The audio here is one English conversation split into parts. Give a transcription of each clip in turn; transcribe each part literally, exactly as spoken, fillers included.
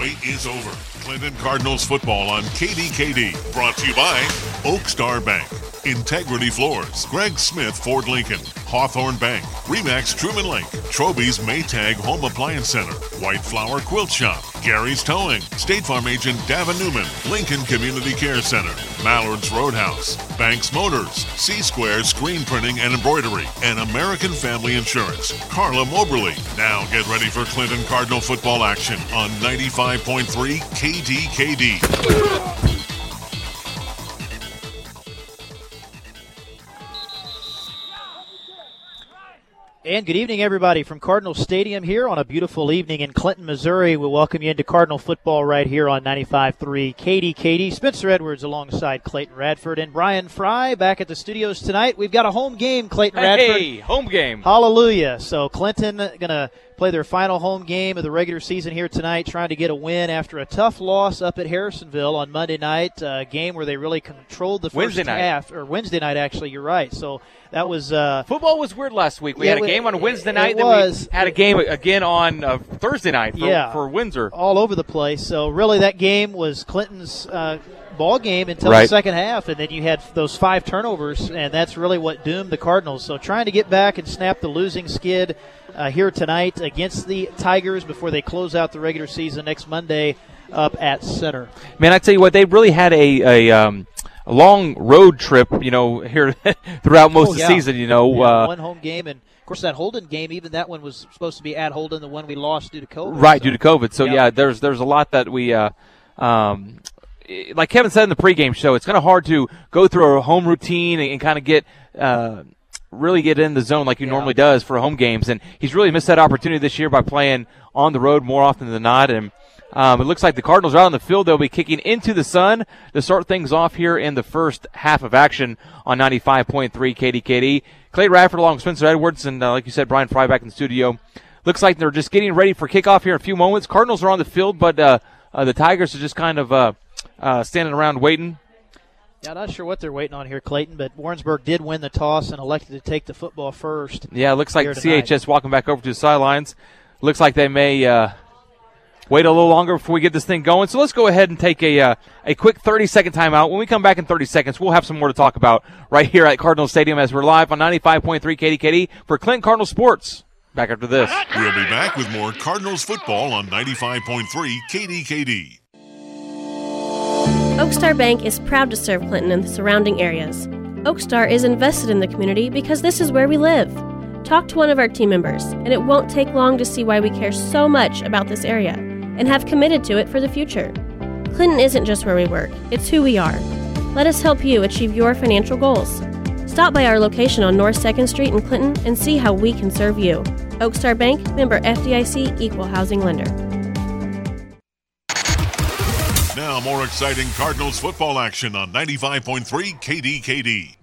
wait is over. Clinton Cardinals football on K D K D. Brought to you by Oak Star Bank, Integrity Floors, Greg Smith Ford Lincoln, Hawthorne Bank, Remax Truman Lake, Troby's Maytag Home Appliance Center, White Flower Quilt Shop, Gary's Towing, State Farm Agent Davin Newman, Lincoln Community Care Center, Mallard's Roadhouse, Banks Motors, C-Square Screen Printing and Embroidery, and American Family Insurance. Carla Moberly. Now get ready for Clinton Cardinal football action on ninety-five point three K D K D. And good evening, everybody, from Cardinal Stadium here on a beautiful evening in Clinton, Missouri. We welcome you into Cardinal football right here on ninety-five point three K D K D. Spencer Edwards alongside Clayton Radford and Brian Fry back at the studios tonight. We've got a home game, Clayton hey, Radford. Hey, home game. Hallelujah. So Clinton going to play their final home game of the regular season here tonight, trying to get a win after a tough loss up at Harrisonville on Monday night, a game where they really controlled the first Wednesday half. Night. Or Wednesday night, actually. You're right. So that was uh, – football was weird last week. We yeah, had a game on Wednesday night. It then was. We had a game again on uh, Thursday night for, yeah, for Windsor. All over the place. So, really, that game was Clinton's uh, ball game until right. the second half, and then you had those five turnovers, and that's really what doomed the Cardinals. So, trying to get back and snap the losing skid uh, here tonight against the Tigers before they close out the regular season next Monday up at Center. Man, I tell you what, they really had a, a – um, a long road trip, you know, here throughout most oh, yeah. of the season, you know. Yeah, uh, one home game, and, of course, that Holden game, even that one was supposed to be at Holden, the one we lost due to COVID. Right, so. due to COVID. So, yeah. yeah, there's there's a lot that we uh, – um, like Kevin said in the pregame show, it's kind of hard to go through a home routine and, and kind of get uh, – really get in the zone like he yeah. normally does for home games. And he's really missed that opportunity this year by playing on the road more often than not. And um, it looks like the Cardinals are out on the field. They'll be kicking into the sun to start things off here in the first half of action on ninety-five point three K D K D. Clay Radford along with Spencer Edwards and, uh, like you said, Brian Fry back in the studio. Looks like they're just getting ready for kickoff here in a few moments. Cardinals are on the field, but uh, uh, the Tigers are just kind of uh, uh, standing around waiting. Yeah, not sure what they're waiting on here, Clayton, but Warrensburg did win the toss and elected to take the football first. Yeah, it looks like C H S tonight. Walking back over to the sidelines. Looks like they may uh, wait a little longer before we get this thing going. So let's go ahead and take a uh, a quick thirty-second timeout. When we come back in thirty seconds, we'll have some more to talk about right here at Cardinal Stadium as we're live on ninety-five point three K D K D for Clinton Cardinal Sports. Back after this. We'll be back with more Cardinals football on ninety-five point three K D K D. Oak Star Bank is proud to serve Clinton and the surrounding areas. Oak Star is invested in the community because this is where we live. Talk to one of our team members, and it won't take long to see why we care so much about this area and have committed to it for the future. Clinton isn't just where we work, it's who we are. Let us help you achieve your financial goals. Stop by our location on North second Street in Clinton and see how we can serve you. Oak Star Bank, member F D I C, equal housing lender. Now, more exciting Cardinals football action on ninety-five point three K D K D.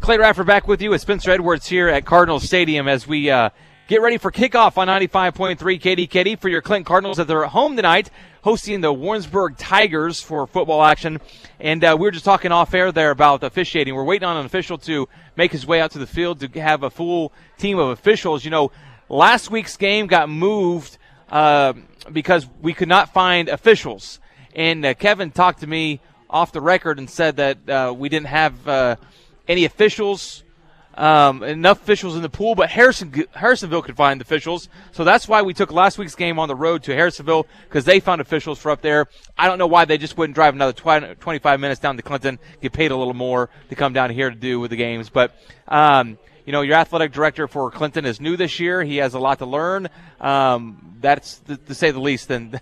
Clay Radford back with you with Spencer Edwards here at Cardinal Stadium as we uh, get ready for kickoff on ninety-five point three K D K D for your Clinton Cardinals at their home tonight, hosting the Warrensburg Tigers for football action. And uh, we were just talking off air there about officiating. We're waiting on an official to make his way out to the field to have a full team of officials. You know, last week's game got moved uh, because we could not find officials. And uh, Kevin talked to me off the record and said that uh, we didn't have uh, any officials, um, enough officials in the pool, but Harrison, Harrisonville could find officials. So that's why we took last week's game on the road to Harrisonville, because they found officials for up there. I don't know why they just wouldn't drive another twenty, twenty-five minutes down to Clinton, get paid a little more to come down here to do with the games. But, um, you know, your athletic director for Clinton is new this year. He has a lot to learn. Um, that's th- to say the least. And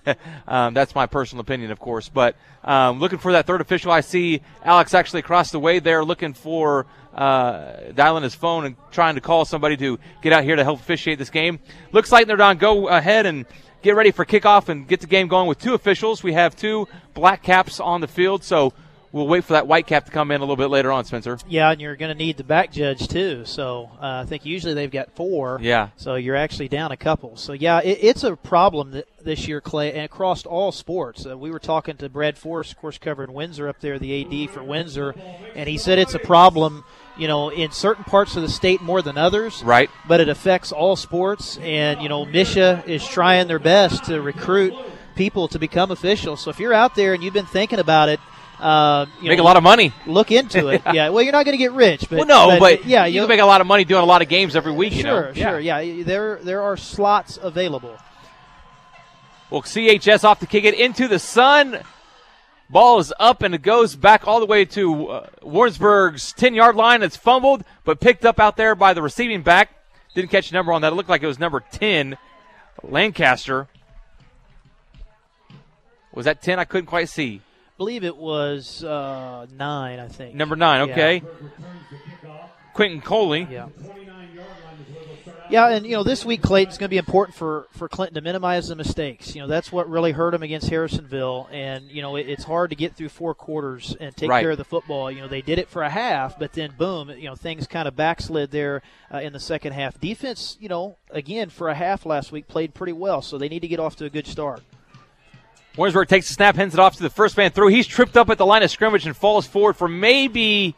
um, that's my personal opinion, of course. But um, looking for that third official. I see Alex actually across the way there, looking for uh, dialing his phone and trying to call somebody to get out here to help officiate this game. Looks like they're done. Go ahead and get ready for kickoff and get the game going with two officials. We have two black caps on the field, so we'll wait for that white cap to come in a little bit later on, Spencer. Yeah, and you're going to need the back judge, too. So uh, I think usually they've got four. Yeah. So you're actually down a couple. So, yeah, it, it's a problem that this year, Clay, and across all sports. Uh, we were talking to Brad Forrest, of course, covering Windsor up there, the A D for Windsor, and he said it's a problem you know, in certain parts of the state more than others. Right. But it affects all sports, and, you know, Misha is trying their best to recruit people to become officials. So if you're out there and you've been thinking about it, uh, you make know, a lot of money. Look into it. yeah. Well, you're not going to get rich, but well, no, but, but yeah, you can make a lot of money doing a lot of games every week. You sure, know? sure, yeah. yeah. There, there are slots available. Well, C H S off to kick it into the sun. Ball is up, and it goes back all the way to uh, Warrensburg's ten-yard line. It's fumbled, but picked up out there by the receiving back. Didn't catch a number on that. It looked like it was number ten, Lancaster. Was that ten? I couldn't quite see. I believe it was uh, nine, I think. Number nine, okay. Yeah. Quentin Coley. Yeah. Yeah, and, you know, this week, Clayton's going to be important for, for Clinton to minimize the mistakes. You know, that's what really hurt him against Harrisonville. And, you know, it, it's hard to get through four quarters and take right. care of the football. You know, they did it for a half, but then, boom, you know, things kind of backslid there uh, in the second half. Defense, you know, again, for a half last week, played pretty well, so they need to get off to a good start. Warrensburg takes the snap, hands it off to the first man through. He's tripped up at the line of scrimmage and falls forward for maybe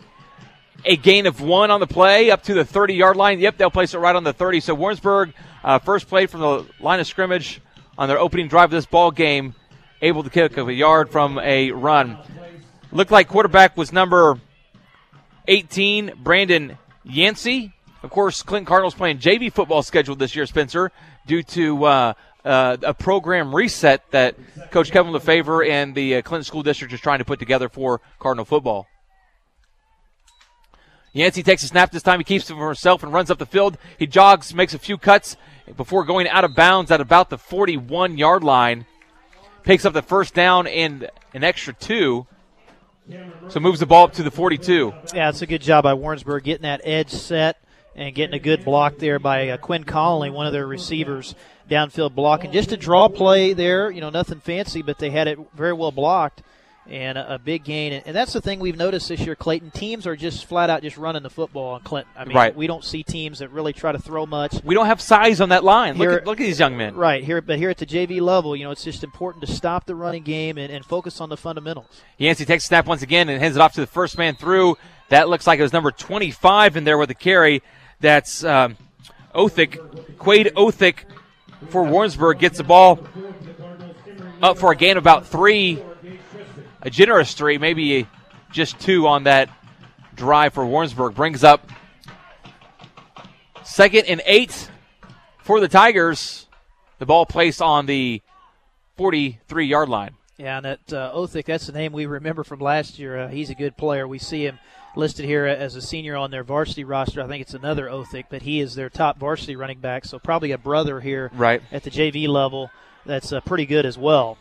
a gain of one on the play up to the thirty-yard line. Yep, they'll place it right on the thirty. So Warrensburg, uh, first play from the line of scrimmage on their opening drive of this ball game, able to kick a yard from a run. Looked like quarterback was number eighteen, Brandon Yancey. Of course, Clinton Cardinals playing J V football scheduled this year, Spencer, due to uh, Uh, a program reset that Coach Kevin LeFevre and the uh, Clinton School District is trying to put together for Cardinal football. Yancey takes a snap this time. He keeps it for himself and runs up the field. He jogs, makes a few cuts before going out of bounds at about the forty-one-yard line. Picks up the first down and an extra two. So moves the ball up to the forty-two. Yeah, it's a good job by Warrensburg getting that edge set and getting a good block there by uh, Quinn Connolly, one of their receivers. Downfield block, and just a draw play there, you know, nothing fancy, but they had it very well blocked, and a, a big gain. And that's the thing we've noticed this year, Clayton. Teams are just flat out just running the football on Clinton. I mean, right. we don't see teams that really try to throw much. We don't have size on that line. Here, look, at, look at these young men. Right, here, but here at the J V level, you know, it's just important to stop the running game and, and focus on the fundamentals. Yancey takes a snap once again and hands it off to the first man through. That looks like it was number twenty-five in there with a carry. That's um, Othick, Quade Othick, for Warrensburg. Gets the ball up for a gain of about three, a generous three, maybe just two on that drive for Warrensburg. Brings up second and eight for the Tigers. The ball placed on the forty-three-yard line. Yeah, and that uh, Othick, that's the name we remember from last year. Uh, he's a good player. We see him listed here as a senior on their varsity roster. I think it's another Othick, but he is their top varsity running back, so probably a brother here right. at the J V level that's uh, pretty good as well.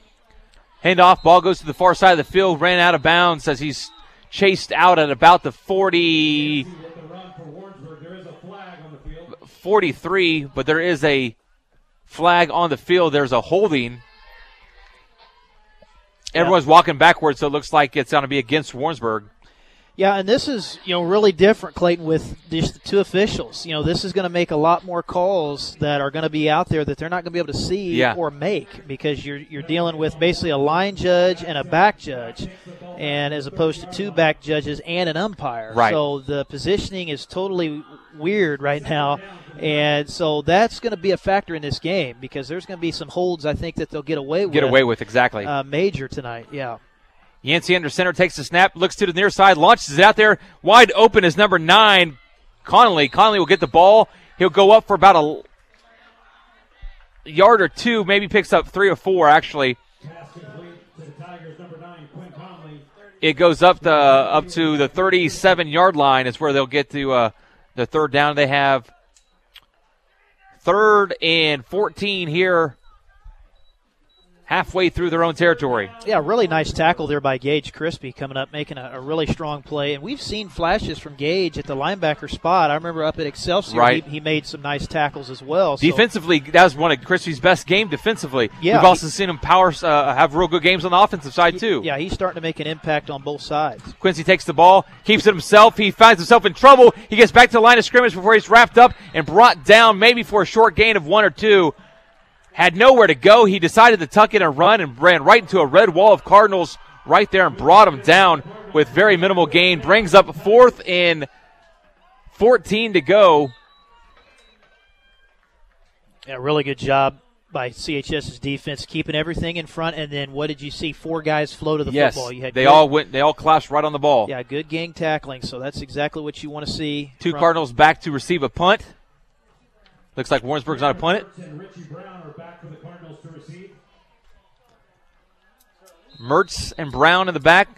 Handoff, ball goes to the far side of the field, ran out of bounds as he's chased out at about the forty, forty-three, but there is a flag on the field. There's a holding. Everyone's yeah. walking backwards, so it looks like it's going to be against Warrensburg. Yeah, and this is, you know, really different, Clayton, with just the two officials. You know, this is going to make a lot more calls that are going to be out there that they're not going to be able to see yeah. or make, because you're you're dealing with basically a line judge and a back judge, and as opposed to two back judges and an umpire. Right. So the positioning is totally weird right now, and so that's going to be a factor in this game, because there's going to be some holds, I think, that they'll get away with. Get away with, exactly. Uh, major tonight, yeah. Yancey under center takes the snap, looks to the near side, launches it out there. Wide open is number nine, Connolly. Connolly will get the ball. He'll go up for about a yard or two, maybe picks up three or four, actually. It goes up the up to the thirty-seven-yard line is where they'll get to uh, the third down. They have third and fourteen here. Halfway through their own territory. Yeah, really nice tackle there by Gage Crispy coming up, making a, a really strong play. And we've seen flashes from Gage at the linebacker spot. I remember up at Excelsior, right. he, he made some nice tackles as well. Defensively, so. That was one of Crispy's best game defensively. Yeah, We've also he, seen him power uh, have real good games on the offensive side, too. Yeah, he's starting to make an impact on both sides. Quincy takes the ball, keeps it himself. He finds himself in trouble. He gets back to the line of scrimmage before he's wrapped up and brought down maybe for a short gain of one or two. Had nowhere to go. He decided to tuck in a run and ran right into a red wall of Cardinals right there and brought him down with very minimal gain. Brings up fourth and fourteen to go. Yeah, really good job by C H S's defense, keeping everything in front. And then what did you see? Four guys flow to the yes, football. You had they good, all went. They all collapsed right on the ball. Yeah, good gang tackling. So that's exactly what you want to see. Two Cardinals back to receive a punt. Looks like Warrensburg's not a punt it. And Richie Brown are back for the Cardinals to receive. Mertz and Brown in the back.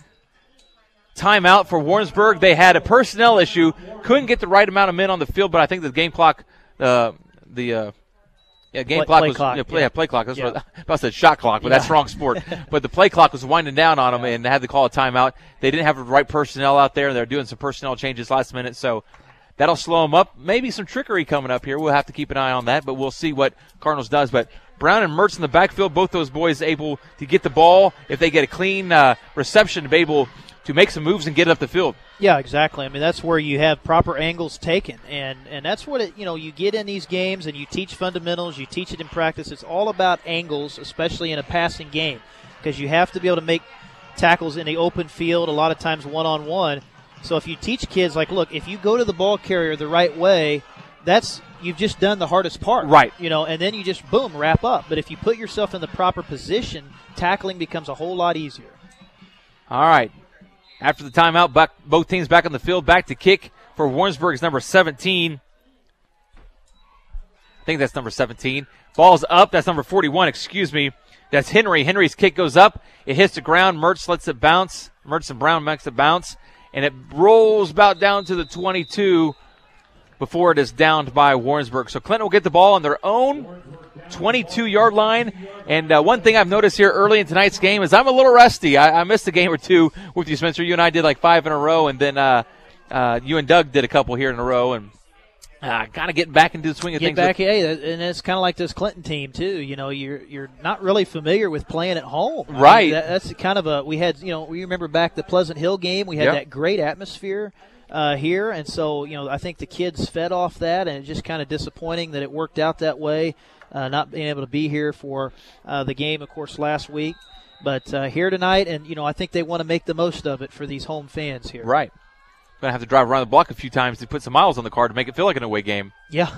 Timeout for Warrensburg. They had a personnel issue. Couldn't get the right amount of men on the field, but I think the game clock, uh, the uh, yeah, game play, clock play was clock, you know, play, yeah. Yeah, play clock. That's yeah. what I, I said shot clock, but yeah. that's wrong sport. But the play clock was winding down on them, yeah. and they had to call a timeout. They didn't have the right personnel out there. They're doing some personnel changes last minute, so that'll slow them up. Maybe some trickery coming up here. We'll have to keep an eye on that, but we'll see what Cardinals does. But Brown and Mertz in the backfield, both those boys able to get the ball. If they get a clean uh, reception, to be able to make some moves and get it up the field. Yeah, exactly. I mean, that's where you have proper angles taken, and and that's what it. You know, you get in these games and you teach fundamentals, you teach it in practice. It's all about angles, especially in a passing game, because you have to be able to make tackles in the open field. A lot of times, one on one. So if you teach kids, like, look, if you go to the ball carrier the right way, that's you've just done the hardest part, right? You know, and then you just boom, wrap up. But if you put yourself in the proper position, tackling becomes a whole lot easier. All right. After the timeout, back, both teams back on the field. Back to kick for Warrensburg's number seventeen. I think that's number seventeen. Ball's up. That's number forty-one, excuse me. That's Henry. Henry's kick goes up. It hits the ground. Mertz lets it bounce. Mertz and Brown makes it bounce. And it rolls about down to the twenty-two before it is downed by Warrensburg. So Clinton will get the ball on their own twenty-two-yard line. And uh, one thing I've noticed here early in tonight's game is I'm a little rusty. I, I missed a game or two with you, Spencer. You and I did like five in a row, and then uh, uh, you and Doug did a couple here in a row. And uh, kind of getting back into the swing of Get things. Back, with, yeah, and it's kind of like this Clinton team, too. You know, you're you're not really familiar with playing at home. Right. I mean, that, that's kind of a – we had, you know, we remember back the Pleasant Hill game. We had yep. that great atmosphere. Uh, here, and so, you know, I think the kids fed off that, and it's just kind of disappointing that it worked out that way, uh, not being able to be here for uh, the game, of course, last week, but uh, here tonight, and, you know, I think they want to make the most of it for these home fans here. Right. Going to have to drive around the block a few times to put some miles on the car to make it feel like an away game. Yeah.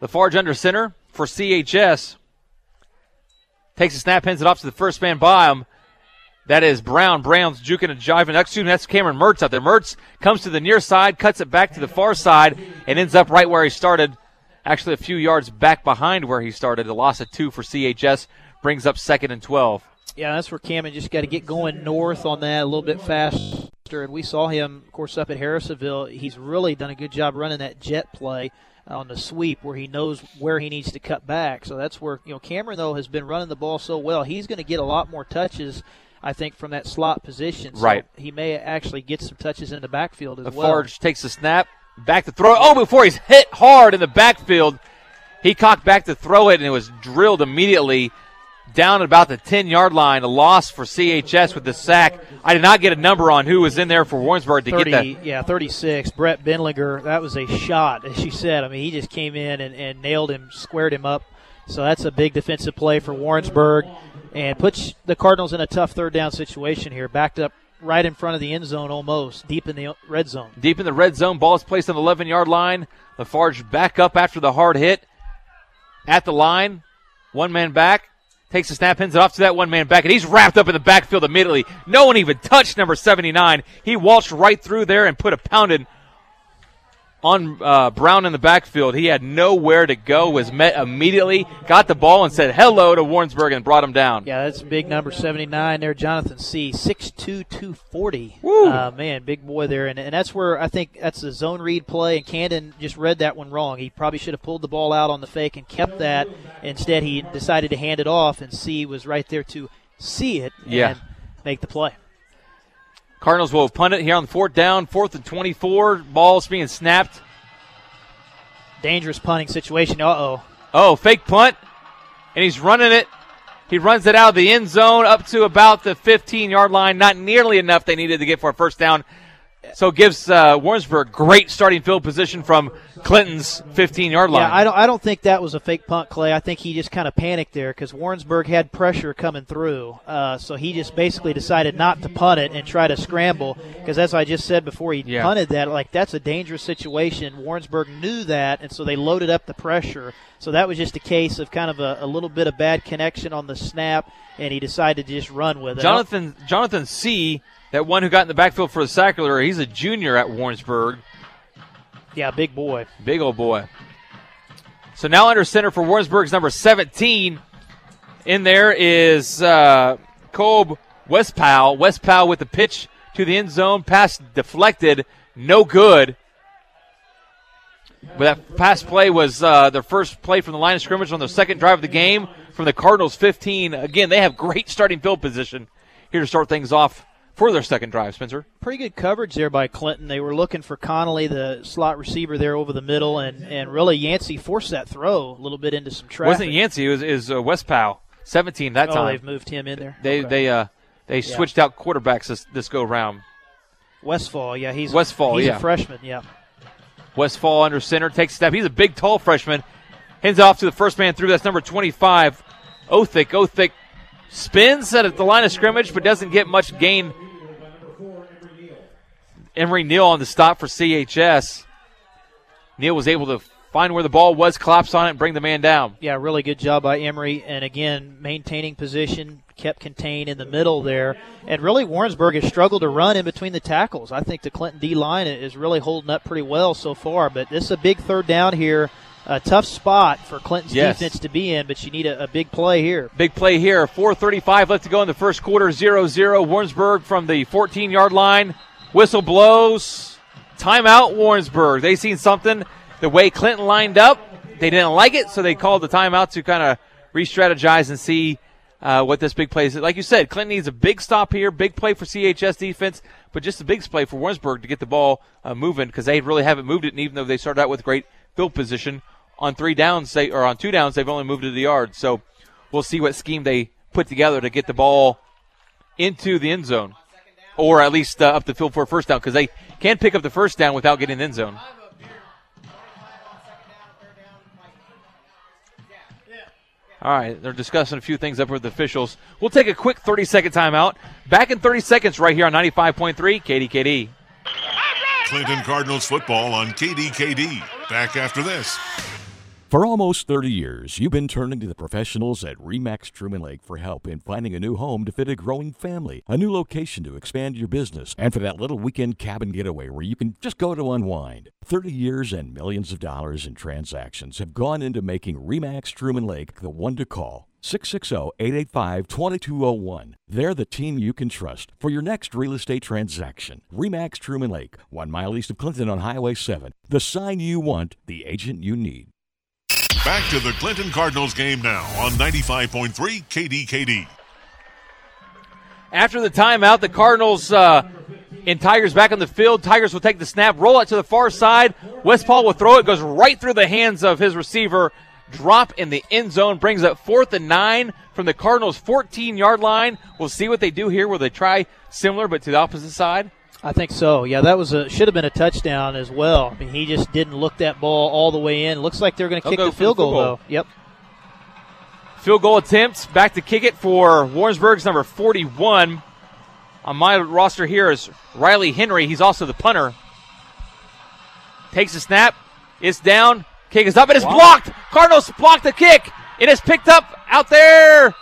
Lafarge under center for C H S. Takes a snap, pins it off to the first man by him. That is Brown. Brown's juking and jiving. Excuse me, that's Cameron Mertz out there. Mertz comes to the near side, cuts it back to the far side, and ends up right where he started, actually a few yards back behind where he started. A loss of two for C H S brings up second and twelve. Yeah, that's where Cameron just got to get going north on that a little bit faster. And we saw him, of course, up at Harrisonville. He's really done a good job running that jet play on the sweep where he knows where he needs to cut back. So that's where, you know, Cameron, though, has been running the ball so well. He's going to get a lot more touches, I think, from that slot position. So right. He may actually get some touches in the backfield as Lafarge well. Lafarge takes a snap, back to throw. Oh, before he's hit hard in the backfield, he cocked back to throw it, and it was drilled immediately down at about the ten-yard line. A loss for C H S with the sack. I did not get a number on who was in there for Warrensburg to thirty, get that. Yeah, thirty-six, Brett Benlinger. That was a shot, as you said. I mean, he just came in and, and nailed him, squared him up. So that's a big defensive play for Warrensburg and puts the Cardinals in a tough third down situation here, backed up right in front of the end zone almost, deep in the red zone. Deep in the red zone. Ball is placed on the eleven-yard line. Lafarge back up after the hard hit at the line. One man back. Takes a snap, pins it off to that one man back, and he's wrapped up in the backfield immediately. No one even touched number seventy-nine. He waltzed right through there and put a pounding on uh, Brown in the backfield. He had nowhere to go, was met immediately, got the ball, and said hello to Warrensburg and brought him down. Yeah, that's big number seventy-nine there, Jonathan C. six two, two forty. Uh, man, big boy there. And, and that's where I think that's a zone read play, and Camden just read that one wrong. He probably should have pulled the ball out on the fake and kept that. Instead, he decided to hand it off, and C was right there to see it and yeah. make the play. Cardinals will punt it here on the fourth down, fourth and twenty-four. Ball's being snapped. Dangerous punting situation. Uh-oh. Oh, fake punt, and he's running it. He runs it out of the end zone up to about the fifteen-yard line. Not nearly enough they needed to get for a first down. So gives uh, Warrensburg great starting field position from Clinton's fifteen-yard line. Yeah, I don't, I don't think that was a fake punt, Clay. I think he just kind of panicked there because Warrensburg had pressure coming through. Uh, so he just basically decided not to punt it and try to scramble because, as I just said before, he yeah. punted that. Like, that's a dangerous situation. Warrensburg knew that, and so they loaded up the pressure. So that was just a case of kind of a, a little bit of bad connection on the snap, and he decided to just run with it. Jonathan, Jonathan C., that one who got in the backfield for the sack earlier, he's a junior at Warrensburg. Yeah, big boy. Big old boy. So now under center for Warrensburg's number seventeen. In there is uh, Kolb Westpal. Westpal with the pitch to the end zone. Pass deflected. No good. But that pass play was uh, their first play from the line of scrimmage on their second drive of the game from the Cardinals fifteen. Again, they have great starting field position here to start things off for their second drive, Spencer. Pretty good coverage there by Clinton. They were looking for Connolly, the slot receiver there over the middle, and, and really Yancey forced that throw a little bit into some traffic. Wasn't Yancey, it was, it was uh, West Powell, seventeen that oh, time. Oh, they've moved him in there. They okay. they uh, they yeah. switched out quarterbacks this, this go-round. Westfall, yeah. he's Westfall, he's yeah. a freshman, yeah. Westfall under center, takes a step. He's a big, tall freshman. Hands off to the first man through. That's number twenty-five, Othick. Othick spins at the line of scrimmage, but doesn't get much gain. Emory Neal on the stop for C H S. Neal was able to find where the ball was, collapse on it, and bring the man down. Yeah, really good job by Emory. And, again, maintaining position, kept contained in the middle there. And really Warrensburg has struggled to run in between the tackles. I think the Clinton D-line is really holding up pretty well so far. But this is a big third down here. A tough spot for Clinton's yes. defense to be in, but you need a, a big play here. Big play here. four thirty-five left to go in the first quarter, zero zero. Warrensburg from the fourteen-yard line. Whistle blows. Timeout, Warrensburg. They seen something the way Clinton lined up. They didn't like it, so they called the timeout to kind of re-strategize and see uh, what this big play is. Like you said, Clinton needs a big stop here, big play for C H S defense, but just a big play for Warrensburg to get the ball uh, moving because they really haven't moved it, and even though they started out with great field position, on three downs, they, or on two downs, they've only moved it to the yard. So we'll see what scheme they put together to get the ball into the end zone, or at least uh, up the field for a first down, because they can pick up the first down without getting in the end zone. All right, they're discussing a few things up with the officials. We'll take a quick thirty-second timeout. Back in thirty seconds right here on ninety-five point three K D K D. Clinton Cardinals football on K D K D. Back after this. For almost thirty years, you've been turning to the professionals at RE MAX Truman Lake for help in finding a new home to fit a growing family, a new location to expand your business, and for that little weekend cabin getaway where you can just go to unwind. thirty years and millions of dollars in transactions have gone into making RE MAX Truman Lake the one to call. six six zero, eight eight five, two two zero one. They're the team you can trust for your next real estate transaction. RE MAX Truman Lake, one mile east of Clinton on Highway seven. The sign you want, the agent you need. Back to the Clinton Cardinals game now on ninety-five point three K D K D. After the timeout, the Cardinals uh, and Tigers back on the field. Tigers will take the snap, roll it to the far side. Westphal will throw it, goes right through the hands of his receiver. Drop in the end zone brings up fourth and nine from the Cardinals' fourteen-yard line. We'll see what they do here. Will they try similar but to the opposite side? I think so. Yeah, that was a should have been a touchdown as well. I mean, he just didn't look that ball all the way in. Looks like they're going to kick the field goal, though. Yep. Field goal attempts. Back to kick it for Warrensburg's number forty-one. On my roster here is Riley Henry. He's also the punter. Takes a snap. It's down. Kick is up, and it's wow. blocked. Cardinals blocked the kick. It is picked up out there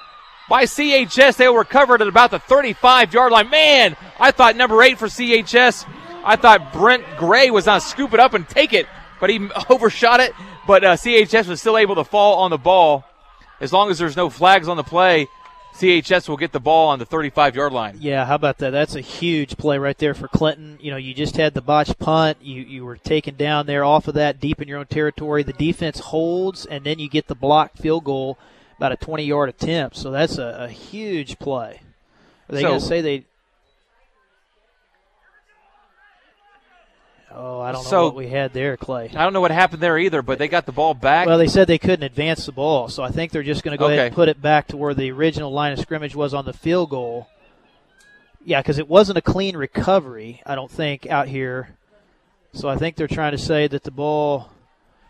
by C H S. They were recovered at about the thirty-five-yard line. Man, I thought number eight for C H S. I thought Brent Gray was going to scoop it up and take it, but he overshot it. But uh, C H S was still able to fall on the ball. As long as there's no flags on the play, C H S will get the ball on the thirty-five-yard line. Yeah, how about that? That's a huge play right there for Clinton. You know, you just had the botched punt. You you were taken down there off of that deep in your own territory. The defense holds, and then you get the blocked field goal, about a twenty-yard attempt. So that's a, a huge play. Are they so, going to say they – oh, I don't know so, what we had there, Clay. I don't know what happened there either, but they got the ball back. Well, they said they couldn't advance the ball, so I think they're just going to go okay. ahead and put it back to where the original line of scrimmage was on the field goal. Yeah, because it wasn't a clean recovery, I don't think, out here. So I think they're trying to say that the ball.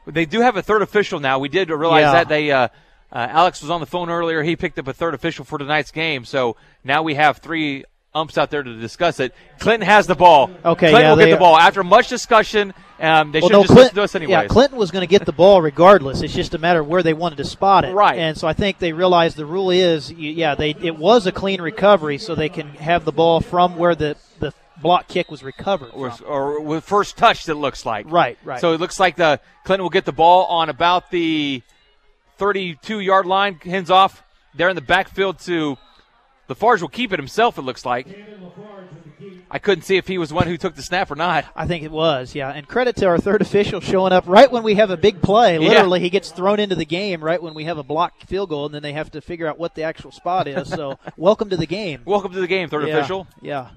They do have a third official now. We did realize yeah. that they. Uh, uh, Alex was on the phone earlier. He picked up a third official for tonight's game. So now we have three umps out there to discuss it. Clinton has the ball. Okay, Clinton yeah, will get the ball after much discussion. Um, they well, should no, just listen to us anyway. Yeah, Clinton was going to get the ball regardless. It's just a matter of where they wanted to spot it. Right. And so I think they realized the rule is, yeah, they it was a clean recovery, so they can have the ball from where the, the block kick was recovered from. Or, or with first touch, it looks like. Right, right. So it looks like the Clinton will get the ball on about the thirty-two-yard line, hands off there in the backfield to Lafarge. Will keep it himself, it looks like. I couldn't see if he was the one who took the snap or not. I think it was, yeah. And credit to our third official showing up right when we have a big play. Literally, yeah. He gets thrown into the game right when we have a blocked field goal, and then they have to figure out what the actual spot is. So welcome to the game. Welcome to the game, third yeah. official. Yeah.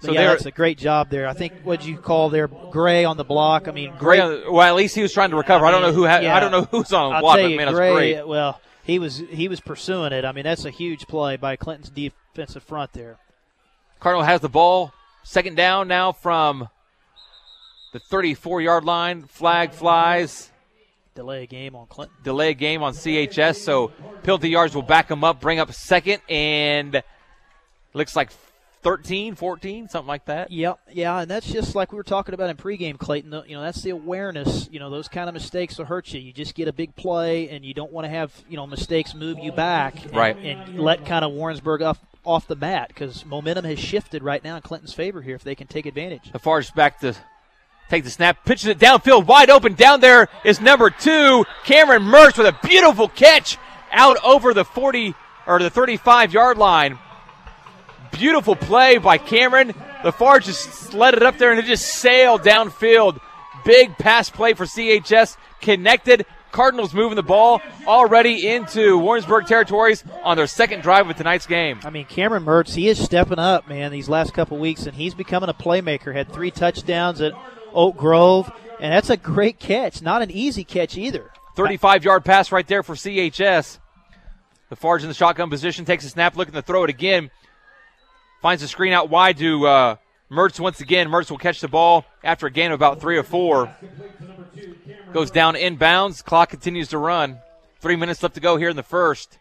So yeah, that's a great job there. I think what you call there, Gray on the block. I mean, Gray. Gray well, at least he was trying to recover. I, mean, I don't know who. Ha- yeah. I don't know who's on the I'll block. Tell you, but man, Gray, that's great. Well. He was he was pursuing it. I mean, that's a huge play by Clinton's defensive front there. Cardinal has the ball. Second down now from the thirty-four-yard line. Flag flies. Delay a game on Clinton. Delay a game on C H S. So penalty yards will back him up, bring up second, and looks like thirteen, fourteen, something like that. Yep, yeah, and that's just like we were talking about in pregame, Clayton. You know, that's the awareness. You know, those kind of mistakes will hurt you. You just get a big play, and you don't want to have, you know, mistakes move you back and, right. and let kind of Warrensburg off, off the mat, because momentum has shifted right now in Clinton's favor here if they can take advantage. Lafarge back to take the snap, pitches it downfield, wide open. Down there is number two, Cameron Mertz, with a beautiful catch out over the forty or the thirty-five-yard line. Beautiful play by Cameron. Lafarge just led it up there, and it just sailed downfield. Big pass play for C H S. Connected. Cardinals moving the ball already into Warrensburg territories on their second drive of tonight's game. I mean, Cameron Mertz, he is stepping up, man, these last couple weeks, and he's becoming a playmaker. Had three touchdowns at Oak Grove, and that's a great catch. Not an easy catch either. thirty-five-yard pass right there for C H S. Lafarge in the shotgun position, takes a snap, looking to throw it again. Finds the screen out wide to uh, Mertz once again. Mertz will catch the ball after a gain of about three or four. Goes down inbounds. Clock continues to run. Three minutes left to go here in the first.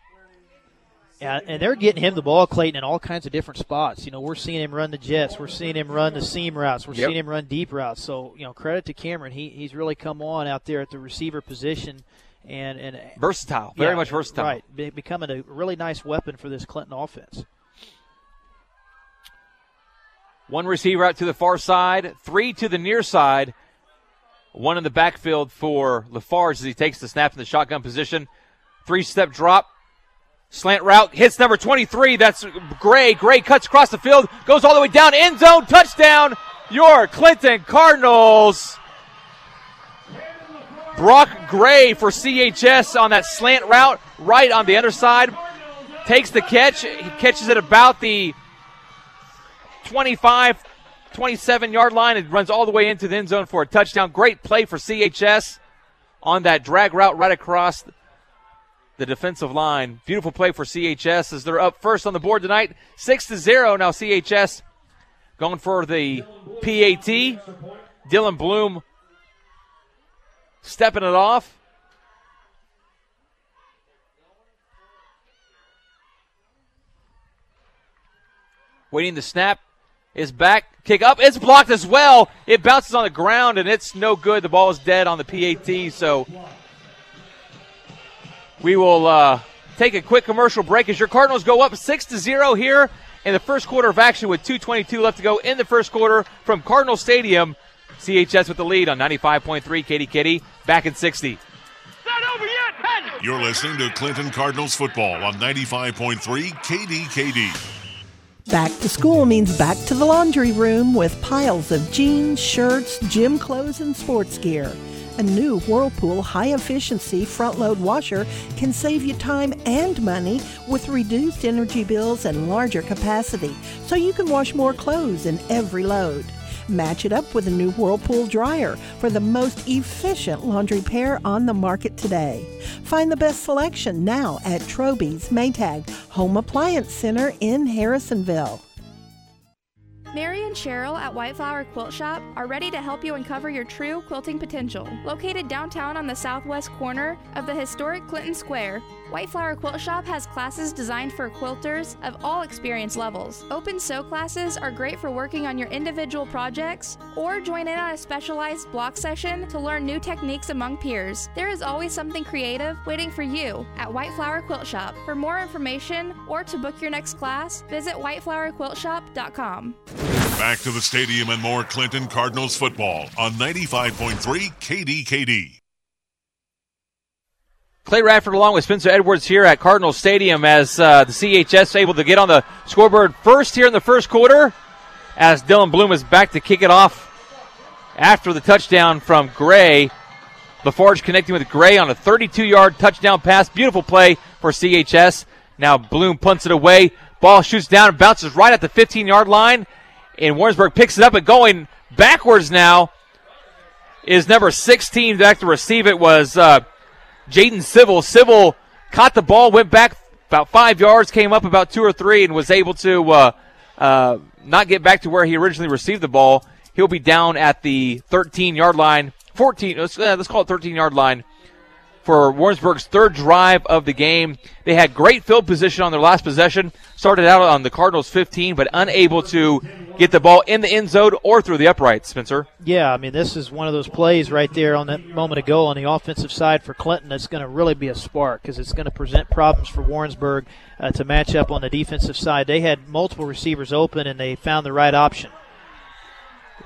Yeah, and they're getting him the ball, Clayton, in all kinds of different spots. You know, we're seeing him run the jets. We're seeing him run the seam routes. We're yep. seeing him run deep routes. So, you know, credit to Cameron. He he's really come on out there at the receiver position. and and Versatile. Very yeah, much versatile. Right. Be- becoming a really nice weapon for this Clinton offense. One receiver out to the far side, three to the near side, one in the backfield for Lafarge as he takes the snap in the shotgun position. Three-step drop, slant route, hits number twenty-three. That's Gray. Gray cuts across the field, goes all the way down, end zone, touchdown, your Clinton Cardinals. Brock Gray for C H S on that slant route, right on the underside. Takes the catch. He catches it about the twenty-five, twenty-seven-yard line. It runs all the way into the end zone for a touchdown. Great play for C H S on that drag route right across the defensive line. Beautiful play for C H S as they're up first on the board tonight. six to zero now. C H S going for the P A T. Dylan Bloom stepping it off. Waiting the snap. Is back, kick up, it's blocked as well. It bounces on the ground, and it's no good. The ball is dead on the P A T, so we will uh, take a quick commercial break as your Cardinals go up six to zero here in the first quarter of action with two twenty-two left to go in the first quarter from Cardinal Stadium. C H S with the lead on ninety-five point three. K D K D back in sixty. You're listening to Clinton Cardinals football on ninety-five point three K D K D. Back to school means back to the laundry room with piles of jeans, shirts, gym clothes, and sports gear. A new Whirlpool high-efficiency front-load washer can save you time and money with reduced energy bills and larger capacity, so you can wash more clothes in every load. Match it up with a new Whirlpool dryer for the most efficient laundry pair on the market today. Find the best selection now at Trobe's Maytag Home Appliance Center in Harrisonville. Mary and Cheryl at White Flower Quilt Shop are ready to help you uncover your true quilting potential. Located downtown on the southwest corner of the historic Clinton Square, White Flower Quilt Shop has classes designed for quilters of all experience levels. Open sew classes are great for working on your individual projects, or join in on a specialized block session to learn new techniques among peers. There is always something creative waiting for you at White Flower Quilt Shop. For more information or to book your next class, visit white flower quilt shop dot com. Back to the stadium and more Clinton Cardinals football on ninety-five point three K D K D. Clay Radford along with Spencer Edwards here at Cardinal Stadium as uh, the C H S able to get on the scoreboard first here in the first quarter as Dylan Bloom is back to kick it off after the touchdown from Gray. Lafarge connecting with Gray on a thirty-two-yard touchdown pass. Beautiful play for C H S. Now Bloom punts it away. Ball shoots down and bounces right at the fifteen-yard line. And Warrensburg picks it up, and going backwards now is number sixteen. Back to receive it was uh, Jaden Civil. Civil caught the ball, went back about five yards, came up about two or three, and was able to uh, uh, not get back to where he originally received the ball. He'll be down at the thirteen-yard line, fourteen. Let's, uh, let's call it thirteen-yard line for Warrensburg's third drive of the game. They had great field position on their last possession. Started out on the Cardinals' fifteen, but unable to get the ball in the end zone or through the uprights, Spencer. Yeah, I mean, this is one of those plays right there on that moment ago on the offensive side for Clinton that's going to really be a spark because it's going to present problems for Warrensburg uh, to match up on the defensive side. They had multiple receivers open, and they found the right option.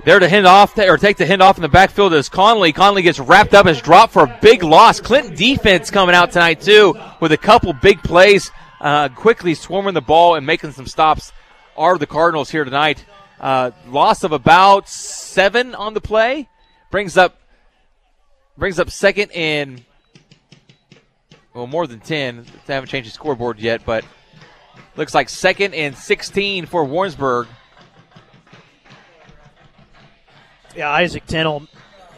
There to hand off, or take the hand off in the backfield is Conley. Conley gets wrapped up, is dropped for a big loss. Clinton defense coming out tonight, too, with a couple big plays, uh, quickly swarming the ball and making some stops are the Cardinals here tonight. Uh, loss of about seven on the play. Brings up brings up second and, well, more than ten. They haven't changed the scoreboard yet, but looks like second and sixteen for Warrensburg. Yeah, Isaac Tennell,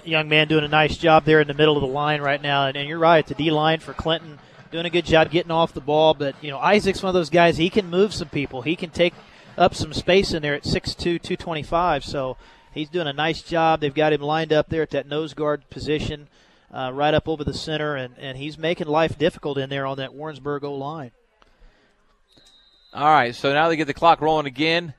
young man, doing a nice job there in the middle of the line right now. And, and you're right, the D-line for Clinton doing a good job getting off the ball. But, you know, Isaac's one of those guys, he can move some people. He can take up some space in there at six two, two twenty-five. So he's doing a nice job. They've got him lined up there at that nose guard position uh, right up over the center. And, and he's making life difficult in there on that Warrensburg O-line. All right, so now they get the clock rolling again.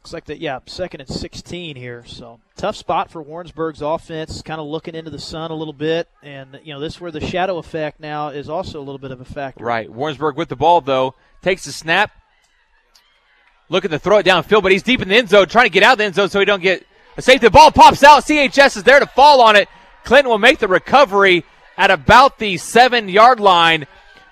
Looks like that, yeah, second and sixteen here. So tough spot for Warrensburg's offense, kind of looking into the sun a little bit. And, you know, this is where the shadow effect now is also a little bit of a factor. Right. Warrensburg with the ball, though, takes the snap. Looking to throw it downfield, but he's deep in the end zone, trying to get out of the end zone so he don't get a safety. The ball pops out. C H S is there to fall on it. Clinton will make the recovery at about the seven-yard line.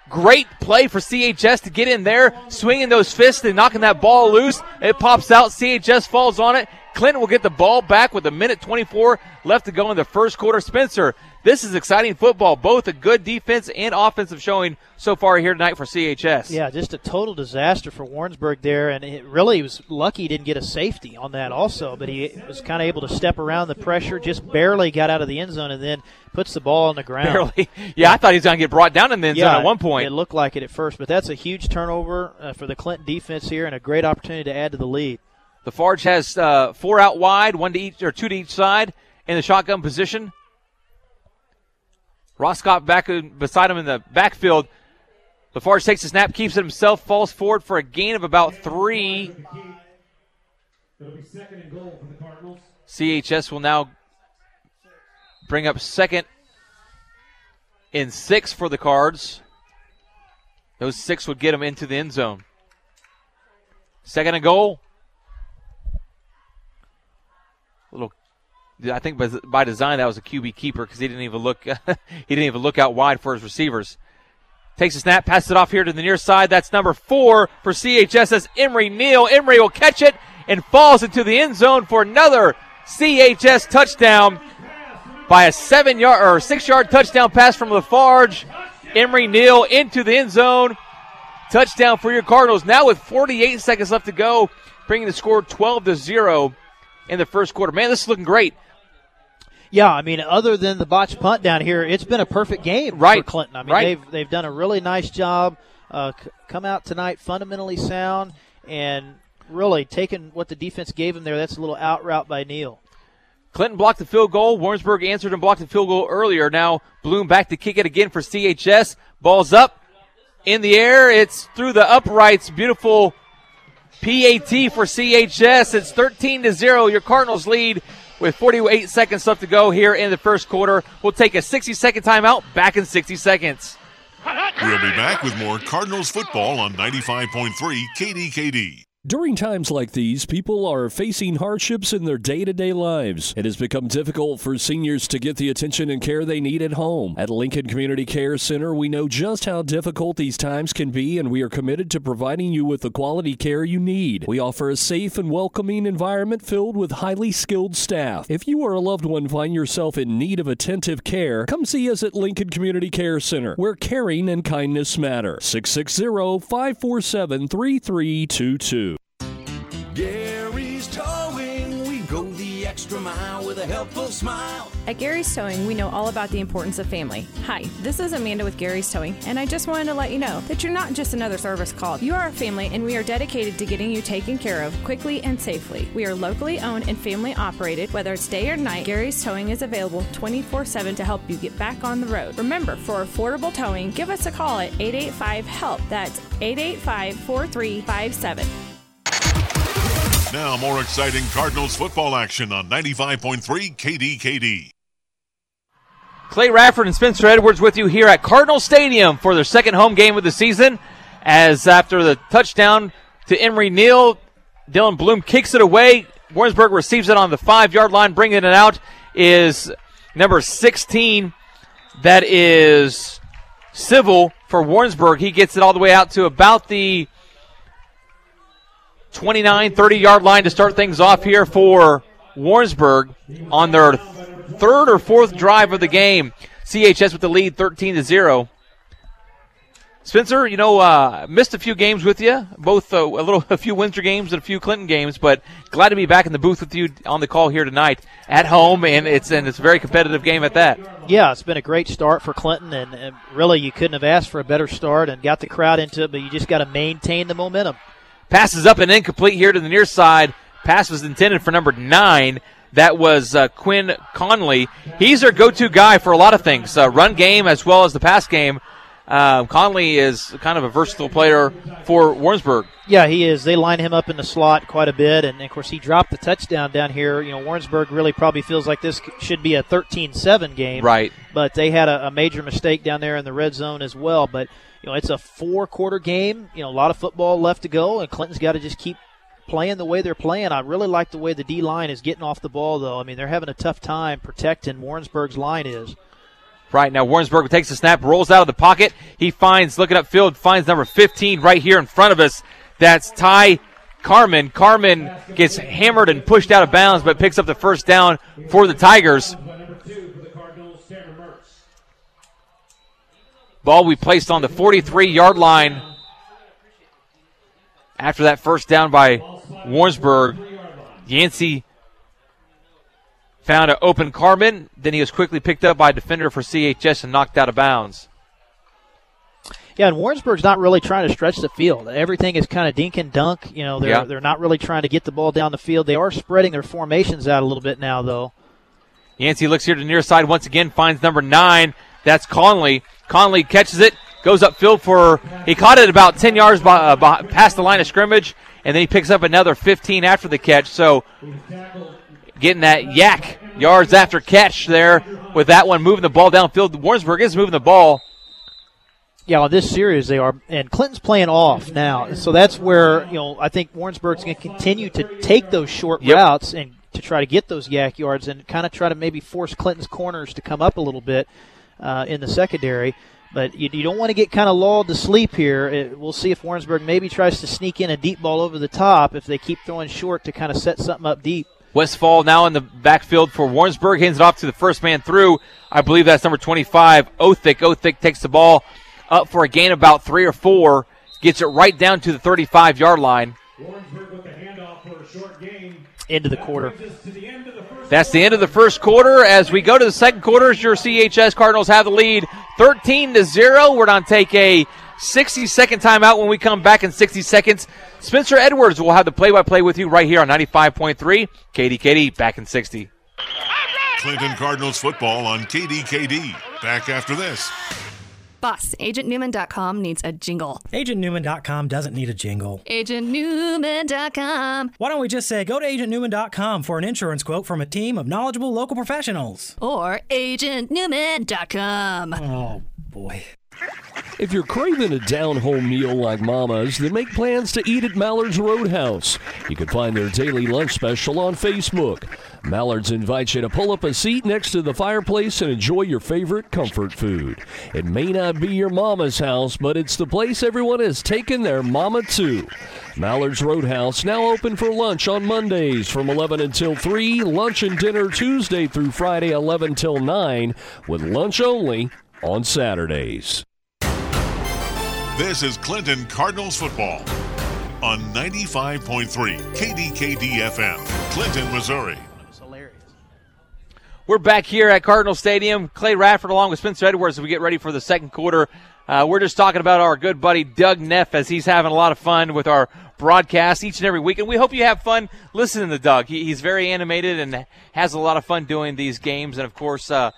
Great play for C H S to get in there, swinging those fists and knocking that ball loose. It pops out. C H S falls on it. Clinton will get the ball back with a minute twenty-four left to go in the first quarter. Spencer, this is exciting football, both a good defense and offensive showing so far here tonight for C H S. Yeah, just a total disaster for Warrensburg there, and it really was lucky he didn't get a safety on that also, but he was kind of able to step around the pressure, just barely got out of the end zone and then puts the ball on the ground. Barely. Yeah, I thought he was going to get brought down in the end yeah, zone at one point. It looked like it at first, but that's a huge turnover uh, for the Clinton defense here and a great opportunity to add to the lead. Lafarge has uh, four out wide, one to each or two to each side in the shotgun position. Roscott back beside him in the backfield. Lafarge takes the snap, keeps it himself, falls forward for a gain of about three. C H S will now bring up second and six for the Cards. Those six would get them into the end zone. Second and goal. Little, I think by, by design that was a Q B keeper because he didn't even look. he didn't even look out wide for his receivers. Takes a snap, passes it off here to the near side. That's number four for C H S. That's Emory Neal. Emory will catch it and falls into the end zone for another C H S touchdown by a seven-yard or six-yard touchdown pass from Lafarge. Emory Neal into the end zone. Touchdown for your Cardinals. Now with forty-eight seconds left to go, bringing the score twelve to zero. in the first quarter. Man, this is looking great. Yeah, I mean, other than the botched punt down here, it's been a perfect game right. for Clinton. I mean, right. they've they've done a really nice job. Uh, c- come out tonight fundamentally sound and really taking what the defense gave them there. That's a little out route by Neal. Clinton blocked the field goal. Warrensburg answered and blocked the field goal earlier. Now Bloom back to kick it again for C H S. Ball's up in the air. It's through the uprights. Beautiful P A T for C H S. It's thirteen to zero. Your Cardinals lead with forty-eight seconds left to go here in the first quarter. We'll take a sixty-second timeout. Back in sixty seconds. We'll be back with more Cardinals football on ninety-five point three K D K D. During times like these, people are facing hardships in their day-to-day lives. It has become difficult for seniors to get the attention and care they need at home. At Lincoln Community Care Center, we know just how difficult these times can be, and we are committed to providing you with the quality care you need. We offer a safe and welcoming environment filled with highly skilled staff. If you or a loved one find yourself in need of attentive care, come see us at Lincoln Community Care Center, where caring and kindness matter. six six zero, five four seven, three three two two. Gary's Towing, we go the extra mile with a helpful smile. At Gary's Towing, we know all about the importance of family. Hi, this is Amanda with Gary's Towing, and I just wanted to let you know that you're not just another service call. You are a family, and we are dedicated to getting you taken care of quickly and safely. We are locally owned and family operated. Whether it's day or night, Gary's Towing is available twenty-four seven to help you get back on the road. Remember, for affordable towing, give us a call at eight eight five, HELP. That's eight eight five, four three five seven. Now more exciting Cardinals football action on ninety-five point three K D K D. Clay Radford and Spencer Edwards with you here at Cardinal Stadium for their second home game of the season. As after the touchdown to Emery Neal, Dylan Bloom kicks it away. Warrensburg receives it on the five-yard line. Bringing it out is number sixteen. That is Civil for Warrensburg. He gets it all the way out to about the twenty-nine, thirty-yard line to start things off here for Warrensburg on their third or fourth drive of the game. C H S with the lead, thirteen to zero. Spencer, you know, uh, missed a few games with you, both uh, a little, a few Windsor games and a few Clinton games, but glad to be back in the booth with you on the call here tonight at home, and it's and it's a very competitive game at that. Yeah, it's been a great start for Clinton, and, and really you couldn't have asked for a better start and got the crowd into it, but you just got to maintain the momentum. Passes up and incomplete here to the near side. Pass was intended for number nine. That was uh, Quinn Conley. He's our go-to guy for a lot of things, uh, run game as well as the pass game. Uh, Conley is kind of a versatile player for Warrensburg. Yeah, he is. They line him up in the slot quite a bit, and, of course, he dropped the touchdown down here. You know, Warrensburg really probably feels like this should be a thirteen seven game. Right. But they had a, a major mistake down there in the red zone as well, but you know, it's a four-quarter game. You know, a lot of football left to go, and Clinton's got to just keep playing the way they're playing. I really like the way the D-line is getting off the ball, though. I mean, they're having a tough time protecting Warrensburg's line is. Right, now Warrensburg takes the snap, rolls out of the pocket. He finds, looking upfield, finds number fifteen right here in front of us. That's Ty Carmen. Carmen gets hammered and pushed out of bounds, but picks up the first down for the Tigers. Ball we placed on the forty-three-yard line after that first down by Warrensburg. Yancey found an open Carmen. Then he was quickly picked up by a defender for C H S and knocked out of bounds. Yeah, and Warrensburg's not really trying to stretch the field. Everything is kind of dink and dunk. You know, they're, yeah. they're not really trying to get the ball down the field. They are spreading their formations out a little bit now, though. Yancey looks here to the near side once again, finds number nine. That's Conley. Conley catches it, goes upfield for, he caught it about ten yards by, uh, by, past the line of scrimmage, and then he picks up another fifteen after the catch. So getting that yak, yards after catch there with that one, moving the ball downfield. Warrensburg is moving the ball. Yeah, on this series they are, and Clinton's playing off now. So that's where, you know, I think Warrensburg's going to continue to take those short yep. routes and to try to get those yak yards and kind of try to maybe force Clinton's corners to come up a little bit. Uh, in the secondary, but you, you don't want to get kind of lulled to sleep here. It, we'll see if Warrensburg maybe tries to sneak in a deep ball over the top if they keep throwing short to kind of set something up deep. Westfall now in the backfield for Warrensburg, hands it off to the first man through. I believe that's number twenty-five, Othick. Othick takes the ball up for a gain about three or four, gets it right down to the thirty-five-yard line. Warrensburg with the handoff for a short gain. into the quarter. That's the end of the first quarter. As we go to the second quarter, your C H S Cardinals have the lead thirteen to zero. We're going to take a sixty-second timeout. When we come back in sixty seconds, Spencer Edwards will have the play-by-play with you right here on ninety-five point three. K D K D, back in sixty. Clinton Cardinals football on K D K D. Back after this. Boss, Agent Newman dot com needs a jingle. Agent Newman dot com doesn't need a jingle. Agent Newman dot com. Why don't we just say go to Agent Newman dot com for an insurance quote from a team of knowledgeable local professionals? Or Agent Newman dot com. Oh, boy. If you're craving a down-home meal like Mama's, then make plans to eat at Mallard's Roadhouse. You can find their daily lunch special on Facebook. Mallard's invites you to pull up a seat next to the fireplace and enjoy your favorite comfort food. It may not be your mama's house, but it's the place everyone has taken their mama to. Mallard's Roadhouse, now open for lunch on Mondays from eleven until three, lunch and dinner Tuesday through Friday eleven till nine, with lunch only on Saturdays. This is Clinton Cardinals football on ninety-five point three K D K D F M, Clinton, Missouri. We're back here at Cardinal Stadium. Clay Radford along with Spencer Edwards as we get ready for the second quarter. Uh, we're just talking about our good buddy Doug Neff as he's having a lot of fun with our broadcast each and every week. And we hope you have fun listening to Doug. He, he's very animated and has a lot of fun doing these games. And, of course, uh,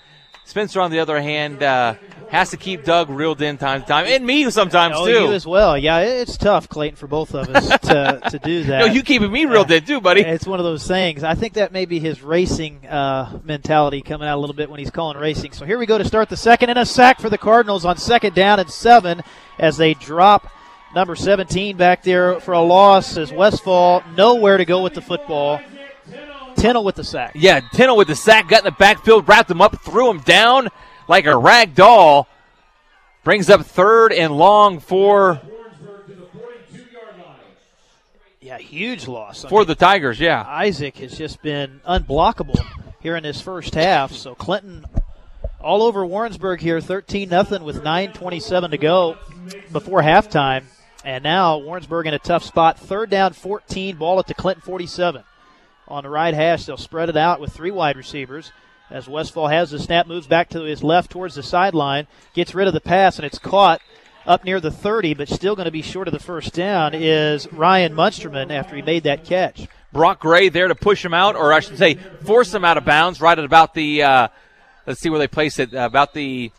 Spencer, on the other hand, uh, has to keep Doug reeled in time to time, and me sometimes, oh, too. You as well. Yeah, it's tough, Clayton, for both of us to, to do that. No, you keeping me reeled uh, in, too, buddy. It's one of those things. I think that may be his racing uh, mentality coming out a little bit when he's calling racing. So here we go to start the second, and a sack for the Cardinals on second down and seven as they drop number seventeen back there for a loss as Westfall nowhere to go with the football. Tennell with the sack. Yeah, Tennell with the sack, got in the backfield, wrapped him up, threw him down like a rag doll. Brings up third and long for, yeah, huge loss. For I mean, the Tigers, yeah. Isaac has just been unblockable here in this first half. So Clinton all over Warrensburg here, thirteen nothing with nine twenty-seven to go before halftime. And now Warrensburg in a tough spot. Third down, fourteen, ball at the Clinton forty-seven. On the right hash, they'll spread it out with three wide receivers. As Westfall has the snap, moves back to his left towards the sideline, gets rid of the pass, and it's caught up near the thirty, but still going to be short of the first down is Ryan Munsterman after he made that catch. Brock Gray there to push him out, or I should say force him out of bounds right at about the, uh, let's see where they place it, about the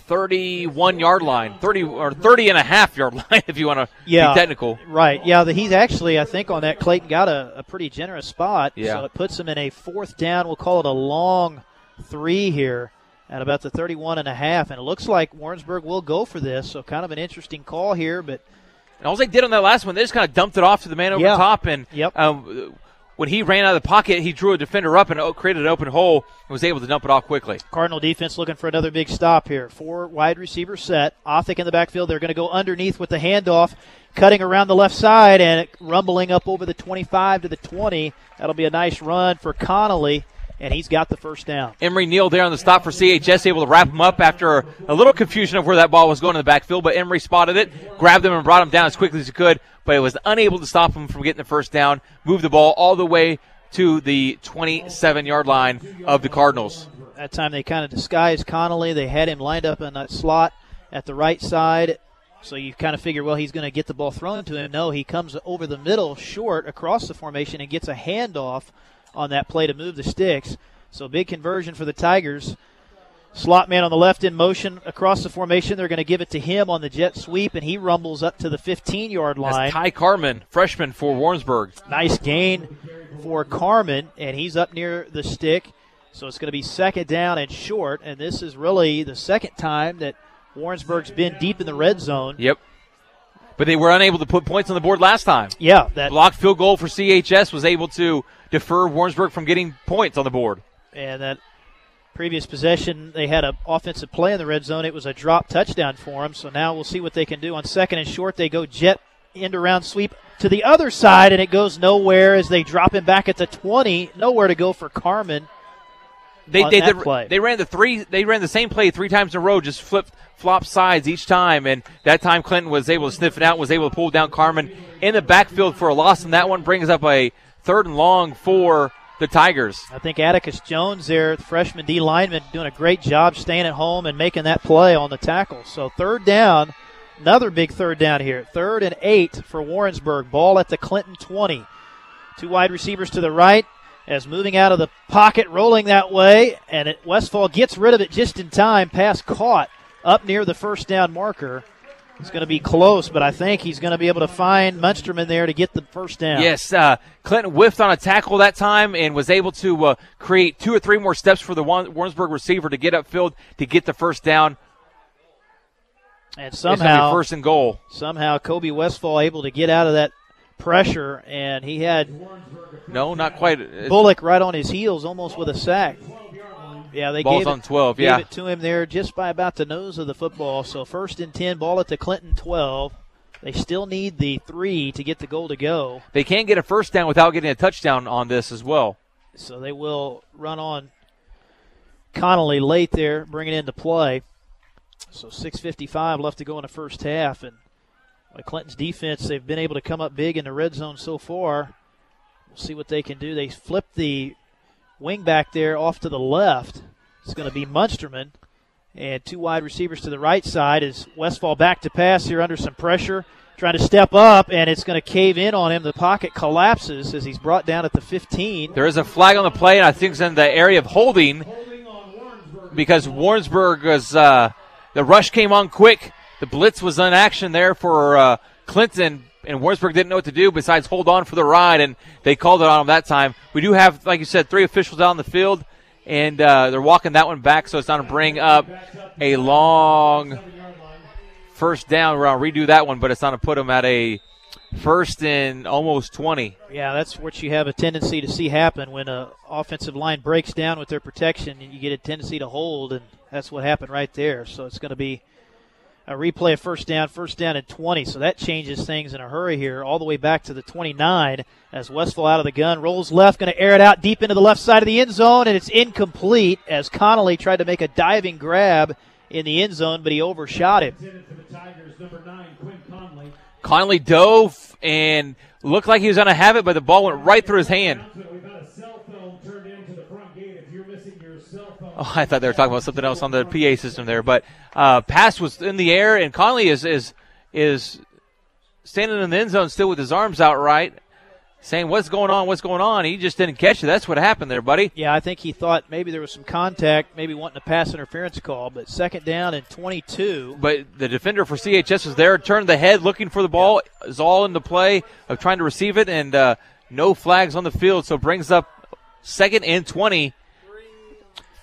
thirty-one-yard line, thirty or thirty and a half yard line if you want to yeah, be technical. Right, yeah, the, he's actually, I think on that, Clayton got a, a pretty generous spot, yeah. So it puts him in a fourth down. We'll call it a long three here at about the thirty-one and a half, and it looks like Warrensburg will go for this, so kind of an interesting call here. But and all they did on that last one, they just kind of dumped it off to the man over yeah. the top, and yep. um, when he ran out of the pocket, he drew a defender up and created an open hole and was able to dump it off quickly. Cardinal defense looking for another big stop here. Four wide receivers set. Othick in the backfield. They're going to go underneath with the handoff, cutting around the left side and rumbling up over the twenty-five to the twenty. That'll be a nice run for Connolly, and he's got the first down. Emory Neal there on the stop for C H S, able to wrap him up after a little confusion of where that ball was going in the backfield, but Emory spotted it, grabbed him, and brought him down as quickly as he could, but he was unable to stop him from getting the first down, moved the ball all the way to the twenty-seven-yard line of the Cardinals. That time they kind of disguised Connolly. They had him lined up in that slot at the right side, so you kind of figure, well, he's going to get the ball thrown to him. No, he comes over the middle short across the formation and gets a handoff on that play to move the sticks. So big conversion for the Tigers. Slot man on the left in motion across the formation. They're going to give it to him on the jet sweep, and he rumbles up to the fifteen-yard line. That's Ty Carman, freshman for Warrensburg. Nice gain for Carman, and he's up near the stick. So it's going to be second down and short, and this is really the second time that Warrensburg's been deep in the red zone. Yep. But they were unable to put points on the board last time. Yeah. That blocked field goal for C H S was able to defer Warrensburg from getting points on the board. And that previous possession, they had an offensive play in the red zone. It was a drop touchdown for them. So now we'll see what they can do on second and short. They go jet end-around sweep to the other side, and it goes nowhere as they drop him back at the twenty. Nowhere to go for Carman. They they, they, play. they ran the three. They ran the same play three times in a row, just flipped flop sides each time, and that time Clinton was able to sniff it out, was able to pull down Carman in the backfield for a loss, and that one brings up a Third and long for the Tigers. I think Atticus Jones there, the freshman D lineman, doing a great job staying at home and making that play on the tackle. So third down, another big third down here. Third and eight for Warrensburg. Ball at the Clinton twenty. Two wide receivers to the right as moving out of the pocket, rolling that way, and it, Westfall gets rid of it just in time. Pass caught up near the first down marker. It's going to be close, but I think he's going to be able to find Munsterman there to get the first down. Yes, uh, Clinton whiffed on a tackle that time and was able to uh, create two or three more steps for the Warrensburg receiver to get upfield to get the first down. And somehow, first and goal. Somehow, Kobe Westfall able to get out of that pressure, and he had no, not quite. Bullock right on his heels, almost with a sack. Yeah, they Ball's gave, it, on twelve, yeah. gave it to him there just by about the nose of the football. So first and ten, ball at the Clinton twelve. They still need the three to get the goal to go. They can get a first down without getting a touchdown on this as well. So they will run on Connolly late there, bring it into play. So six fifty-five left to go in the first half. And by Clinton's defense, they've been able to come up big in the red zone so far. We'll see what they can do. They flip the wing back there off to the left. It's going to be Munsterman. And two wide receivers to the right side as Westfall back to pass here under some pressure. Trying to step up, and it's going to cave in on him. The pocket collapses as he's brought down at the fifteen. There is a flag on the play, and I think it's in the area of holding because Warrensburg was uh, the rush came on quick. The blitz was in action there for uh, Clinton. And Warrensburg didn't know what to do besides hold on for the ride, and they called it on them that time. We do have, like you said, three officials out on the field, and uh, they're walking that one back, so it's going to bring up a long first down. We're going to redo that one, but it's going to put them at a first and almost twenty. Yeah, that's what you have a tendency to see happen when an offensive line breaks down with their protection, and you get a tendency to hold, and that's what happened right there. So it's going to be a replay of first down, first down at twenty, so that changes things in a hurry here, all the way back to the twenty-nine as Westfall out of the gun, rolls left, going to air it out deep into the left side of the end zone, and it's incomplete as Connolly tried to make a diving grab in the end zone, but he overshot it. Connolly dove and looked like he was going to have it, but the ball went right through his hand. Oh, I thought they were talking about something else on the P A system there, but uh, pass was in the air, and Conley is is is standing in the end zone still with his arms out right, saying, what's going on, what's going on? He just didn't catch it. That's what happened there, buddy. Yeah, I think he thought maybe there was some contact, maybe wanting a pass interference call, but second down and twenty-two. But the defender for C H S was there, turned the head, looking for the ball, yeah. Is all in the play of trying to receive it, and uh, no flags on the field, so brings up second and twenty.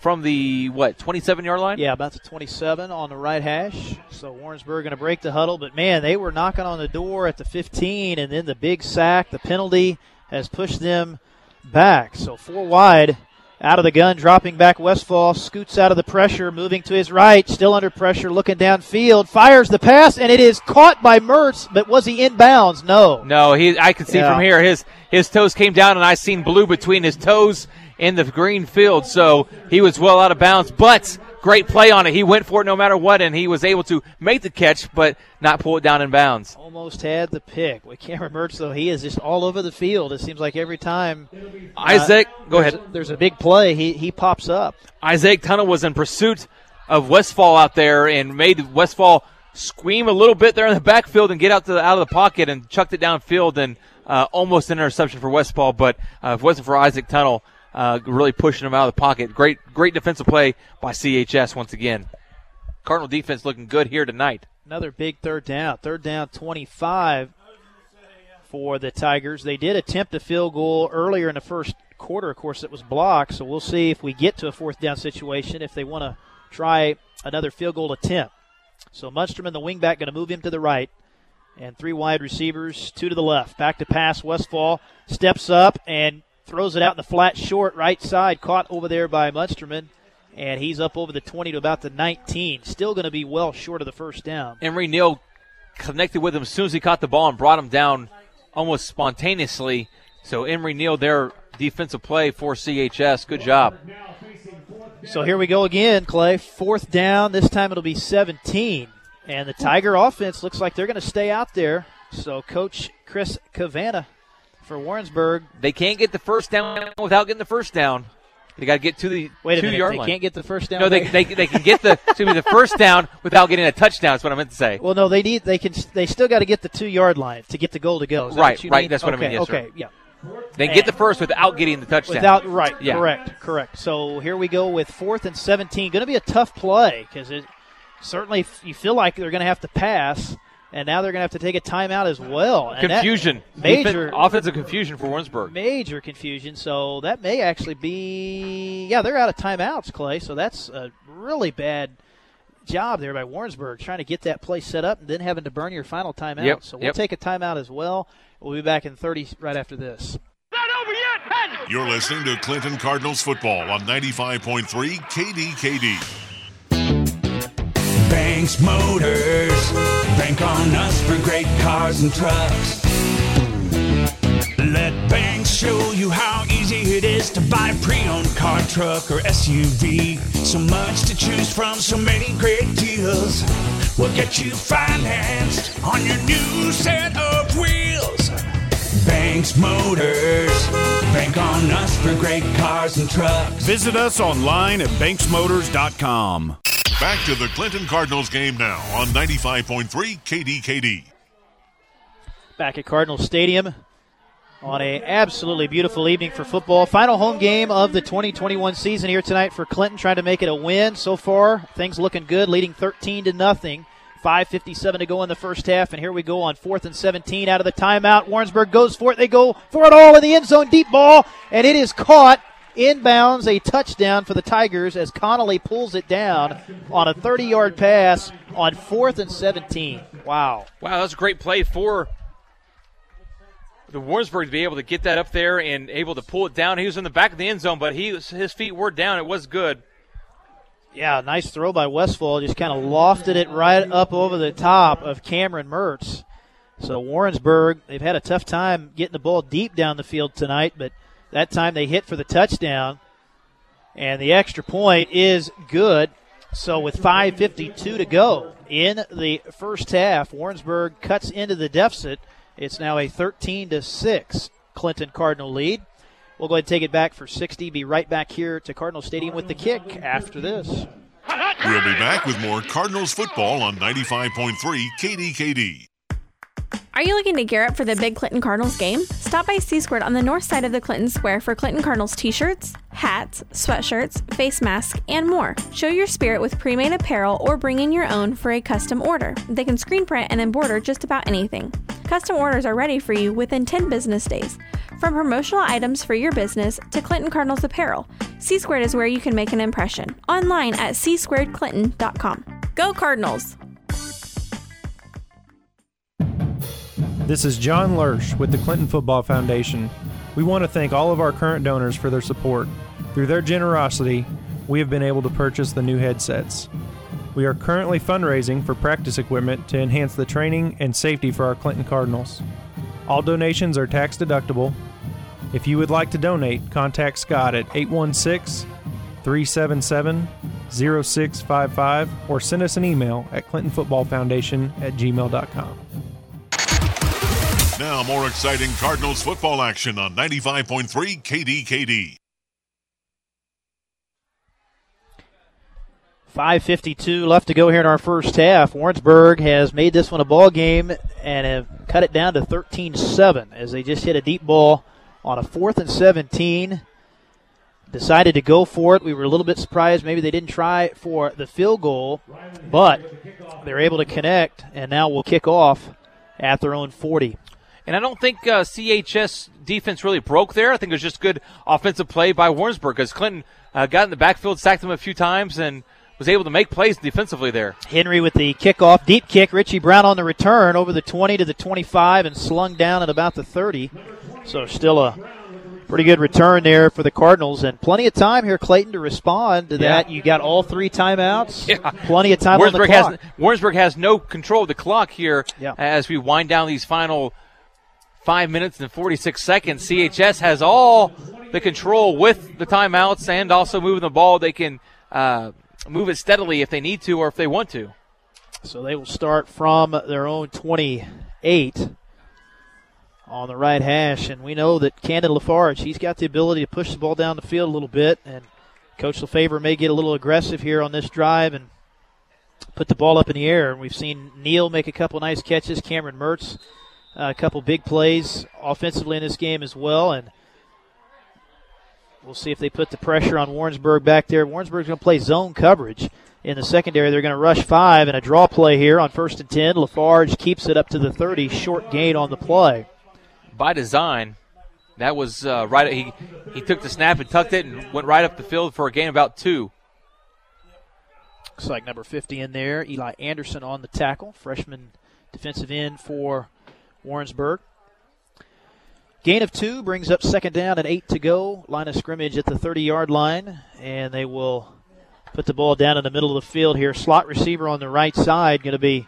From the, what, twenty-seven-yard line? Yeah, about the twenty-seven on the right hash. So Warrensburg going to break the huddle. But, man, they were knocking on the door at the fifteen, and then the big sack, the penalty, has pushed them back. So four wide, out of the gun, dropping back Westfall, scoots out of the pressure, moving to his right, still under pressure, looking downfield, fires the pass, and it is caught by Mertz, but was he in bounds? No. No, he. I could see yeah. from here his, his toes came down, and I seen blue between his toes in the green field, so he was well out of bounds, but great play on it. He went for it no matter what, and he was able to make the catch but not pull it down in bounds. Almost had the pick. With Cameron Mertz, though, he is just all over the field. It seems like every time uh, Isaac, go there's, ahead. There's a big play, he, he pops up. Isaac Tunnell was in pursuit of Westfall out there and made Westfall squeam a little bit there in the backfield and get out to the, out of the pocket and chucked it downfield and uh, almost an interception for Westfall, but uh, if it wasn't for Isaac Tunnell, Uh, really pushing him out of the pocket. Great great defensive play by C H S once again. Cardinal defense looking good here tonight. Another big third down. Third down, twenty-five for the Tigers. They did attempt a field goal earlier in the first quarter. Of course, it was blocked, so we'll see if we get to a fourth down situation if they want to try another field goal attempt. So Munsterman, the wingback, going to move him to the right. And three wide receivers, two to the left. Back to pass. Westfall steps up and throws it out in the flat short right side, caught over there by Munsterman, and he's up over the twenty to about the nineteen. Still going to be well short of the first down. Emery Neal connected with him as soon as he caught the ball and brought him down almost spontaneously. So Emery Neal, their defensive play for C H S. Good job. So here we go again, Clay. Fourth down. This time it'll be seventeen. And the Tiger offense looks like they're going to stay out there. So Coach Chris Cavana for Warrensburg. They can't get the first down without getting the first down. They got to get to the Wait a two minute, yard they line. They can't get the first down. No, they they, they can get the excuse me, the first down without getting a touchdown. That's what I meant to say. Well, no, they need they can they still got to get the two yard line to get the goal to go. Is right, that right. Mean? That's what okay, I mean. Yes, okay, sir. Yeah. They can get the first without getting the touchdown. Without right, yeah. correct, correct. So here we go with fourth and seventeen. Going to be a tough play because it certainly you feel like they're going to have to pass. And now they're going to have to take a timeout as well. And confusion. Major offensive confusion for Warrensburg. Major confusion. So that may actually be – yeah, they're out of timeouts, Clay. So that's a really bad job there by Warrensburg trying to get that play set up and then having to burn your final timeout. Yep, so we'll yep. take a timeout as well. We'll be back in thirty right after this. Not over yet. You're listening to Clinton Cardinals football on ninety-five point three K D K D. Banks Motors, bank on us for great cars and trucks. Let Banks show you how easy it is to buy a pre-owned car, truck, or S U V. So much to choose from, so many great deals. We'll get you financed on your new set of wheels. Banks Motors, bank on us for great cars and trucks. Visit us online at banks motors dot com. Back to the Clinton Cardinals game now on ninety-five point three K D K D. Back at Cardinals Stadium on an absolutely beautiful evening for football. Final home game of the twenty twenty-one season here tonight for Clinton, trying to make it a win. So far, things looking good, leading thirteen to nothing. five fifty-seven to go in the first half, and here we go on fourth and seventeen out of the timeout. Warrensburg goes for it. They go for it all in the end zone, deep ball, and it is caught. Inbounds, a touchdown for the Tigers as Connolly pulls it down on a thirty-yard pass on fourth and seventeen. Wow. Wow, that's a great play for the Warrensburg to be able to get that up there and able to pull it down. He was in the back of the end zone, but he was, his feet were down. It was good. Yeah, nice throw by Westfall. Just kind of lofted it right up over the top of Cameron Mertz. So Warrensburg, they've had a tough time getting the ball deep down the field tonight, but that time they hit for the touchdown, and the extra point is good. So with five fifty-two to go in the first half, Warrensburg cuts into the deficit. It's now a thirteen to six Clinton Cardinal lead. We'll go ahead and take it back for sixty. Be right back here to Cardinal Stadium with the kick after this. We'll be back with more Cardinals football on ninety-five point three K D K D. Are you looking to gear up for the big Clinton Cardinals game? Stop by C Squared on the north side of the Clinton Square for Clinton Cardinals t-shirts, hats, sweatshirts, face masks, and more. Show your spirit with pre-made apparel or bring in your own for a custom order. They can screen print and embroider just about anything. Custom orders are ready for you within ten business days. From promotional items for your business to Clinton Cardinals apparel, C Squared is where you can make an impression. Online at c squared clinton dot com. Go Cardinals! This is John Lersch with the Clinton Football Foundation. We want to thank all of our current donors for their support. Through their generosity, we have been able to purchase the new headsets. We are currently fundraising for practice equipment to enhance the training and safety for our Clinton Cardinals. All donations are tax deductible. If you would like to donate, contact Scott at eight one six, three seven seven, zero six five five or send us an email at clinton football foundation at gmail dot com. Now more exciting Cardinals football action on ninety-five point three K D K D. five fifty-two left to go here in our first half. Warrensburg has made this one a ball game and have cut it down to thirteen seven as they just hit a deep ball on a fourth and seventeen. Decided to go for it. We were a little bit surprised. Maybe they didn't try for the field goal, but they're able to connect, and now we'll kick off at their own forty. And I don't think uh, C H S defense really broke there. I think it was just good offensive play by Warrensburg because Clinton uh, got in the backfield, sacked him a few times, and was able to make plays defensively there. Henry with the kickoff, deep kick. Richie Brown on the return over the twenty to the twenty-five and slung down at about the thirty. So still a pretty good return there for the Cardinals. And plenty of time here, Clayton, to respond to yeah. that. You got all three timeouts. Yeah. Plenty of time on the clock. Has, Warrensburg has no control of the clock here yeah. as we wind down these final Five minutes and forty-six seconds. C H S has all the control with the timeouts and also moving the ball. They can uh, move it steadily if they need to or if they want to. So they will start from their own twenty-eight. on the right hash. And we know that Candon Lafarge, he's got the ability to push the ball down the field a little bit. And Coach LeFevre may get a little aggressive here on this drive and put the ball up in the air. And we've seen Neal make a couple nice catches. Cameron Mertz, uh, a couple big plays offensively in this game as well. And we'll see if they put the pressure on Warrensburg back there. Warrensburg's going to play zone coverage in the secondary. They're going to rush five and a draw play here on first and ten. Lafarge keeps it up to the thirty, short gain on the play. By design, that was uh, right. He, he took the snap and tucked it and went right up the field for a gain of about two. Looks like number fifty in there, Eli Anderson on the tackle, freshman defensive end for Warrensburg. Gain of two brings up second down and eight to go. Line of scrimmage at the thirty-yard line, and they will put the ball down in the middle of the field here. Slot receiver on the right side going to be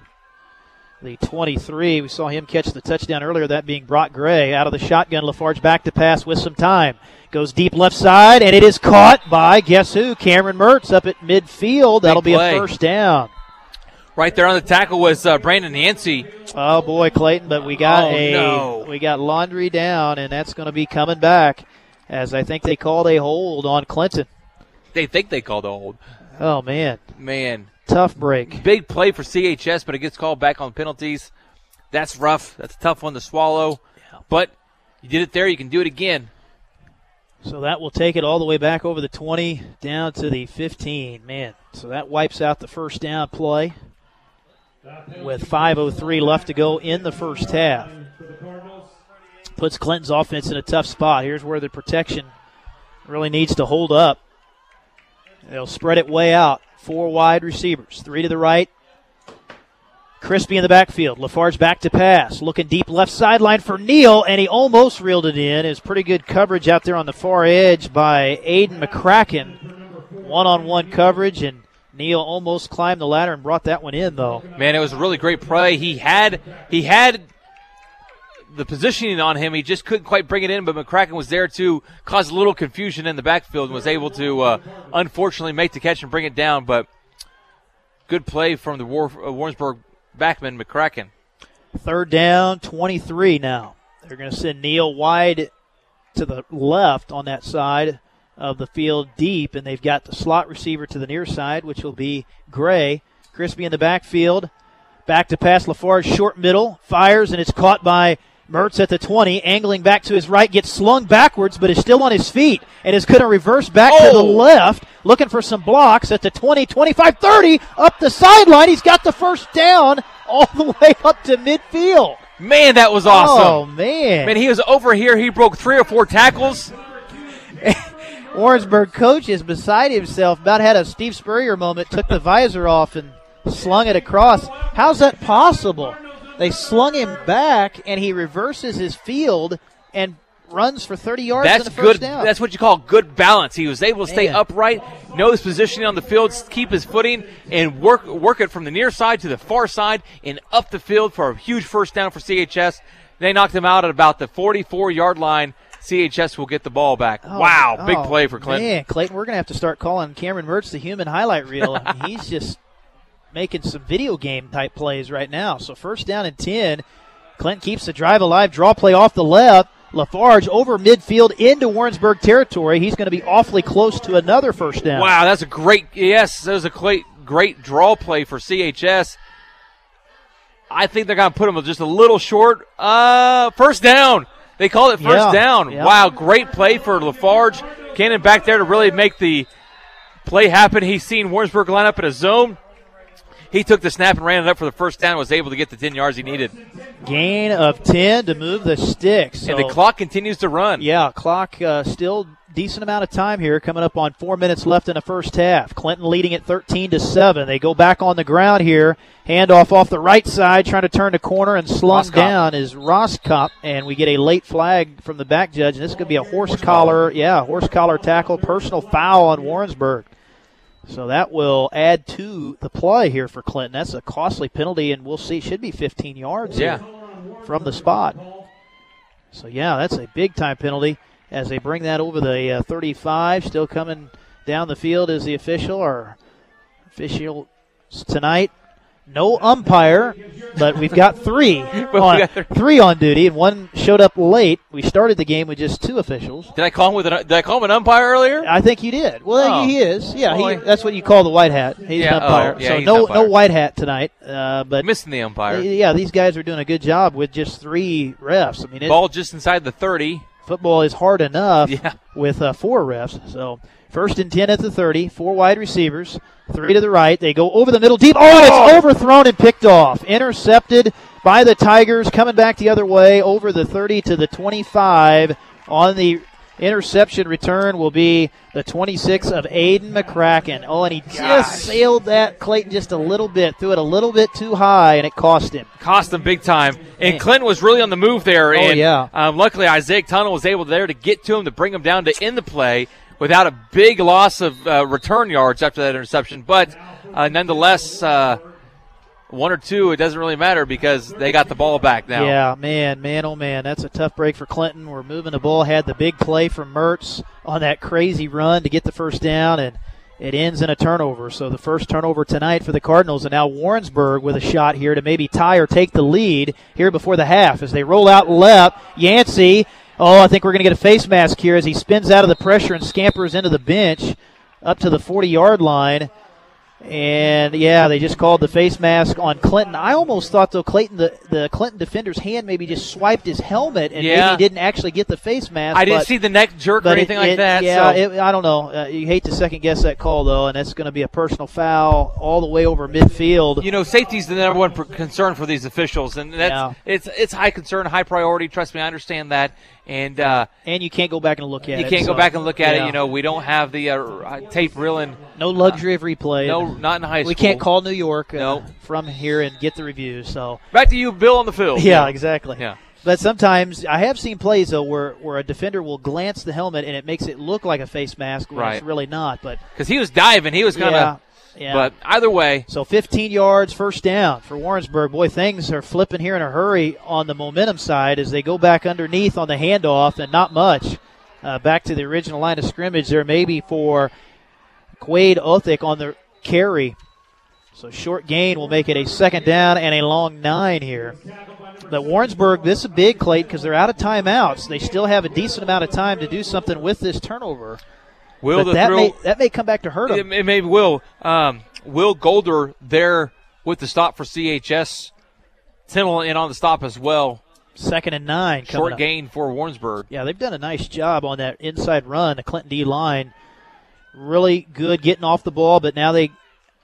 the twenty-three. We saw him catch the touchdown earlier, that being Brock Gray. Out of the shotgun, Lafarge back to pass with some time. Goes deep left side, and it is caught by, guess who, Cameron Mertz up at midfield. That'll be a first down. Right there on the tackle was uh, Brandon Yancey. Oh boy, Clayton! But we got oh, a no. we got Laundrie down, and that's going to be coming back, as I think they called a hold on Clinton. They think they called a hold. Oh man, man, tough break. Big play for C H S, but it gets called back on penalties. That's rough. That's a tough one to swallow. Yeah. But you did it there. You can do it again. So that will take it all the way back over the twenty, down to the fifteen. Man, so that wipes out the first down play. With five oh three left to go in the first half. Puts Clinton's offense in a tough spot. Here's where the protection really needs to hold up. They'll spread it way out. Four wide receivers. Three to the right. Crispy in the backfield. Lafarge back to pass. Looking deep left sideline for Neal, and he almost reeled it in. It was pretty good coverage out there on the far edge by Aiden McCracken. One-on-one coverage, and Neal almost climbed the ladder and brought that one in, though. Man, it was a really great play. He had he had the positioning on him. He just couldn't quite bring it in, but McCracken was there to cause a little confusion in the backfield and was able to, uh, unfortunately, make the catch and bring it down. But good play from the War, uh, Warrensburg backman, McCracken. Third down, twenty-three now. They're going to send Neal wide to the left on that side of the field deep, and they've got the slot receiver to the near side, which will be Gray. Crispy in the backfield. Back to pass, Lafarge, short middle, fires, and it's caught by Mertz at the twenty, angling back to his right, gets slung backwards, but is still on his feet, and is going to reverse back oh. to the left, looking for some blocks at the twenty, twenty-five, thirty, up the sideline. He's got the first down all the way up to midfield. Man, that was awesome. Oh, man. Man, he was over here. He broke three or four tackles. Warrensburg coach is beside himself, about had a Steve Spurrier moment, took the visor off and slung it across. How's that possible? They slung him back, and he reverses his field and runs for thirty yards in the first good, down. That's what you call good balance. He was able to stay Man. upright, know his positioning on the field, keep his footing, and work, work it from the near side to the far side and up the field for a huge first down for C H S. They knocked him out at about the forty-four-yard line. C H S will get the ball back. Oh, wow, big oh, play for Clinton. Man, Clayton, we're going to have to start calling Cameron Mertz the human highlight reel. I mean, he's just making some video game-type plays right now. So first down and ten. Clinton keeps the drive alive. Draw play off the left. Lafarge over midfield into Warrensburg territory. He's going to be awfully close to another first down. Wow, that's a great – yes, that was a great, great draw play for C H S. I think they're going to put him just a little short. Uh, first down. They call it first yeah, down. Yeah. Wow, great play for Lafarge. Cannon back there to really make the play happen. He's seen Warrensburg line up in a zone. He took the snap and ran it up for the first down, was able to get the ten yards he needed. Gain of ten to move the sticks. So, and the clock continues to run. Yeah, clock uh, still decent amount of time here, coming up on four minutes left in the first half. Clinton leading at thirteen to seven. They go back on the ground here. Handoff off the right side, trying to turn the corner, and slung Roskop. down is Roskop, and we get a late flag from the back judge, and this could be a horse, horse collar, collar. Yeah, horse collar tackle, personal foul on Warrensburg. So that will add to the play here for Clinton. That's a costly penalty, and we'll see. Should be fifteen yards yeah. from the spot. So, yeah, that's a big-time penalty as they bring that over the uh, thirty-five. Still coming down the field is the official or official tonight. no umpire, but we've got three on, three on duty, and one showed up late. We started the game with just two officials. Did I call him with an, did I call him an umpire earlier? I think you did. Well, oh. he is. Yeah, he, that's what you call the white hat. He's yeah, an umpire. Oh, yeah, so no umpire. no white hat tonight. Uh, but missing the umpire. Yeah, these guys are doing a good job with just three refs. I mean, it, ball just inside the thirty. Football is hard enough yeah. with uh, four refs. So first and ten at the thirty, four wide receivers, three to the right. They go over the middle deep. Oh, and it's overthrown and picked off. Intercepted by the Tigers, coming back the other way over the thirty to the twenty-five. On the interception return will be the twenty-six of Aiden McCracken. Oh, and he Gosh. just sailed that, Clayton, just a little bit, threw it a little bit too high, and it cost him. Cost him big time. And Man. Clinton was really on the move there. Oh, and, yeah. Um, luckily, Isaiah Tunnel was able there to get to him, to bring him down to end the play without a big loss of uh, return yards after that interception. But uh, nonetheless, uh, one or two, it doesn't really matter because they got the ball back now. Yeah, man, man, oh, man. That's a tough break for Clinton. We're moving the ball. Had the big play from Mertz on that crazy run to get the first down, and it ends in a turnover. So the first turnover tonight for the Cardinals, and now Warrensburg with a shot here to maybe tie or take the lead here before the half as they roll out left. Yancey, oh, I think we're going to get a face mask here as he spins out of the pressure and scampers into the bench up to the forty-yard line. And, yeah, they just called the face mask on Clinton. I almost thought, though, Clayton, the, the Clinton defender's hand maybe just swiped his helmet and yeah. maybe didn't actually get the face mask. I but, didn't see the neck jerk or anything it, like it, that. Yeah, so. it, I don't know. Uh, you hate to second-guess that call, though, and that's going to be a personal foul all the way over midfield. You know, safety's the number one concern for these officials, and that's yeah. it's it's high concern, high priority. Trust me, I understand that. And uh, and you can't go back and look at you it. You can't so, go back and look at yeah. it. You know, we don't have the uh, tape reeling. No luxury uh, of replay. No, not in high school. We can't call New York uh, no. from here and get the review. So back to you, Bill, on the field. Yeah, yeah, exactly. Yeah. But sometimes I have seen plays, though, where, where a defender will glance the helmet and it makes it look like a face mask when right. it's really not. Because he was diving. He was kind of yeah, – yeah. But either way. So fifteen yards, first down for Warrensburg. Boy, things are flipping here in a hurry on the momentum side as they go back underneath on the handoff, and not much. Uh, back to the original line of scrimmage there maybe for Quade Othick on the – carry. So short gain will make it a second down and a long nine here. But Warrensburg, this is big, Clayton, because they're out of timeouts. They still have a decent amount of time to do something with this turnover. Will the that, thrill, may, that may come back to hurt them. It, it may will. Um, Will Golder there with the stop for C H S. Tennell in on the stop as well. Second and nine. Short up. gain for Warrensburg. Yeah, they've done a nice job on that inside run, the Clinton D line. Really good getting off the ball, but now they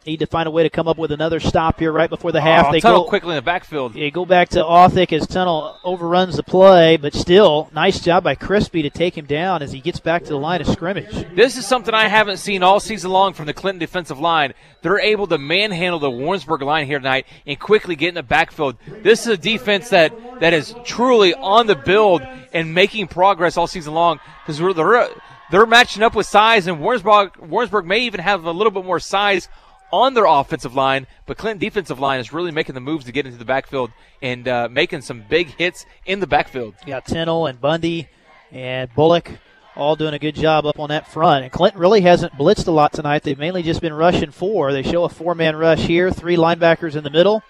need to find a way to come up with another stop here right before the half. Oh, they Tunnel go, quickly in the backfield. They go back to Othick as Tunnel overruns the play, but still, nice job by Crispy to take him down as he gets back to the line of scrimmage. This is something I haven't seen all season long from the Clinton defensive line. They're able to manhandle the Warrensburg line here tonight and quickly get in the backfield. This is a defense that, that is truly on the build and making progress all season long because we're the – they're matching up with size, and Warrensburg, Warrensburg may even have a little bit more size on their offensive line, but Clinton defensive line is really making the moves to get into the backfield and uh, making some big hits in the backfield. Yeah, Tennell and Bundy and Bullock all doing a good job up on that front. And Clinton really hasn't blitzed a lot tonight. They've mainly just been rushing four. They show a four-man rush here, three linebackers in the middle.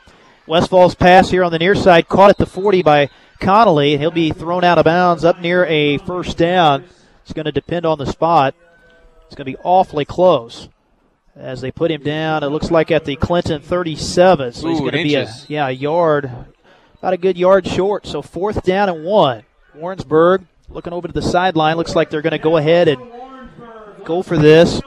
Westfall's pass here on the near side caught at the forty by Connolly, and he'll be thrown out of bounds up near a first down. It's going to depend on the spot. It's going to be awfully close as they put him down. It looks like at the Clinton thirty-seven. So Ooh, he's going to be a, yeah, a yard, about a good yard short. So fourth down and one. Warrensburg looking over to the sideline. Looks like they're going to go ahead and go for this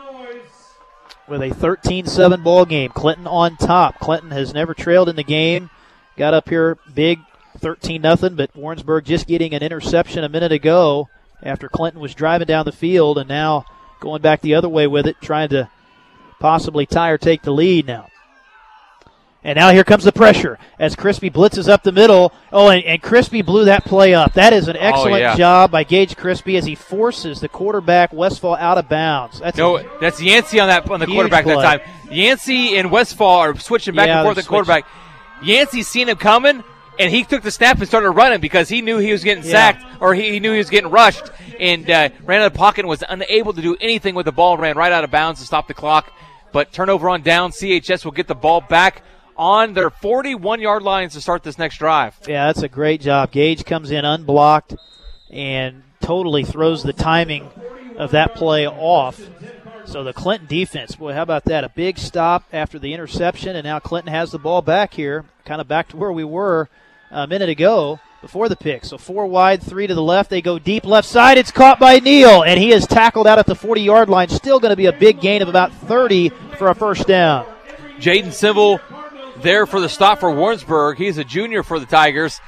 with a thirteen seven ball game. Clinton on top. Clinton has never trailed in the game. Got up here big thirteen nothing, but Warrensburg just getting an interception a minute ago. After Clinton was driving down the field and now going back the other way with it, trying to possibly tie or take the lead now. And now here comes the pressure as Crispy blitzes up the middle. Oh, and, and Crispy blew that play up. That is an excellent oh, yeah. job by Gage Crispy as he forces the quarterback Westfall out of bounds. That's no, a, that's Yancey on that on the quarterback play. That time. Yancey and Westfall are switching back yeah, and forth at quarterback. Yancey's seen him coming. And he took the snap and started running because he knew he was getting yeah. sacked or he, he knew he was getting rushed and uh, ran out of the pocket and was unable to do anything with the ball, ran right out of bounds to stop the clock. But turnover on down, C H S will get the ball back on their forty-one-yard lines to start this next drive. Yeah, that's a great job. Gage comes in unblocked and totally throws the timing of that play off. So the Clinton defense, boy, how about that? A big stop after the interception, and now Clinton has the ball back here, kind of back to where we were a minute ago before the pick. So four wide, three to the left. They go deep left side. It's caught by Neal, and he is tackled out at the forty-yard line. Still going to be a big gain of about thirty for a first down. Jaden Civil there for the stop for Warrensburg. He's a junior for the Tigers.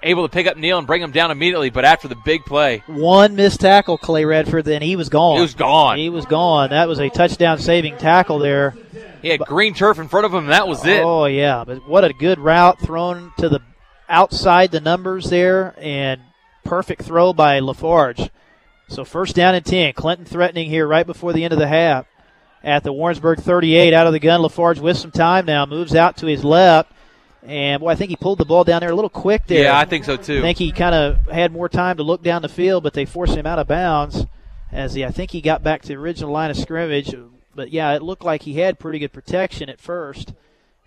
Able to pick up Neal and bring him down immediately, but after the big play. One missed tackle, Clay Redford, then he was gone. He was gone. He was gone. That was a touchdown-saving tackle there. He had but, green turf in front of him, and that was it. Oh, yeah, but what a good route thrown to the outside the numbers there, and perfect throw by Lafarge. So first down and ten. Clinton threatening here right before the end of the half. At the Warrensburg thirty-eight, out of the gun, Lafarge with some time now, moves out to his left. And, boy, I think he pulled the ball down there a little quick there. Yeah, I think so, too. I think he kind of had more time to look down the field, but they forced him out of bounds as he, I think he got back to the original line of scrimmage. But, yeah, it looked like he had pretty good protection at first.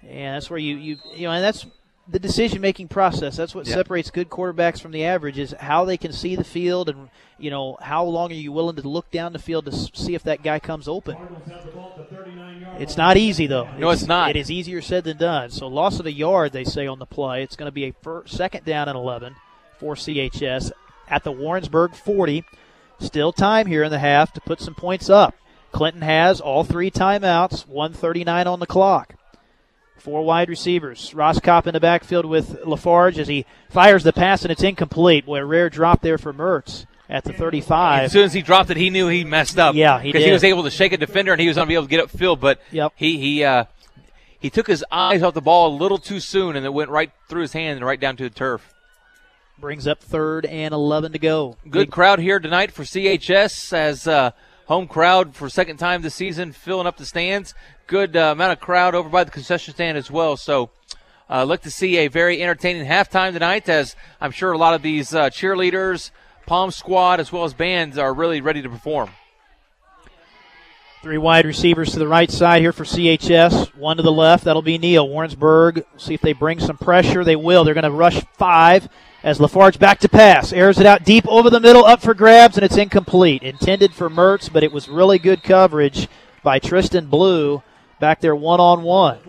And that's where you, you, you know, and that's the decision-making process. That's what yeah. separates good quarterbacks from the average is how they can see the field and, you know, how long are you willing to look down the field to see if that guy comes open. It's not easy, though. No, it's, it's not. It is easier said than done. So loss of a yard, they say, on the play. It's going to be a first, second down and eleven for C H S at the Warrensburg forty. Still time here in the half to put some points up. Clinton has all three timeouts, one thirty-nine on the clock. Four wide receivers. Rosskopf in the backfield with Lafarge as he fires the pass, and it's incomplete. Boy, a rare drop there for Mertz at the thirty-five. As soon as he dropped it, he knew he messed up. Yeah, he did. Because he was able to shake a defender, and he was going to be able to get upfield. But yep. he he uh, he took his eyes off the ball a little too soon, and it went right through his hand and right down to the turf. Brings up third and eleven to go. Good Big. crowd here tonight for C H S as uh, home crowd for second time this season, filling up the stands. Good uh, amount of crowd over by the concession stand as well. So uh, look to see a very entertaining halftime tonight, as I'm sure a lot of these uh, cheerleaders, Palm Squad, as well as bands are really ready to perform. Three wide receivers to the right side here for C H S. One to the left. That'll be Neal. Warrensburg, see if they bring some pressure. They will. They're going to rush five as Lafarge back to pass. Airs it out deep over the middle, up for grabs, and it's incomplete. Intended for Mertz, but it was really good coverage by Tristan Blue. Back there one-on-one.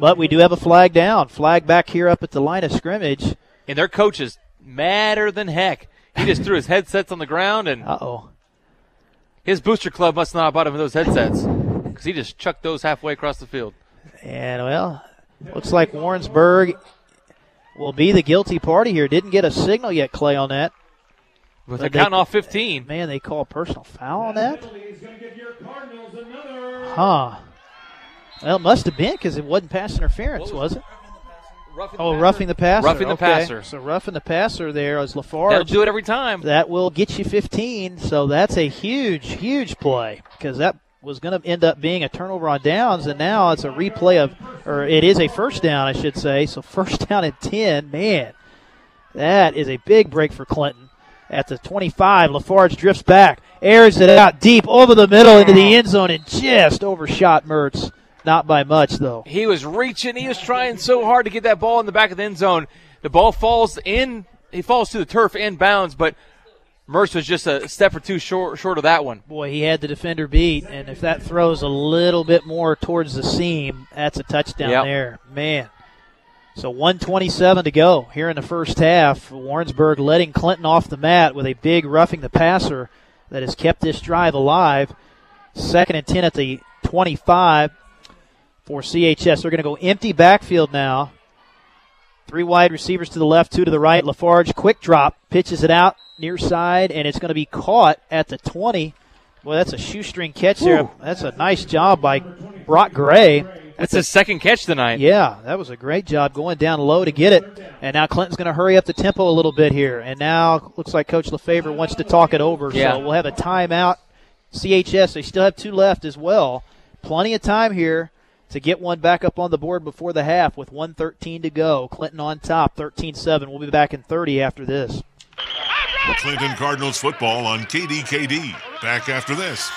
But we do have a flag down. Flag back here up at the line of scrimmage. And their coach is madder than heck. He just threw his headsets on the ground. And Uh-oh. His booster club must not have bought him those headsets because he just chucked those halfway across the field. And, well, looks like Warrensburg will be the guilty party here. Didn't get a signal yet, Clay, on that. But, but they're they, counting off fifteen. Man, they call a personal foul on that? Huh. Well, it must have been because it wasn't pass interference, was, was it? Roughing oh, passer. roughing the passer. Roughing the okay. passer. So roughing the passer there is Lafarge. That'll do it every time. That will get you fifteen, so that's a huge, huge play because that was going to end up being a turnover on downs, and now it's a replay of, or it is a first down, I should say, so first down at ten. Man, that is a big break for Clinton. At the twenty-five, Lafarge drifts back, airs it out deep over the middle into the end zone, and just overshot Mertz. Not by much, though. He was reaching. He was trying so hard to get that ball in the back of the end zone. The ball falls in. He falls to the turf in bounds, but Mertz was just a step or two short, short of that one. Boy, he had the defender beat, and if that throws a little bit more towards the seam, that's a touchdown yep. there. Man. So one twenty-seven to go here in the first half. Warrensburg letting Clinton off the mat with a big roughing the passer that has kept this drive alive. Second and ten at the twenty-five. For C H S, they're going to go empty backfield now. Three wide receivers to the left, two to the right. Lafarge, quick drop, pitches it out near side, and it's going to be caught at the twenty. Boy, that's a shoestring catch there. Ooh. That's a nice job by Brock Gray. That's, that's his a, second catch tonight. Yeah, that was a great job going down low to get it. And now Clinton's going to hurry up the tempo a little bit here. And now looks like Coach Lefevre wants to talk it over, yeah. so we'll have a timeout. C H S, they still have two left as well. Plenty of time here to get one back up on the board before the half with one thirteen to go. Clinton on top, thirteen seven. We'll be back in thirty after this. Clinton Cardinals football on K D K D. Back after this.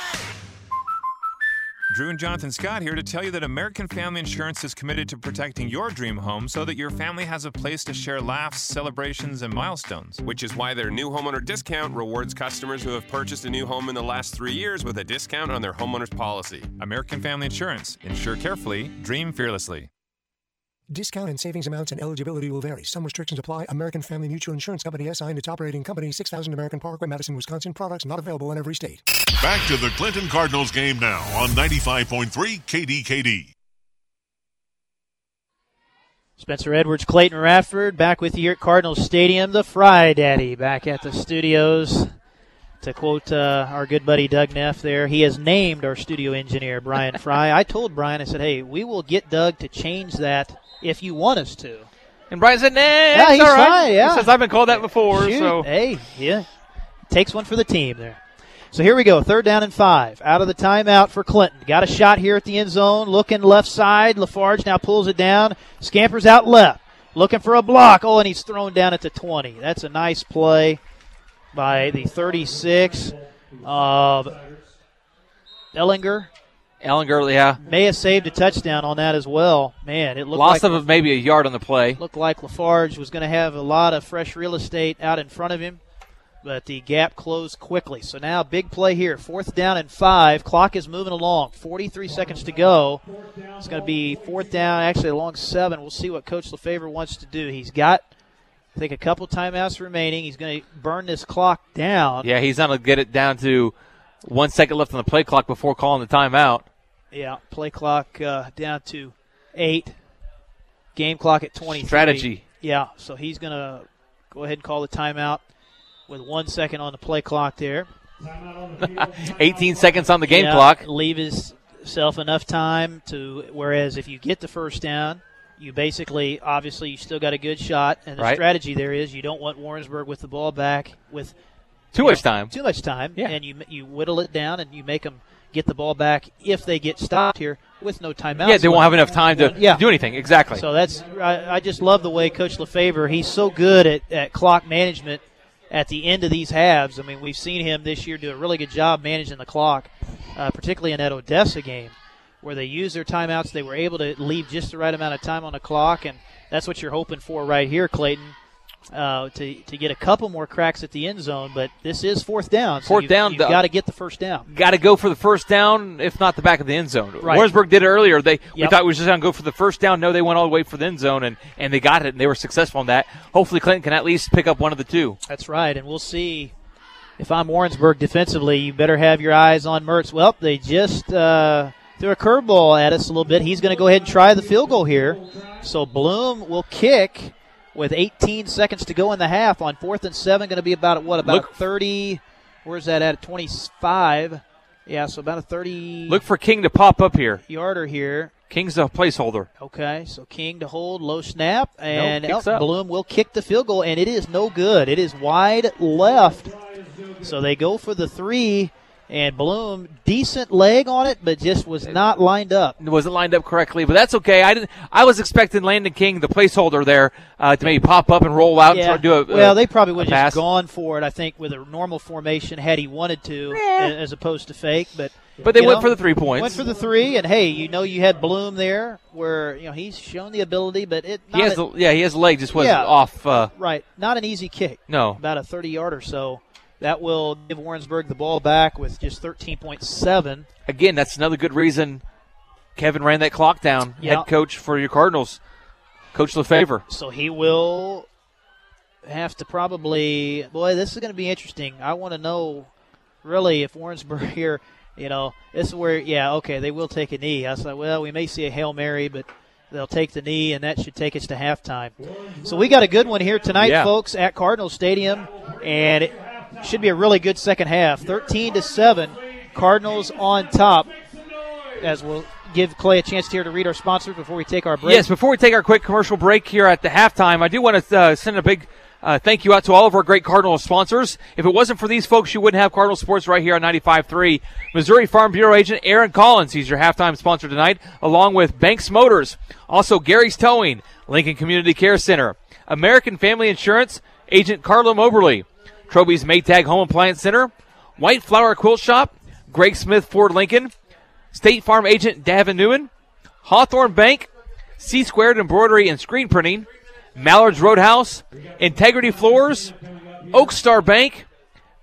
Drew and Jonathan Scott here to tell you that American Family Insurance is committed to protecting your dream home so that your family has a place to share laughs, celebrations, and milestones. Which is why their new homeowner discount rewards customers who have purchased a new home in the last three years with a discount on their homeowner's policy. American Family Insurance. Insure carefully. Dream fearlessly. Discount and savings amounts and eligibility will vary. Some restrictions apply. American Family Mutual Insurance Company, S I and its operating company, six thousand American Parkway, Madison, Wisconsin. Products not available in every state. Back to the Clinton Cardinals game now on ninety-five point three K D K D. Spencer Edwards, Clayton Radford, back with you here at Cardinals Stadium. The Fry Daddy back at the studios. To quote uh, our good buddy Doug Neff there, he has named our studio engineer, Brian Fry. I told Brian, I said, hey, we will get Doug to change that if you want us to. And Brian said, nah, yeah, it's all right. Fine, yeah. He says, I've been called that before. Shoot. So hey, yeah, takes one for the team there. So here we go, third down and five. Out of the timeout for Clinton. Got a shot here at the end zone, looking left side. Lafarge now pulls it down. Scampers out left, looking for a block. Oh, and he's thrown down at the twenty. That's a nice play by the thirty-six of Ellinger. Ellinger, yeah. May have saved a touchdown on that as well. Man, it looked Lost like... Lost of maybe a yard on the play. Looked like Lafarge was going to have a lot of fresh real estate out in front of him, but the gap closed quickly. So now big play here. Fourth down and five. Clock is moving along. forty-three seconds to go. It's going to be fourth down, actually along seven. We'll see what Coach LeFevre wants to do. He's got... I think a couple timeouts remaining. He's going to burn this clock down. Yeah, he's going to get it down to one second left on the play clock before calling the timeout. Yeah, play clock uh, down to eight. Game clock at twenty-three. Strategy. Yeah, so he's going to go ahead and call the timeout with one second on the play clock there. eighteen seconds on the game yeah, clock. Leave himself enough time to, whereas if you get the first down, you basically, obviously, you still got a good shot, and the right. strategy there is you don't want Warrensburg with the ball back with too much know, time. Too much time, yeah. And you you whittle it down, and you make them get the ball back if they get stopped here with no timeouts. Yeah, they won't have enough time to yeah. do anything. Exactly. So that's I, I just love the way Coach LeFevre, he's so good at, at clock management at the end of these halves. I mean, we've seen him this year do a really good job managing the clock, uh, particularly in that Odessa game, where they used their timeouts. They were able to leave just the right amount of time on the clock, and that's what you're hoping for right here, Clayton, uh, to to get a couple more cracks at the end zone. But this is fourth down. So fourth you've, down. You've got to get the first down. Got to go for the first down, if not the back of the end zone. Right. Warrensburg did it earlier. They yep. We thought we were just going to go for the first down. No, they went all the way for the end zone, and, and they got it, and they were successful in that. Hopefully Clinton can at least pick up one of the two. That's right, and we'll see. If I'm Warrensburg defensively, you better have your eyes on Mertz. Well, they just uh, – threw a curveball at us a little bit. He's going to go ahead and try the field goal here. So Bloom will kick with eighteen seconds to go in the half on fourth and seven. Going to be about, what, about look, thirty. Where's that at? twenty-five. Yeah, so about a thirty. Look for King to pop up here. Yarder here. King's a placeholder. Okay, so King to hold, low snap. And nope, El- Bloom will kick the field goal, and it is no good. It is wide left. So they go for the three. And Bloom, decent leg on it, but just was not lined up. It wasn't lined up correctly, but that's okay. I didn't. I was expecting Landon King, the placeholder there, uh, to maybe pop up and roll out yeah. and try to do a Well, a, they probably would have just gone for it, I think, with a normal formation had he wanted to eh. as opposed to fake. But but they went know, for the three points. Went for the three, and, hey, you know you had Bloom there where, you know, he's shown the ability, but it not he has a, the, Yeah, he has a leg just wasn't yeah, off. Uh, right. Not an easy kick. No. About a thirty-yard or so. That will give Warrensburg the ball back with just thirteen point seven. Again, that's another good reason Kevin ran that clock down, yep. head coach for your Cardinals, Coach LeFevre. So he will have to probably – boy, this is going to be interesting. I want to know really if Warrensburg here, you know, this is where, yeah, okay, they will take a knee. I was like, well, we may see a Hail Mary, but – they'll take the knee, and that should take us to halftime. So we got a good one here tonight, yeah. folks, at Cardinals Stadium, and it should be a really good second half. thirteen to seven, Cardinals on top, as we'll give Clay a chance here to read our sponsors before we take our break. Yes, before we take our quick commercial break here at the halftime, I do want to uh, send a big uh, thank you out to all of our great Cardinals sponsors. If it wasn't for these folks, you wouldn't have Cardinals Sports right here on ninety-five point three. Missouri Farm Bureau agent Aaron Collins, he's your halftime sponsor tonight, along with Banks Motors. Also, Gary's Towing, Lincoln Community Care Center, American Family Insurance, agent Carla Moberly, Trobe's Maytag Home Appliance Center, White Flower Quilt Shop, Greg Smith Ford Lincoln, State Farm agent Davin Newman, Hawthorne Bank, C-Squared Embroidery and Screen Printing, Mallard's Roadhouse, Integrity Floors, Oak Star Bank,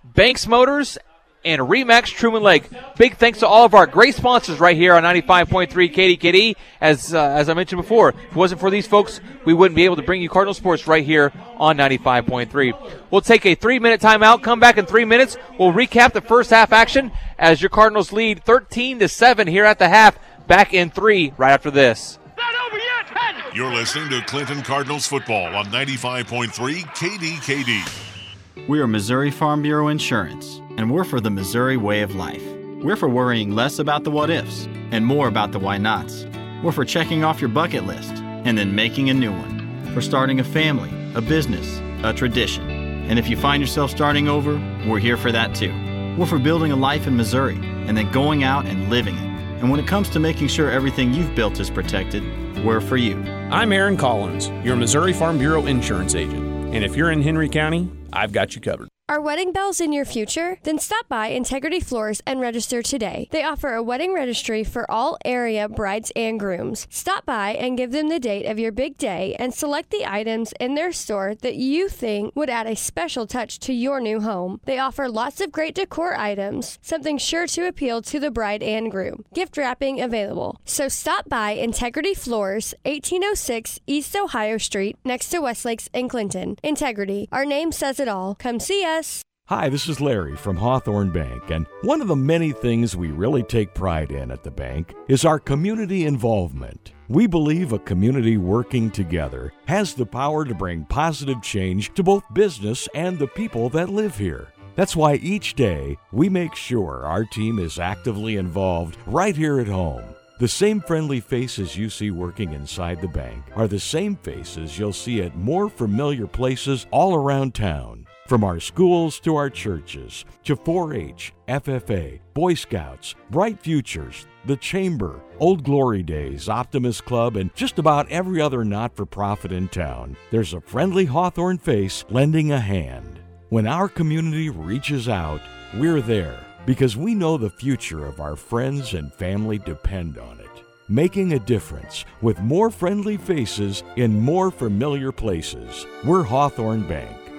Banks Motors, and Remax Truman Lake. Big thanks to all of our great sponsors right here on ninety-five point three K D K D. As uh, as I mentioned before, if it wasn't for these folks, we wouldn't be able to bring you Cardinal Sports right here on ninety-five point three. We'll take a three-minute timeout, come back in three minutes. We'll recap the first half action as your Cardinals lead thirteen to seven here at the half. Back in three right after this. You're listening to Clinton Cardinals football on ninety-five point three K D K D. We are Missouri Farm Bureau Insurance, and we're for the Missouri way of life. We're for worrying less about the what-ifs and more about the why-nots. We're for checking off your bucket list and then making a new one. For starting a family, a business, a tradition. And if you find yourself starting over, we're here for that too. We're for building a life in Missouri and then going out and living it. And when it comes to making sure everything you've built is protected, we're for you. I'm Aaron Collins, your Missouri Farm Bureau insurance agent. And if you're in Henry County, I've got you covered. Are wedding bells in your future? Then stop by Integrity Floors and register today. They offer a wedding registry for all area brides and grooms. Stop by and give them the date of your big day and select the items in their store that you think would add a special touch to your new home. They offer lots of great decor items, something sure to appeal to the bride and groom. Gift wrapping available. So stop by Integrity Floors, eighteen oh six East Ohio Street, next to Westlakes in Clinton. Integrity, our name says it all. Come see us. Hi, this is Larry from Hawthorne Bank, and one of the many things we really take pride in at the bank is our community involvement. We believe a community working together has the power to bring positive change to both business and the people that live here. That's why each day we make sure our team is actively involved right here at home. The same friendly faces you see working inside the bank are the same faces you'll see at more familiar places all around town. From our schools to our churches, to four H, F F A, Boy Scouts, Bright Futures, The Chamber, Old Glory Days, Optimist Club, and just about every other not-for-profit in town, there's a friendly Hawthorne face lending a hand. When our community reaches out, we're there because we know the future of our friends and family depend on it. Making a difference with more friendly faces in more familiar places. We're Hawthorne Bank.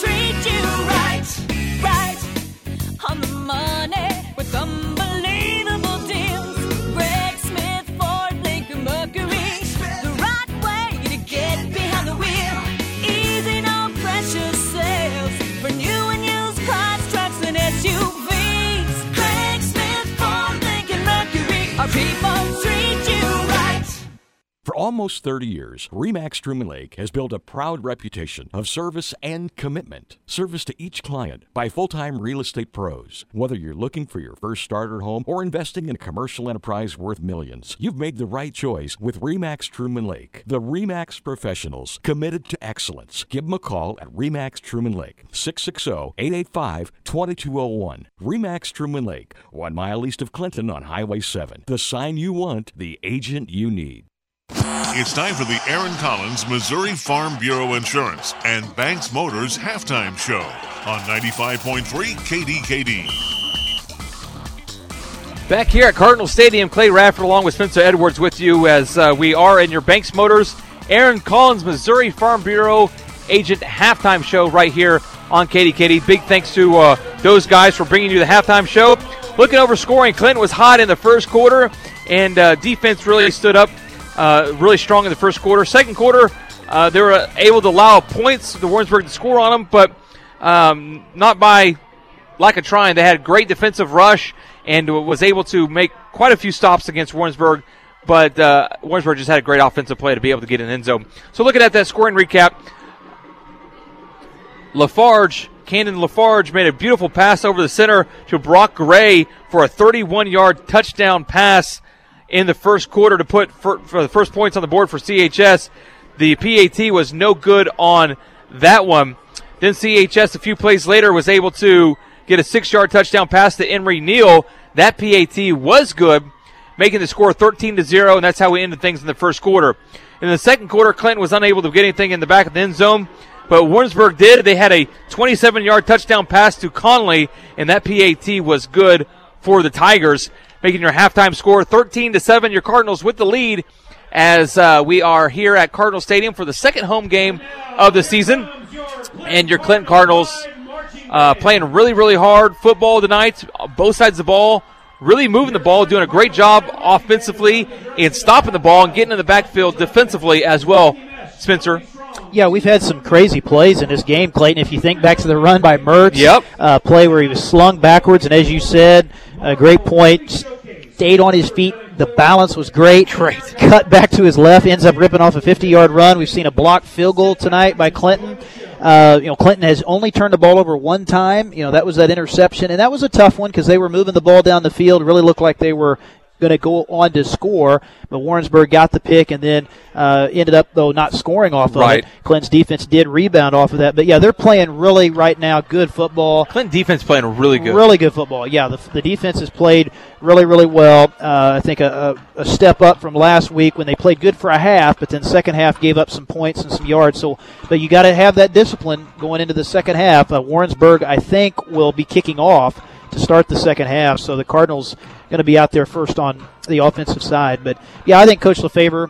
treat you right, right. On the money with unbelievable deals. Greg Smith Ford Lincoln Mercury. The right way to get behind the wheel. Easy, no pressure sales for new and used cars, trucks, and S U Vs. People treat you right. For almost thirty years, Remax Truman Lake has built a proud reputation of service and commitment. Service to each client by full-time real estate pros. Whether you're looking for your first starter home or investing in a commercial enterprise worth millions, you've made the right choice with Remax Truman Lake. The Remax professionals committed to excellence. Give them a call at Remax Truman Lake, six six zero, eight eight five, two two zero one. Remax Truman Lake, one mile east of Clinton on Highway seven. The sign you want, the agent you need. It's time for the Aaron Collins Missouri Farm Bureau Insurance and Banks Motors Halftime Show on ninety-five point three K D K D. Back here at Cardinal Stadium, Clay Radford along with Spencer Edwards with you as uh, we are in your Banks Motors Aaron Collins Missouri Farm Bureau Agent Halftime Show right here on K D K D. Big thanks to uh, those guys for bringing you the halftime show. Looking over scoring, Clinton was hot in the first quarter, and uh, defense really stood up. Uh, really strong in the first quarter. Second quarter, uh, they were able to allow points to Warrensburg to score on them, but um, not by lack of trying. They had a great defensive rush and was able to make quite a few stops against Warrensburg, but uh, Warrensburg just had a great offensive play to be able to get in the end zone. So looking at that scoring recap, Lafarge, Cannon Lafarge made a beautiful pass over the center to Brock Gray for a thirty-one-yard touchdown pass in the first quarter to put for, for the first points on the board for C H S. The P A T was no good on that one. Then C H S a few plays later was able to get a six-yard touchdown pass to Emory Neal. That P A T was good, making the score thirteen to zero, and that's how we ended things in the first quarter. In the second quarter, Clinton was unable to get anything in the back of the end zone, But Warrensburg did. They had a twenty-seven-yard touchdown pass to Conley, and that P A T was good for the Tigers, making your halftime score thirteen to seven. Your Cardinals with the lead as uh, we are here at Cardinal Stadium for the second home game of the season. And your Clinton Cardinals uh, playing really, really hard football tonight, both sides of the ball, really moving the ball, doing a great job offensively and stopping the ball and getting in the backfield defensively as well, Spencer. Yeah, we've had some crazy plays in this game, Clayton. If you think back to the run by Mertz, yep. uh, play where he was slung backwards, and as you said, a great point, stayed on his feet. The balance was great. Great. Cut back to his left, ends up ripping off a fifty-yard run. We've seen a blocked field goal tonight by Clinton. Uh, you know, Clinton has only turned the ball over one time. You know, that was that interception, and that was a tough one because they were moving the ball down the field. Really looked like they were going to go on to score, but Warrensburg got the pick and then uh, ended up, though, not scoring off of right. it. Clinton's defense did rebound off of that, but, yeah, they're playing really right now good football. Clinton defense playing really good. Really good football, yeah. The, the defense has played really, really well. Uh, I think a, a, a step up from last week when they played good for a half, but then second half gave up some points and some yards. So, but you got to have that discipline going into the second half. Uh, Warrensburg, I think, will be kicking off to start the second half, so the Cardinals going to be out there first on the offensive side. But, yeah, I think Coach LeFevre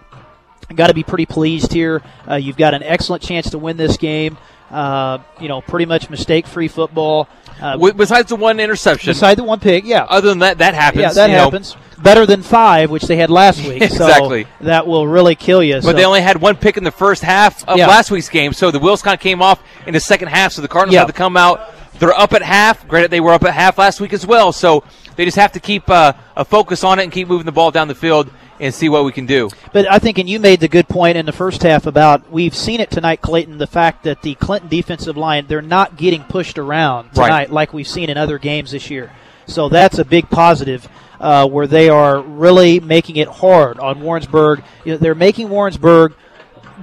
got to be pretty pleased here. Uh, you've got an excellent chance to win this game. Uh, you know, pretty much mistake-free football. Uh, besides the one interception. Besides the one pick, yeah. Other than that, that happens. Yeah, that happens. Know. Better than five, which they had last week. Exactly. So that will really kill you. But so. They only had one pick in the first half of yeah. last week's game, so the wheels kind of came off in the second half, so the Cardinals yeah. had to come out. They're up at half. Granted, they were up at half last week as well, so they just have to keep uh, a focus on it and keep moving the ball down the field and see what we can do. But I think, and you made the good point in the first half about we've seen it tonight, Clayton, the fact that the Clinton defensive line, they're not getting pushed around tonight right. like we've seen in other games this year. So that's a big positive uh, where they are really making it hard on Warrensburg. You know, they're making Warrensburg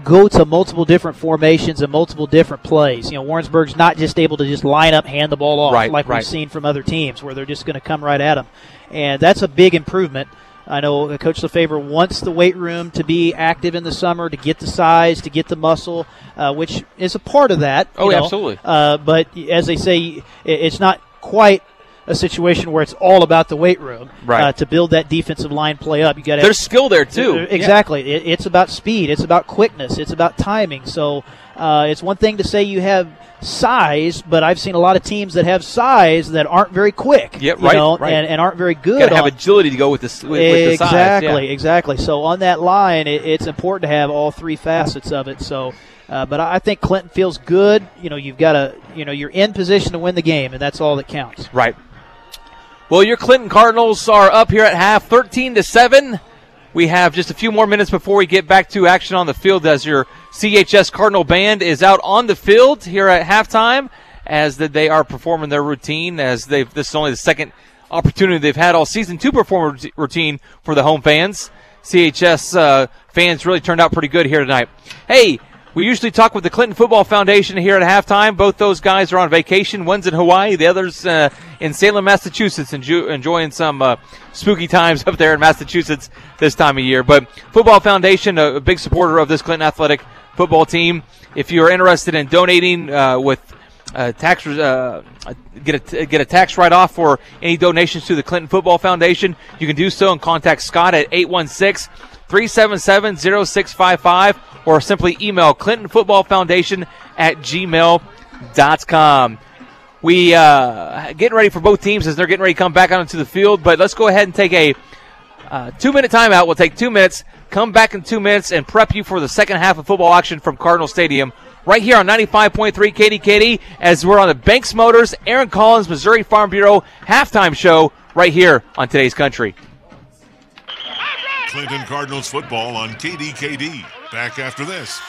go to multiple different formations and multiple different plays. You know, Warrensburg's not just able to just line up, hand the ball off right, like right. we've seen from other teams where they're just going to come right at them. And that's a big improvement. I know Coach LeFevre wants the weight room to be active in the summer, to get the size, to get the muscle, uh, which is a part of that. Oh, you know? Absolutely. Uh, but as they say, it's not quite a situation where it's all about the weight room right. uh, to build that defensive line play up. You got there's skill there too. Exactly. Yeah. It, it's about speed. It's about quickness. It's about timing. So uh, it's one thing to say you have size, but I've seen a lot of teams that have size that aren't very quick. Yeah, right, you know, right. And, and aren't very good. Got to have on. agility to go with the, with, exactly, with the size. Exactly. Yeah. Exactly. So on that line, it, it's important to have all three facets of it. So. Uh, but I think Clinton feels good. You know, you've got a, you know, you're in position to win the game, and that's all that counts. Right. Well, your Clinton Cardinals are up here at half, thirteen to seven. We have just a few more minutes before we get back to action on the field as your C H S Cardinal Band is out on the field here at halftime as the, they are performing their routine. As they've, this is only the second opportunity they've had all season to perform a routine for the home fans. C H S uh, fans really turned out pretty good here tonight. Hey, we usually talk with the Clinton Football Foundation here at halftime. Both those guys are on vacation. One's in Hawaii, the other's uh, in Salem, Massachusetts, enjo- enjoying some uh, spooky times up there in Massachusetts this time of year. But Football Foundation, a, a big supporter of this Clinton Athletic football team. If you're interested in donating uh, with uh, tax, uh, get a, get a tax write-off for any donations to the Clinton Football Foundation, you can do so and contact Scott at eight one six, three seven seven, zero six five five. Or simply email clintonfootballfoundation at gmail dot com. We uh, getting ready for both teams as they're getting ready to come back onto the field, but let's go ahead and take a uh, two-minute timeout. We'll take two minutes, come back in two minutes, and prep you for the second half of football action from Cardinal Stadium right here on ninety-five point three K D K D as we're on the Banks Motors, Aaron Collins, Missouri Farm Bureau halftime show right here on Today's Country. Clinton Cardinals football on K D K D. Back after this.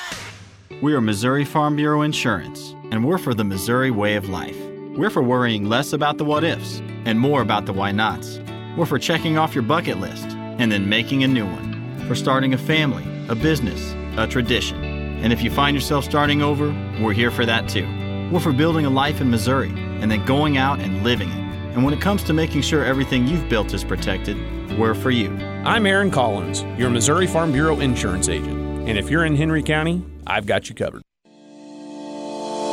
We are Missouri Farm Bureau Insurance, and we're for the Missouri way of life. We're for worrying less about the what ifs and more about the why nots. We're for checking off your bucket list and then making a new one. For starting a family, a business, a tradition. And if you find yourself starting over, we're here for that too. We're for building a life in Missouri and then going out and living it. And when it comes to making sure everything you've built is protected, we're for you. I'm Aaron Collins, your Missouri Farm Bureau Insurance agent. And if you're in Henry County, I've got you covered.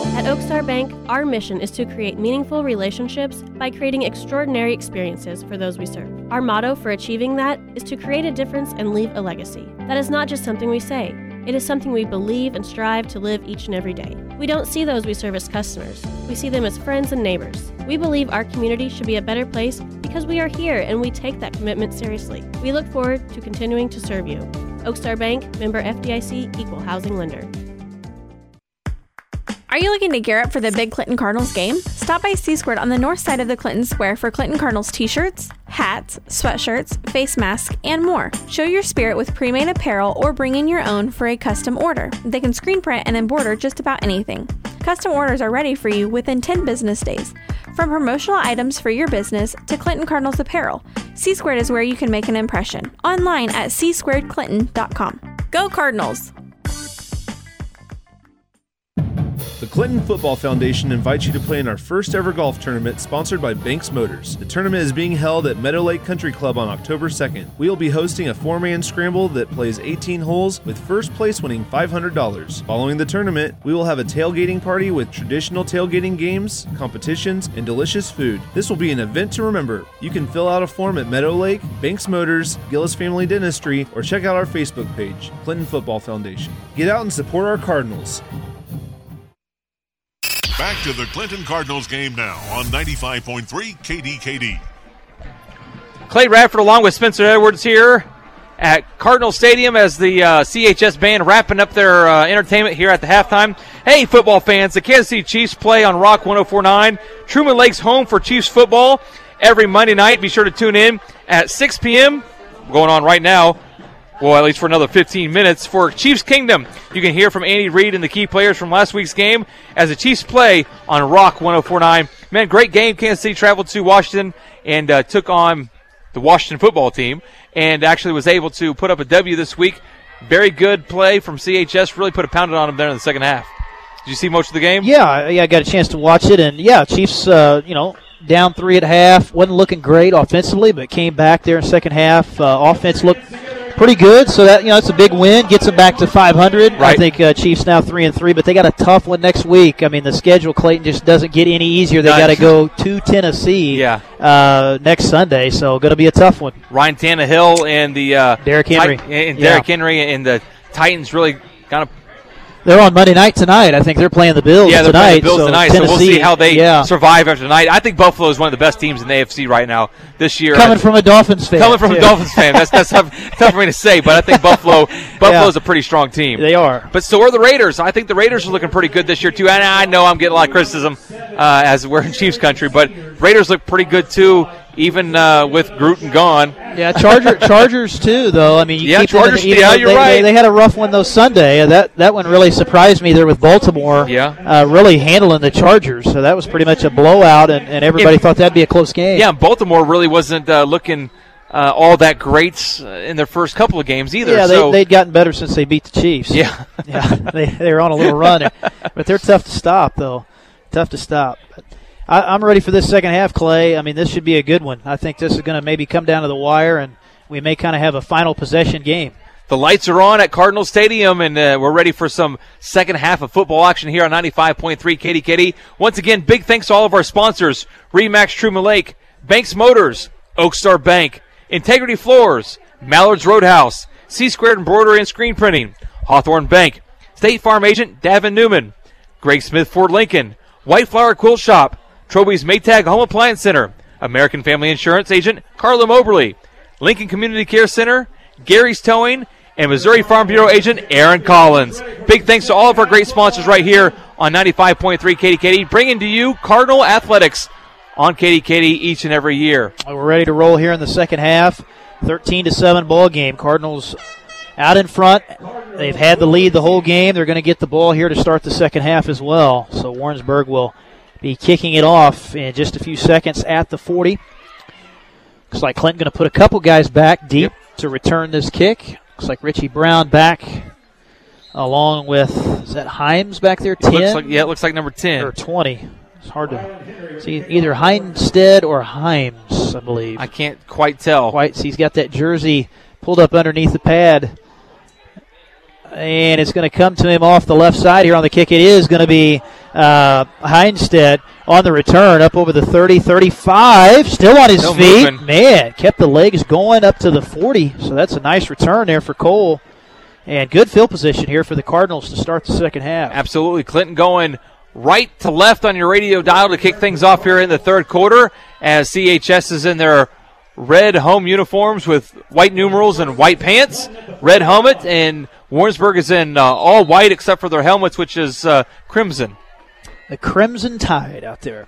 At Oakstar Bank, our mission is to create meaningful relationships by creating extraordinary experiences for those we serve. Our motto for achieving that is to create a difference and leave a legacy. That is not just something we say. It is something we believe and strive to live each and every day. We don't see those we serve as customers. We see them as friends and neighbors. We believe our community should be a better place because we are here and we take that commitment seriously. We look forward to continuing to serve you. Oakstar Bank, member F D I C, equal housing lender. Are you looking to gear up for the big Clinton Cardinals game? Stop by C Squared on the north side of the Clinton Square for Clinton Cardinals t-shirts, hats, sweatshirts, face masks, and more. Show your spirit with pre-made apparel or bring in your own for a custom order. They can screen print and embroider just about anything. Custom orders are ready for you within ten business days. From promotional items for your business to Clinton Cardinals apparel, C Squared is where you can make an impression. Online at c squared clinton dot com. Go Cardinals! The Clinton Football Foundation invites you to play in our first ever golf tournament sponsored by Banks Motors. The tournament is being held at Meadowlake Country Club on October second. We will be hosting a four-man scramble that plays eighteen holes with first place winning five hundred dollars. Following the tournament, we will have a tailgating party with traditional tailgating games, competitions, and delicious food. This will be an event to remember. You can fill out a form at Meadowlake, Banks Motors, Gillis Family Dentistry, or check out our Facebook page, Clinton Football Foundation. Get out and support our Cardinals. Back to the Clinton Cardinals game now on ninety-five point three K D K D. Clay Radford along with Spencer Edwards here at Cardinal Stadium as the uh, C H S band wrapping up their uh, entertainment here at the halftime. Hey, football fans, the Kansas City Chiefs play on Rock one oh four point nine. Truman Lake's home for Chiefs football every Monday night. Be sure to tune in at six p.m. going on right now. Well, at least for another fifteen minutes. For Chiefs Kingdom, you can hear from Andy Reid and the key players from last week's game as the Chiefs play on Rock one oh four point nine. Man, great game. Kansas City traveled to Washington and uh, took on the Washington football team and actually was able to put up a W this week. Very good play from C H S. Really put a pounding on them there in the second half. Did you see much of the game? Yeah, yeah, I got a chance to watch it. And, yeah, Chiefs, uh, you know, down three at half. Wasn't looking great offensively, but came back there in the second half. Uh, offense looked pretty good, so that, you know, it's a big win, gets them back to five hundred. Right. I think uh, Chiefs now three and three, but they got a tough one next week. I mean, the schedule, Clayton, just doesn't get any easier. They got to go to Tennessee yeah. uh, next Sunday, so going to be a tough one. Ryan Tannehill and the uh, Derrick Henry Ti- and Derrick yeah. Henry and the Titans really kind of. They're on Monday night tonight. I think they're playing the Bills tonight. Yeah, they're tonight, playing the Bills so tonight, Tennessee, so we'll see how they yeah. survive after tonight. I think Buffalo is one of the best teams in the A F C right now this year. Coming from a Dolphins fan. Coming from too. a Dolphins fan. That's that's tough, tough for me to say, but I think Buffalo Buffalo's yeah. a pretty strong team. They are. But so are the Raiders. I think the Raiders are looking pretty good this year, too. And I know I'm getting a lot of criticism uh, as we're in Chiefs country, but Raiders look pretty good, too. Even uh, with Gruden gone. Yeah, Charger, Chargers too, though. I mean, you yeah, keep Chargers. The, yeah, you're they, right. They, they had a rough one, though, Sunday. That that one really surprised me there with Baltimore. Yeah. Uh, really handling the Chargers. So that was pretty much a blowout, and, and everybody it, thought that'd be a close game. Yeah, Baltimore really wasn't uh, looking uh, all that great in their first couple of games either. Yeah, they, so. they'd gotten better since they beat the Chiefs. Yeah. yeah they, they were on a little run. But they're tough to stop, though. Tough to stop. But I'm ready for this second half, Clay. I mean, this should be a good one. I think this is going to maybe come down to the wire, and we may kind of have a final possession game. The lights are on at Cardinal Stadium, and uh, we're ready for some second half of football action here on ninety-five point three K D K D. Once again, big thanks to all of our sponsors, Remax Truman Lake, Banks Motors, Oakstar Bank, Integrity Floors, Mallard's Roadhouse, C-Squared Embroidery and Screen Printing, Hawthorne Bank, State Farm Agent Davin Newman, Greg Smith Ford Lincoln, White Flower Quilt Shop, Troby's Maytag Home Appliance Center, American Family Insurance Agent Carla Moberly, Lincoln Community Care Center, Gary's Towing, and Missouri Farm Bureau Agent Aaron Collins. Big thanks to all of our great sponsors right here on ninety-five point three K D K D, bringing to you Cardinal Athletics on K D K D each and every year. We're ready to roll here in the second half. thirteen to seven ball game. Cardinals out in front. They've had the lead the whole game. They're going to get the ball here to start the second half as well. So Warrensburg will be kicking it off in just a few seconds at the forty. Looks like Clinton going to put a couple guys back deep yep. to return this kick. Looks like Richie Brown back along with, is that Himes back there, ten? It looks like, yeah, it looks like number ten. Or twenty. It's hard to see. Either Heinstead or Himes, I believe. I can't quite tell. Quite. He's got that jersey pulled up underneath the pad. And it's going to come to him off the left side here on the kick. It is going to be uh, Heinstedt on the return up over the thirty, thirty-five, still on his still feet. Moving. Man, kept the legs going up to the forty, so that's a nice return there for Cole. And good field position here for the Cardinals to start the second half. Absolutely. Clinton going right to left on your radio dial to kick things off here in the third quarter as C H S is in their red home uniforms with white numerals and white pants, red helmet, and Warrensburg is in uh, all white except for their helmets, which is uh, crimson. The Crimson Tide out there.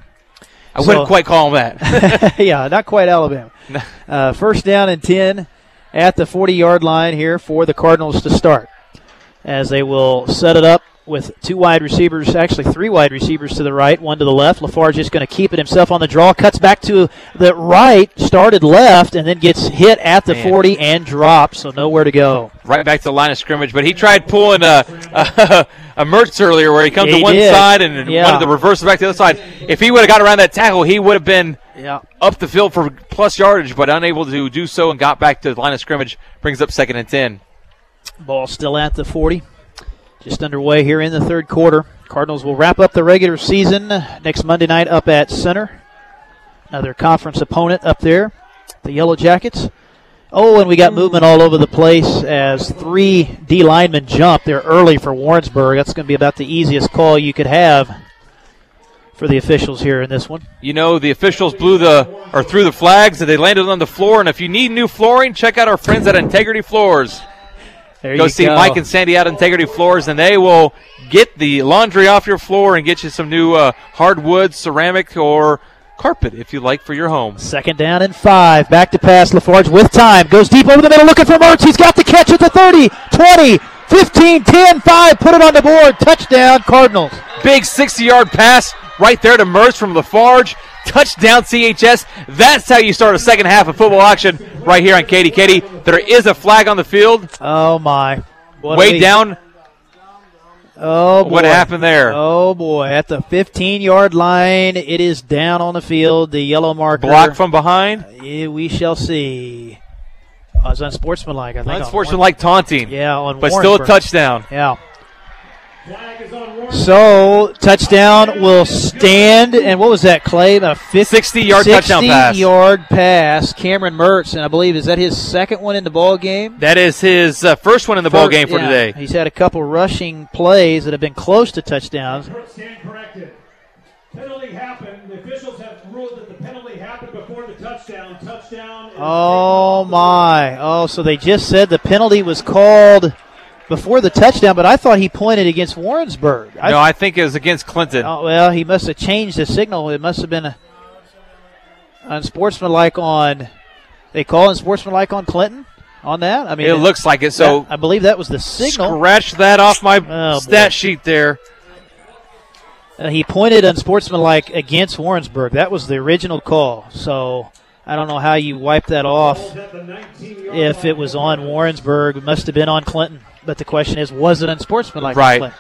I so, wouldn't quite call them that. Yeah, not quite Alabama. Uh, first down and ten at the forty-yard line here for the Cardinals to start, as they will set it up with two wide receivers, actually three wide receivers to the right, one to the left. Lafarge is going to keep it himself on the draw, cuts back to the right, started left, and then gets hit at the Man. forty and dropped, so nowhere to go. Right back to the line of scrimmage, but he tried pulling a, a, a Mertz earlier where he comes he to one did. side and yeah. wanted to reverse it back to the other side. If he would have got around that tackle, he would have been yeah. up the field for plus yardage, but unable to do so and got back to the line of scrimmage. Brings up second and ten. Ball still at the forty. Just underway here in the third quarter. Cardinals will wrap up the regular season next Monday night up at Center. Another conference opponent up there, the Yellow Jackets. Oh, and we got movement all over the place as three D linemen jump there early for Warrensburg. That's going to be about the easiest call you could have for the officials here in this one. You know, the officials blew the or threw the flags and they landed on the floor. And if you need new flooring, check out our friends at Integrity Floors. There go you see go. Mike and Sandy at Integrity Floors, and they will get the laundry off your floor and get you some new uh, hardwood, ceramic, or carpet, if you like, for your home. Second down and five. Back to pass. Lafarge with time. Goes deep over the middle looking for Mertz. He's got the catch at the thirty, twenty, fifteen, ten, five. Put it on the board. Touchdown, Cardinals. Big sixty-yard pass right there to Mertz from Lafarge. Touchdown, C H S. That's how you start a second half of football action right here on Katy. Katy, there is a flag on the field. Oh, my. What Way down. Oh, boy. What happened there? Oh, boy. At the fifteen-yard line, it is down on the field. The yellow marker. Block from behind? Uh, we shall see. Oh, it's unsportsmanlike, I think. Unsportsmanlike taunting. Yeah, on But Warrensburg. Still a touchdown. Yeah. So, touchdown will stand, and what was that, Clay? A sixty-yard touchdown pass. sixty-yard pass. Cameron Mertz, and I believe, is that his second one in the ball game? That is his uh, first one in the first, ball game for yeah, today. He's had a couple rushing plays that have been close to touchdowns. Penalty happened. The officials have ruled that the penalty happened before the touchdown. Touchdown. Oh, my. Oh, so they just said the penalty was called before the touchdown, but I thought he pointed against Warrensburg. I no, I think it was against Clinton. Oh, well, he must have changed the signal. It must have been a unsportsmanlike on – they call unsportsmanlike on Clinton on that? I mean, It, it looks like it. So I believe that was the signal. Scratch that off my oh, stat boy. sheet there. Uh, he pointed unsportsmanlike against Warrensburg. That was the original call, so – I don't know how you wipe that off if it was on Warrensburg. It must have been on Clinton. But the question is, was it unsportsmanlike right. on Clinton?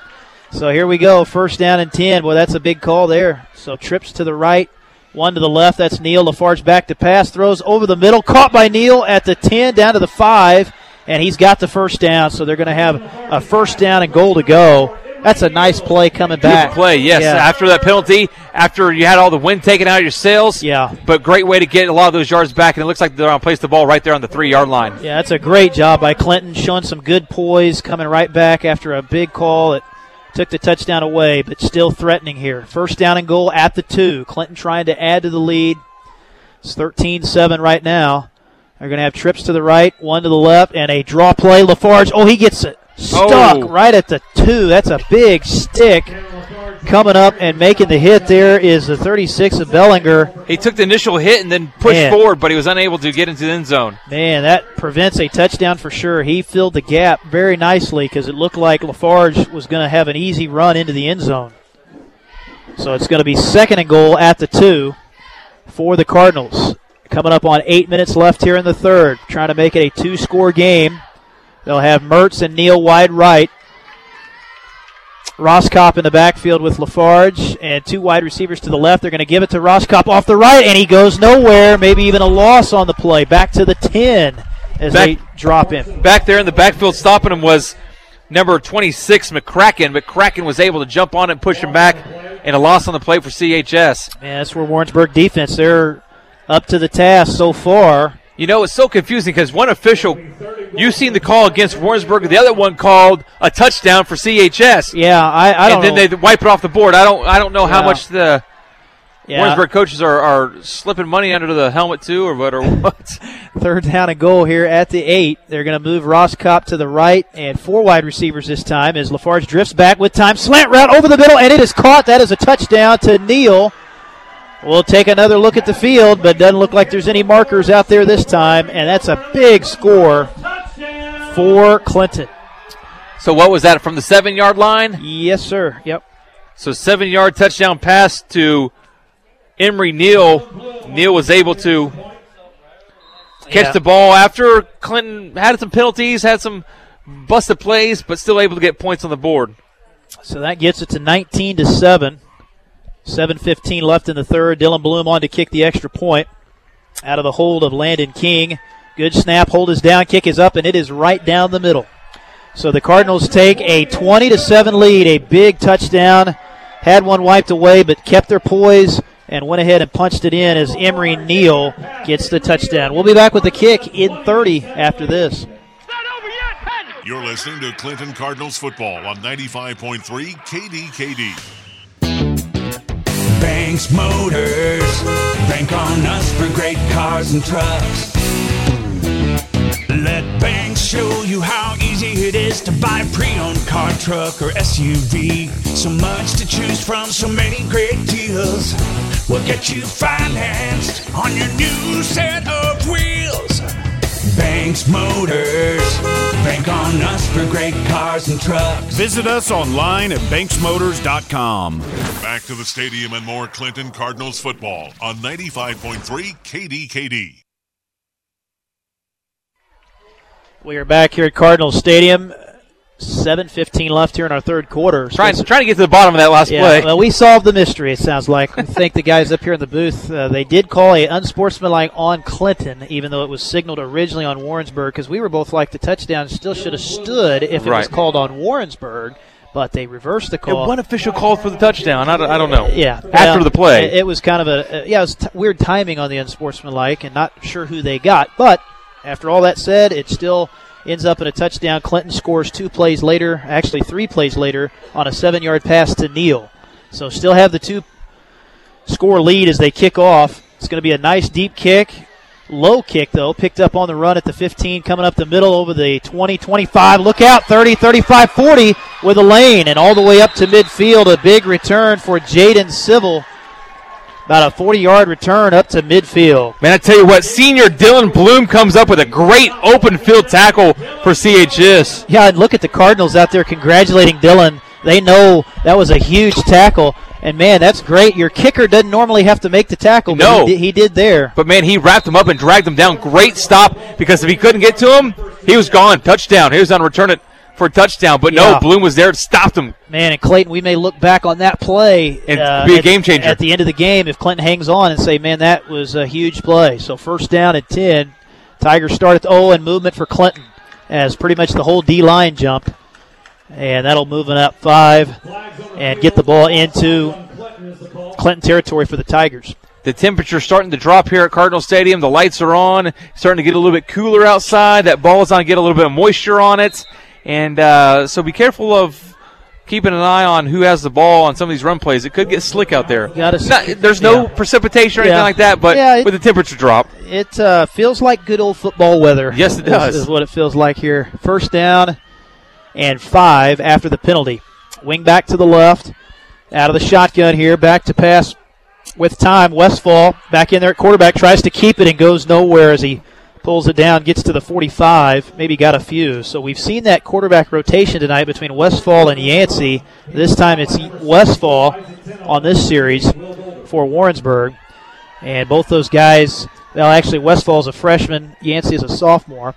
So here we go, first down and ten. Well, that's a big call there. So trips to the right, one to the left. That's Neal. Lafarge back to pass, throws over the middle. Caught by Neal at the ten, down to the five, and he's got the first down. So they're going to have a first down and goal to go. That's a nice play coming back. Good play, yes. Yeah. After that penalty, after you had all the wind taken out of your sails. Yeah. But great way to get a lot of those yards back, and it looks like they're going to place the ball right there on the three-yard line. Yeah, that's a great job by Clinton, showing some good poise, coming right back after a big call. It took the touchdown away, but still threatening here. First down and goal at the two. Clinton trying to add to the lead. It's thirteen seven right now. They're going to have trips to the right, one to the left, and a draw play. Lafarge, oh, he gets it. Stuck oh. right at the two. That's a big stick coming up, and making the hit there is the thirty-six of Bellinger. He took the initial hit and then pushed Man. forward, but he was unable to get into the end zone. Man, that prevents a touchdown for sure. He filled the gap very nicely because it looked like Lafarge was going to have an easy run into the end zone. So it's going to be second and goal at the two for the Cardinals. Coming up on eight minutes left here in the third, trying to make it a two-score game. They'll have Mertz and Neal wide right. Roskopf in the backfield with Lafarge and two wide receivers to the left. They're going to give it to Roskopf off the right, and he goes nowhere, maybe even a loss on the play. Back to the ten as back, they drop him. Back there in the backfield stopping him was number twenty-six, McCracken. McCracken was able to jump on and push him back. and a loss on the plate for C H S. Yeah, that's where Warrensburg defense, they're up to the task so far. You know, it's so confusing because one official, you've seen the call against Warrensburg, the other one called a touchdown for C H S. Yeah, I, I don't know. And then they wipe it off the board. I don't I don't know how much the Warrensburg coaches are, are slipping money under the helmet too or what or what. Third down and goal here at the eight. They're going to move Rosskopf to the right and four wide receivers this time as Lafarge drifts back with time. Slant route over the middle, and it is caught. That is a touchdown to Neal. We'll take another look at the field, but doesn't look like there's any markers out there this time, and that's a big score for Clinton. So what was that, from the seven-yard line? Yes, sir. Yep. So seven-yard touchdown pass to Emery Neal. Neal was able to catch yeah. the ball after Clinton had some penalties, had some busted plays, but still able to get points on the board. So that gets it to nineteen to seven. seven fifteen left in the third. Dylan Bloom on to kick the extra point out of the hold of Landon King. Good snap. Hold is down. Kick is up, and it is right down the middle. So the Cardinals take a twenty to seven lead. A big touchdown. Had one wiped away, but kept their poise and went ahead and punched it in as Emery Neal gets the touchdown. We'll be back with the kick in thirty after this. You're listening to Clinton Cardinals football on ninety-five point three K D K D. Banks Motors, bank on us for great cars and trucks. Let Banks show you how easy it is to buy pre-owned car, truck, or S U V. So much to choose from, so many great deals. We'll get you financed on your new set of wheels. Banks Motors, bank on us for great cars and trucks. Visit us online at banks motors dot com. Back to the stadium and more Clinton Cardinals football on ninety-five point three K D K D. We are back here at Cardinals Stadium. seven fifteen left here in our third quarter. Trying, trying to get to the bottom of that last yeah, play. Well, we solved the mystery, it sounds like. I think the guys up here in the booth, uh, they did call a unsportsmanlike on Clinton, even though it was signaled originally on Warrensburg, because we were both like the touchdown still should have stood if it right. was called on Warrensburg, but they reversed the call. Yeah, one official called for the touchdown. I don't, I don't know. Yeah. After well, the play. It, it was kind of a, uh, yeah, it was t- weird timing on the unsportsmanlike and not sure who they got, but after all that said, it still ends up in a touchdown. Clinton scores two plays later, actually three plays later, on a seven-yard pass to Neal. So still have the two-score lead as they kick off. It's going to be a nice deep kick. Low kick, though, picked up on the run at the fifteen, coming up the middle over the twenty, twenty-five. Look out, thirty, thirty-five, forty with a lane, and all the way up to midfield. A big return for Jaden Civil. About a forty-yard return up to midfield. Man, I tell you what, senior Dylan Bloom comes up with a great open field tackle for C H S. Yeah, and look at the Cardinals out there congratulating Dylan. They know that was a huge tackle. And, man, that's great. Your kicker doesn't normally have to make the tackle, but no. he, he did there. But, man, he wrapped him up and dragged him down. Great stop, because if he couldn't get to him, he was gone. Touchdown. He was on return it. For a touchdown, but yeah. no, Bloom was there and stopped him. Man, and Clayton, we may look back on that play and uh, be a game changer at, at the end of the game if Clinton hangs on and say, man, that was a huge play. So first down at ten. Tigers start at the O and movement for Clinton as pretty much the whole D-line jumped. And that'll move it up five and get the ball into Clinton territory for the Tigers. The temperature starting to drop here at Cardinal Stadium. The lights are on. Starting to get a little bit cooler outside. That ball is on, get a little bit of moisture on it. And uh, so be careful of keeping an eye on who has the ball on some of these run plays. It could get slick out there. Not, there's no yeah. precipitation or yeah. anything like that, but yeah, it, with the temperature drop. It uh, feels like good old football weather. Yes, it does. This is what it feels like here. First down and five after the penalty. Wing back to the left. Out of the shotgun here. Back to pass with time. Westfall back in there at quarterback. Tries to keep it and goes nowhere as he pulls it down, gets to the forty-five, maybe got a few. So we've seen that quarterback rotation tonight between Westfall and Yancey. This time it's Westfall on this series for Warrensburg. And both those guys, well, actually Westfall's a freshman, Yancey is a sophomore.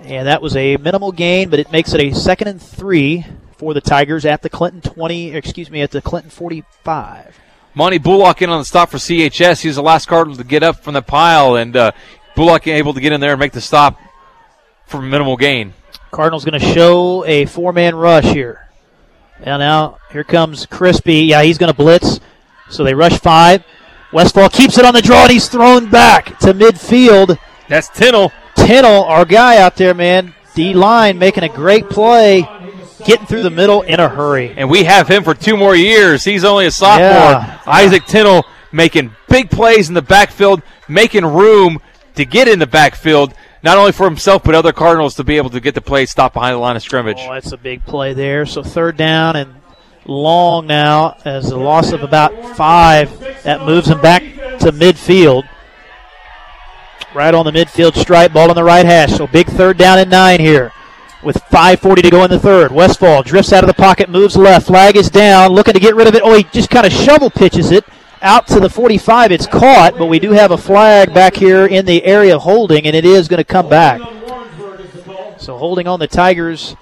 And that was a minimal gain, but it makes it a second and three for the Tigers at the Clinton twenty, excuse me, at the Clinton forty-five. Monty Bullock in on the stop for C H S. He was the last Cardinal to get up from the pile, and uh, Bullock able to get in there and make the stop for minimal gain. Cardinals going to show a four-man rush here. And now here comes Crispy. Yeah, he's going to blitz. So they rush five. Westfall keeps it on the draw, and he's thrown back to midfield. That's Tennell. Tennell, our guy out there, man. D-line making a great play, getting through the middle in a hurry. And we have him for two more years. He's only a sophomore. Yeah. Isaac Tennell making big plays in the backfield, making room to get in the backfield, not only for himself but other Cardinals to be able to get the play stopped behind the line of scrimmage. Oh, that's a big play there. So third down and long now, as a loss of about five. That moves him back to midfield. Right on the midfield stripe, ball on the right hash. So big third down and nine here with five forty to go in the third. Westfall drifts out of the pocket, moves left. Flag is down, looking to get rid of it. Oh, he just kind of shovel pitches it out to the forty-five. It's caught, but we do have a flag back here in the area of holding, and it is going to come back. So holding on the Tigers.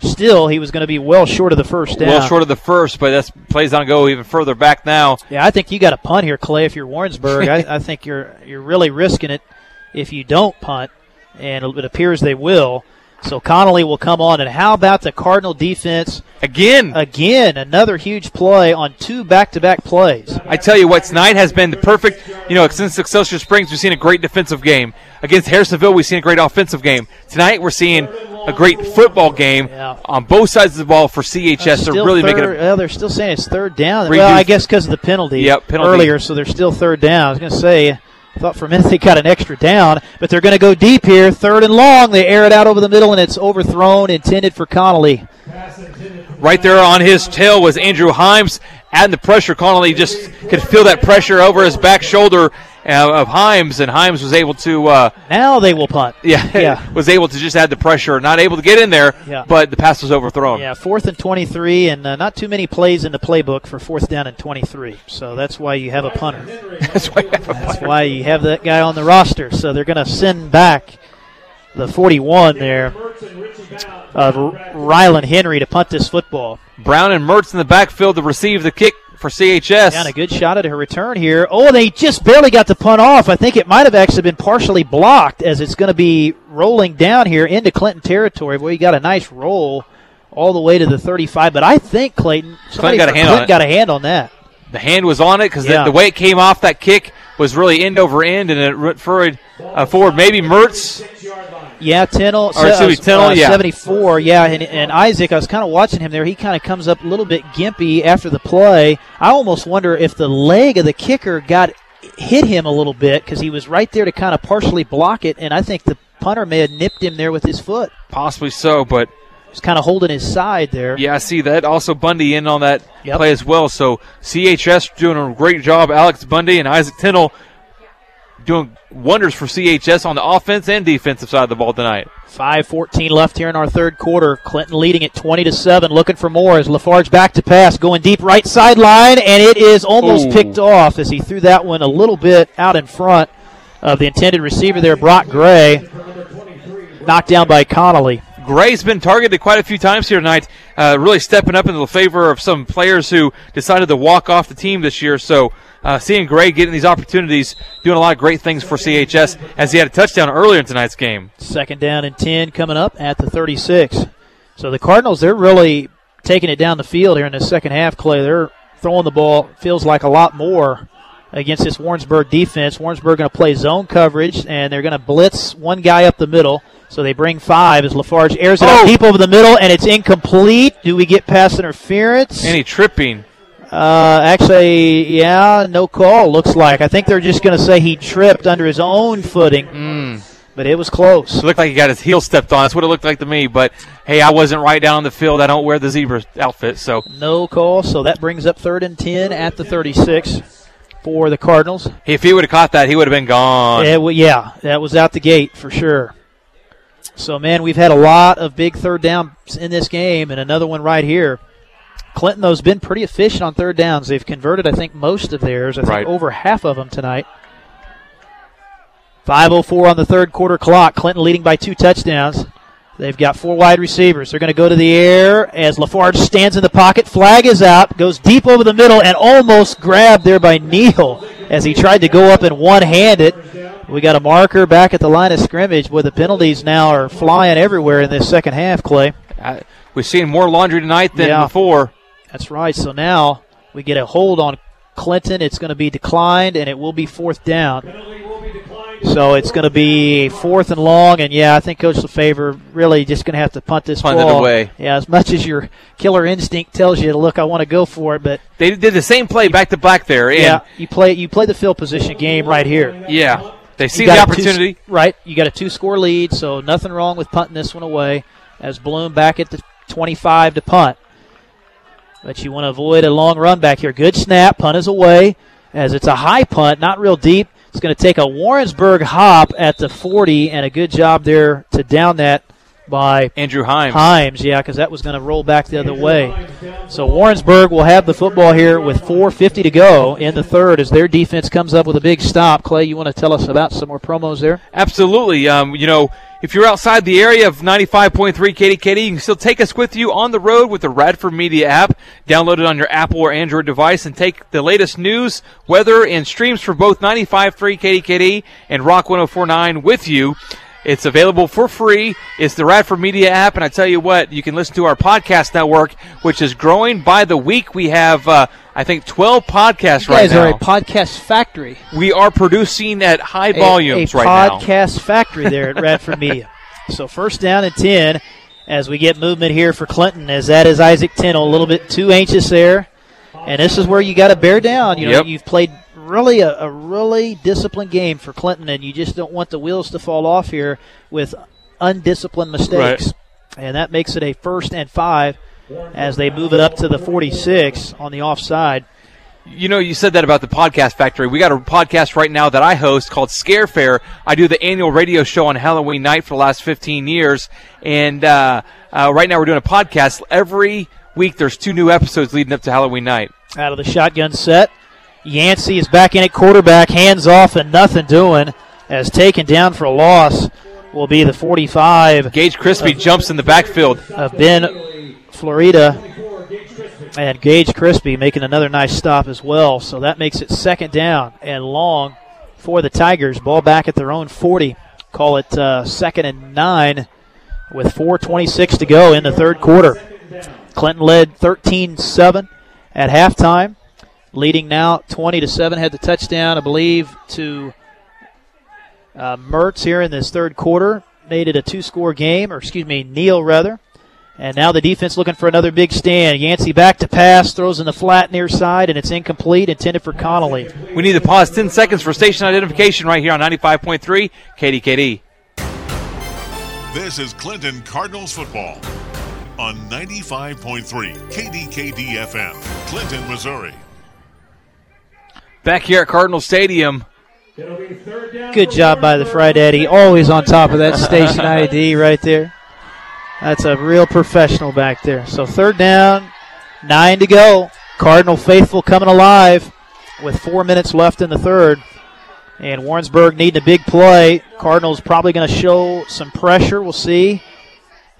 Still, he was going to be well short of the first down. Well short of the first, but that's plays on go even further back now. Yeah, I think you got to punt here, Clay, if you're Warrensburg. I, I think you're you're really risking it if you don't punt, and it appears they will. So Connolly will come on, and how about the Cardinal defense? Again. Again, another huge play on two back-to-back plays. I tell you what, tonight has been the perfect, you know, since Excelsior Springs, we've seen a great defensive game. Against Harrisonville, we've seen a great offensive game. Tonight, we're seeing a great football game yeah. on both sides of the ball for C H S. They're really third, making it. Well, they're still saying it's third down. Reduced. Well, I guess because of the penalty, yep, penalty earlier, so they're still third down. I was going to say, I thought for a minute they got an extra down, but they're going to go deep here. Third and long. They air it out over the middle, and it's overthrown, intended for Connolly. Right there on his tail was Andrew Himes adding the pressure. Connolly just could feel that pressure over his back shoulder of Himes, and Himes was able to uh, – Now they will punt. Yeah, yeah, was able to just add the pressure. Not able to get in there, yeah. but the pass was overthrown. Yeah, fourth and twenty-three, and uh, not too many plays in the playbook for fourth down and twenty-three. So that's why you have a punter. that's why you have a punter. That's why you have that guy on the roster. So they're going to send back the forty-one there of Rylan Henry to punt this football. Brown and Mertz in the backfield to receive the kick for C H S. And a good shot at her return here. Oh, they just barely got the punt off. I think it might have actually been partially blocked as it's going to be rolling down here into Clinton territory. Boy, you got a nice roll all the way to the thirty-five. But I think, Clayton, somebody Clinton, got a, hand Clinton got a hand on that. The hand was on it because yeah. the, the way it came off that kick was really end over end, and it referred uh, forward. Maybe Mertz. Yeah, Tennell. Or excuse me, Tennell, uh, yeah. seventy-four, yeah. And, and Isaac, I was kind of watching him there. He kind of comes up a little bit gimpy after the play. I almost wonder if the leg of the kicker got hit him a little bit because he was right there to kind of partially block it, and I think the punter may have nipped him there with his foot. Possibly so, but he's kind of holding his side there. Yeah, I see that. Also, Bundy in on that yep. play as well. So C H S doing a great job. Alex Bundy and Isaac Tennell doing wonders for C H S on the offense and defensive side of the ball tonight. five fourteen left here in our third quarter. Clinton leading it twenty to seven, looking for more as Lafarge back to pass, going deep right sideline, and it is almost Ooh. picked off as he threw that one a little bit out in front of the intended receiver there, Brock Gray, knocked down by Connolly. Gray's been targeted quite a few times here tonight, uh, really stepping up in the favor of some players who decided to walk off the team this year. So uh, seeing Gray getting these opportunities, doing a lot of great things for C H S as he had a touchdown earlier in tonight's game. Second down and ten coming up at the thirty-six. So the Cardinals, they're really taking it down the field here in the second half, Clay. They're throwing the ball, feels like, a lot more against this Warrensburg defense. Warrensburg going to play zone coverage, and they're going to blitz one guy up the middle. So they bring five as Lafarge airs it oh. up deep over the middle, and it's incomplete. Do we get pass interference? Any tripping? Uh, actually, yeah, no call, looks like. I think they're just going to say he tripped under his own footing, mm. but it was close. It looked like he got his heel stepped on. That's what it looked like to me, but, hey, I wasn't right down on the field. I don't wear the zebra outfit. So no call, so that brings up third and ten at the thirty-six. For the Cardinals. If he would have caught that, he would have been gone. Yeah, well, yeah, that was out the gate for sure. So, man, we've had a lot of big third downs in this game, and another one right here. Clinton, though, has been pretty efficient on third downs. They've converted, I think, most of theirs. I think right. over half of them tonight. five oh four on the third quarter clock. Clinton leading by two touchdowns. They've got four wide receivers. They're going to go to the air as Lafarge stands in the pocket. Flag is out, goes deep over the middle, and almost grabbed there by Neal as he tried to go up and one-hand it. We got a marker back at the line of scrimmage where the penalties now are flying everywhere in this second half, Clay. I, we've seen more laundry tonight than yeah. before. That's right. So now we get a hold on Clinton. It's going to be declined, and it will be fourth down. So it's going to be fourth and long, and, yeah, I think Coach LeFevre really just going to have to punt this punt ball. Punt it away. Yeah, as much as your killer instinct tells you, look, I want to go for it. But they did the same play back-to-back there. And yeah, you play you play the field position game right here. Yeah, they see the opportunity. Two, right, you got a two-score lead, so nothing wrong with punting this one away as Bloom back at the twenty-five to punt. But you want to avoid a long run back here. Good snap, punt is away as it's a high punt, not real deep. It's going to take a Warrensburg hop at the forty, and a good job there to down that by Andrew Himes. Himes, yeah, because that was going to roll back the other way. So Warrensburg will have the football here with four fifty to go in the third as their defense comes up with a big stop. Clay, you want to tell us about some more promos there? Absolutely. Um, you know, if you're outside the area of ninety-five point three K D K D, you can still take us with you on the road with the Radford Media app. Download it on your Apple or Android device and take the latest news, weather, and streams for both ninety-five point three K D K D and Rock one oh four point nine with you. It's available for free. It's the Radford Media app, and I tell you what, you can listen to our podcast network, which is growing by the week. We have, uh, I think, twelve podcasts right now. You guys are a podcast factory. We are producing at high a, volumes a right now. A podcast factory there at Radford Media. So first down and ten as we get movement here for Clinton, as that is Isaac Tennell, a little bit too anxious there. And this is where you got to bear down. You know, yep. You've played really a, a really disciplined game for Clinton, and you just don't want the wheels to fall off here with undisciplined mistakes. Right. And that makes it a first and five as they move it up to the forty-six on the offside. You know, you said that about the podcast factory. We got a podcast right now that I host called Scare Fair. I do the annual radio show on Halloween night for the last fifteen years, and uh, uh, right now we're doing a podcast every week. There's two new episodes leading up to Halloween night. Out of the shotgun set, Yancey is back in at quarterback, hands off and nothing doing, as taken down for a loss will be the forty-five. Gage Crispy of, jumps in the backfield of Ben Florida, and Gage Crispy making another nice stop as well. So that makes it second down and long for the Tigers. Ball back at their own forty. Call it uh, second and nine with four twenty-six to go in the third quarter. Clinton led thirteen seven at halftime. Leading now twenty to seven, had the touchdown, I believe, to uh, Mertz here in this third quarter. Made it a two-score game, or excuse me, Neal rather. And now the defense looking for another big stand. Yancey back to pass, throws in the flat near side, and it's incomplete, intended for Connolly. We need to pause ten seconds for station identification right here on ninety-five point three K D K D. This is Clinton Cardinals football on ninety-five point three K D K D F M, Clinton, Missouri. Back here at Cardinal Stadium. Good job by the Fry Daddy. Always on top of that station I D right there. That's a real professional back there. So third down, nine to go. Cardinal faithful coming alive with four minutes left in the third. And Warrensburg needing a big play. Cardinals probably going to show some pressure. We'll see.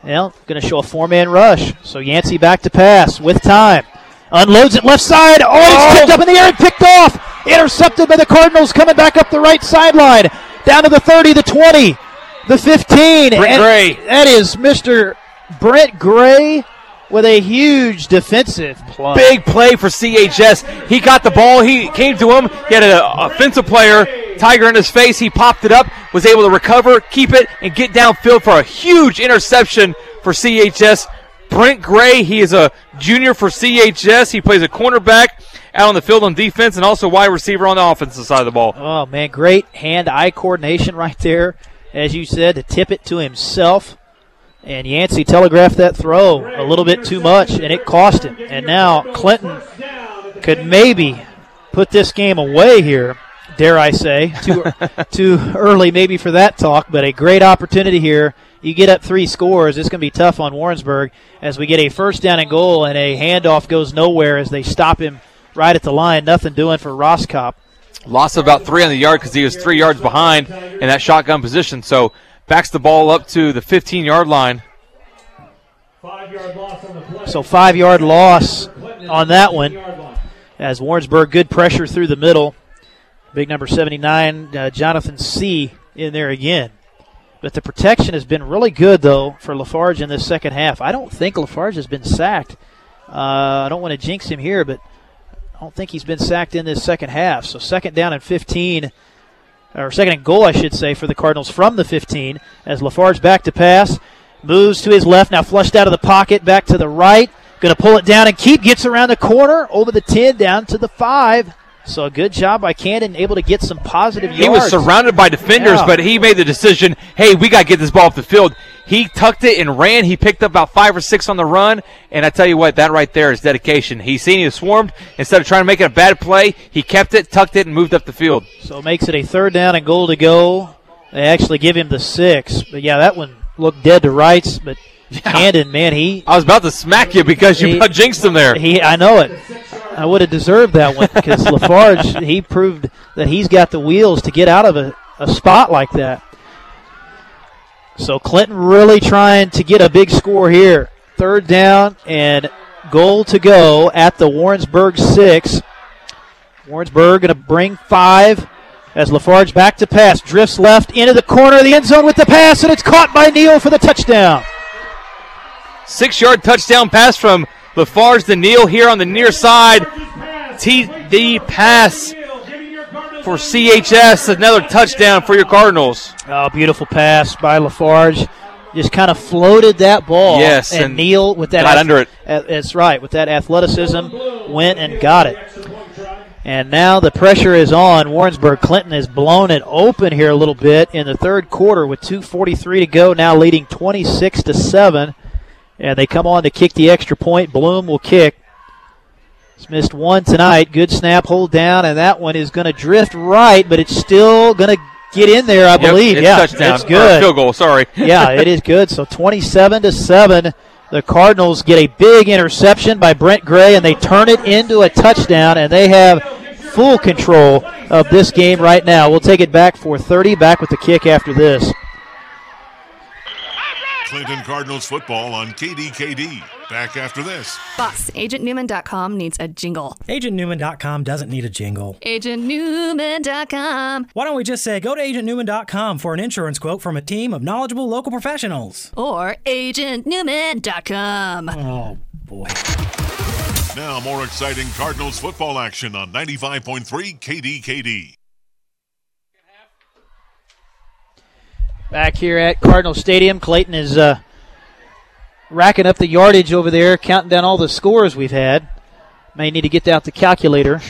Well, going to show a four-man rush. So Yancey back to pass with time. Unloads it left side. Oh, it's picked up in the air and picked off. Intercepted by the Cardinals, coming back up the right sideline. Down to the thirty, the twenty, the fifteen. Brent Gray. That is Mister Brent Gray with a huge defensive play. Big play for C H S. He got the ball. He came to him. He had an offensive player, Tiger, in his face. He popped it up, was able to recover, keep it, and get downfield for a huge interception for C H S. Brent Gray, he is a junior for C H S. He plays a cornerback out on the field on defense and also wide receiver on the offensive side of the ball. Oh, man, great hand-eye coordination right there, as you said, to tip it to himself. And Yancey telegraphed that throw a little bit too much, and it cost him. And now Clinton could maybe put this game away here, dare I say, too, too early maybe for that talk, but a great opportunity here. You get up three scores, it's going to be tough on Warrensburg as we get a first down and goal, and a handoff goes nowhere as they stop him right at the line. Nothing doing for Roskopf. Loss of about three on the yard because he was three yards behind in that shotgun position, so backs the ball up to the fifteen-yard line. Five-yard loss on the play. So five-yard loss on that one as Warrensburg, good pressure through the middle. Big number seventy-nine, uh, Jonathan C. in there again. But the protection has been really good, though, for Lafarge in this second half. I don't think Lafarge has been sacked Uh, I don't want to jinx him here, but I don't think he's been sacked in this second half. So second down and fifteen, or second and goal, I should say, for the Cardinals from the fifteen as Lafarge back to pass, moves to his left, now flushed out of the pocket, back to the right, going to pull it down and keep, gets around the corner, over the ten, down to the five. So a good job by Cannon, able to get some positive yards. He was surrounded by defenders, yeah. but he made the decision, hey, we got to get this ball off the field. He tucked it and ran. He picked up about five or six on the run, and I tell you what, that right there is dedication. He seen he was swarmed. Instead of trying to make it a bad play, he kept it, tucked it, and moved up the field. So it makes it a third down and goal to go. They actually give him the six. But, yeah, that one looked dead to rights, but yeah. Cannon, man, he – I was about to smack you because you he, about jinxed him there. He, I know it. I would have deserved that one because Lafarge, he proved that he's got the wheels to get out of a, a spot like that. So Clinton really trying to get a big score here. Third down and goal to go at the Warrensburg six. Warrensburg going to bring five as Lafarge back to pass. Drifts left into the corner of the end zone with the pass, and it's caught by Neal for the touchdown. Six-yard touchdown pass from Lafarge to Neal here on the near side. T D pass for C H S, another touchdown for your Cardinals. Oh, beautiful pass by Lafarge. Just kind of floated that ball. Yes, and, and Neal with that got under it. That's right, with that athleticism, went and got it. And now the pressure is on. Warrensburg. Clinton has blown it open here a little bit in the third quarter with two forty-three to go, now leading twenty-six to seven. And they come on to kick the extra point. Bloom will kick. He's missed one tonight. Good snap, hold down, and that one is going to drift right, but it's still going to get in there, I believe. Yep, it's yeah, touchdown. It's good. Or field goal, sorry. yeah, it is good. So twenty-seven to seven, the Cardinals get a big interception by Brent Gray, and they turn it into a touchdown, and they have full control of this game right now. We'll take it back for thirty, back with the kick after this. Clinton Cardinals football on K D K D. Back after this. Boss, Agent Newman dot com needs a jingle. Agent Newman dot com doesn't need a jingle. Agent Newman dot com. Why don't we just say go to Agent Newman dot com for an insurance quote from a team of knowledgeable local professionals? Or Agent Newman dot com. Oh, boy. Now more exciting Cardinals football action on ninety-five point three K D K D. Back here at Cardinal Stadium, Clayton is uh, racking up the yardage over there, counting down all the scores we've had. May need to get out the calculator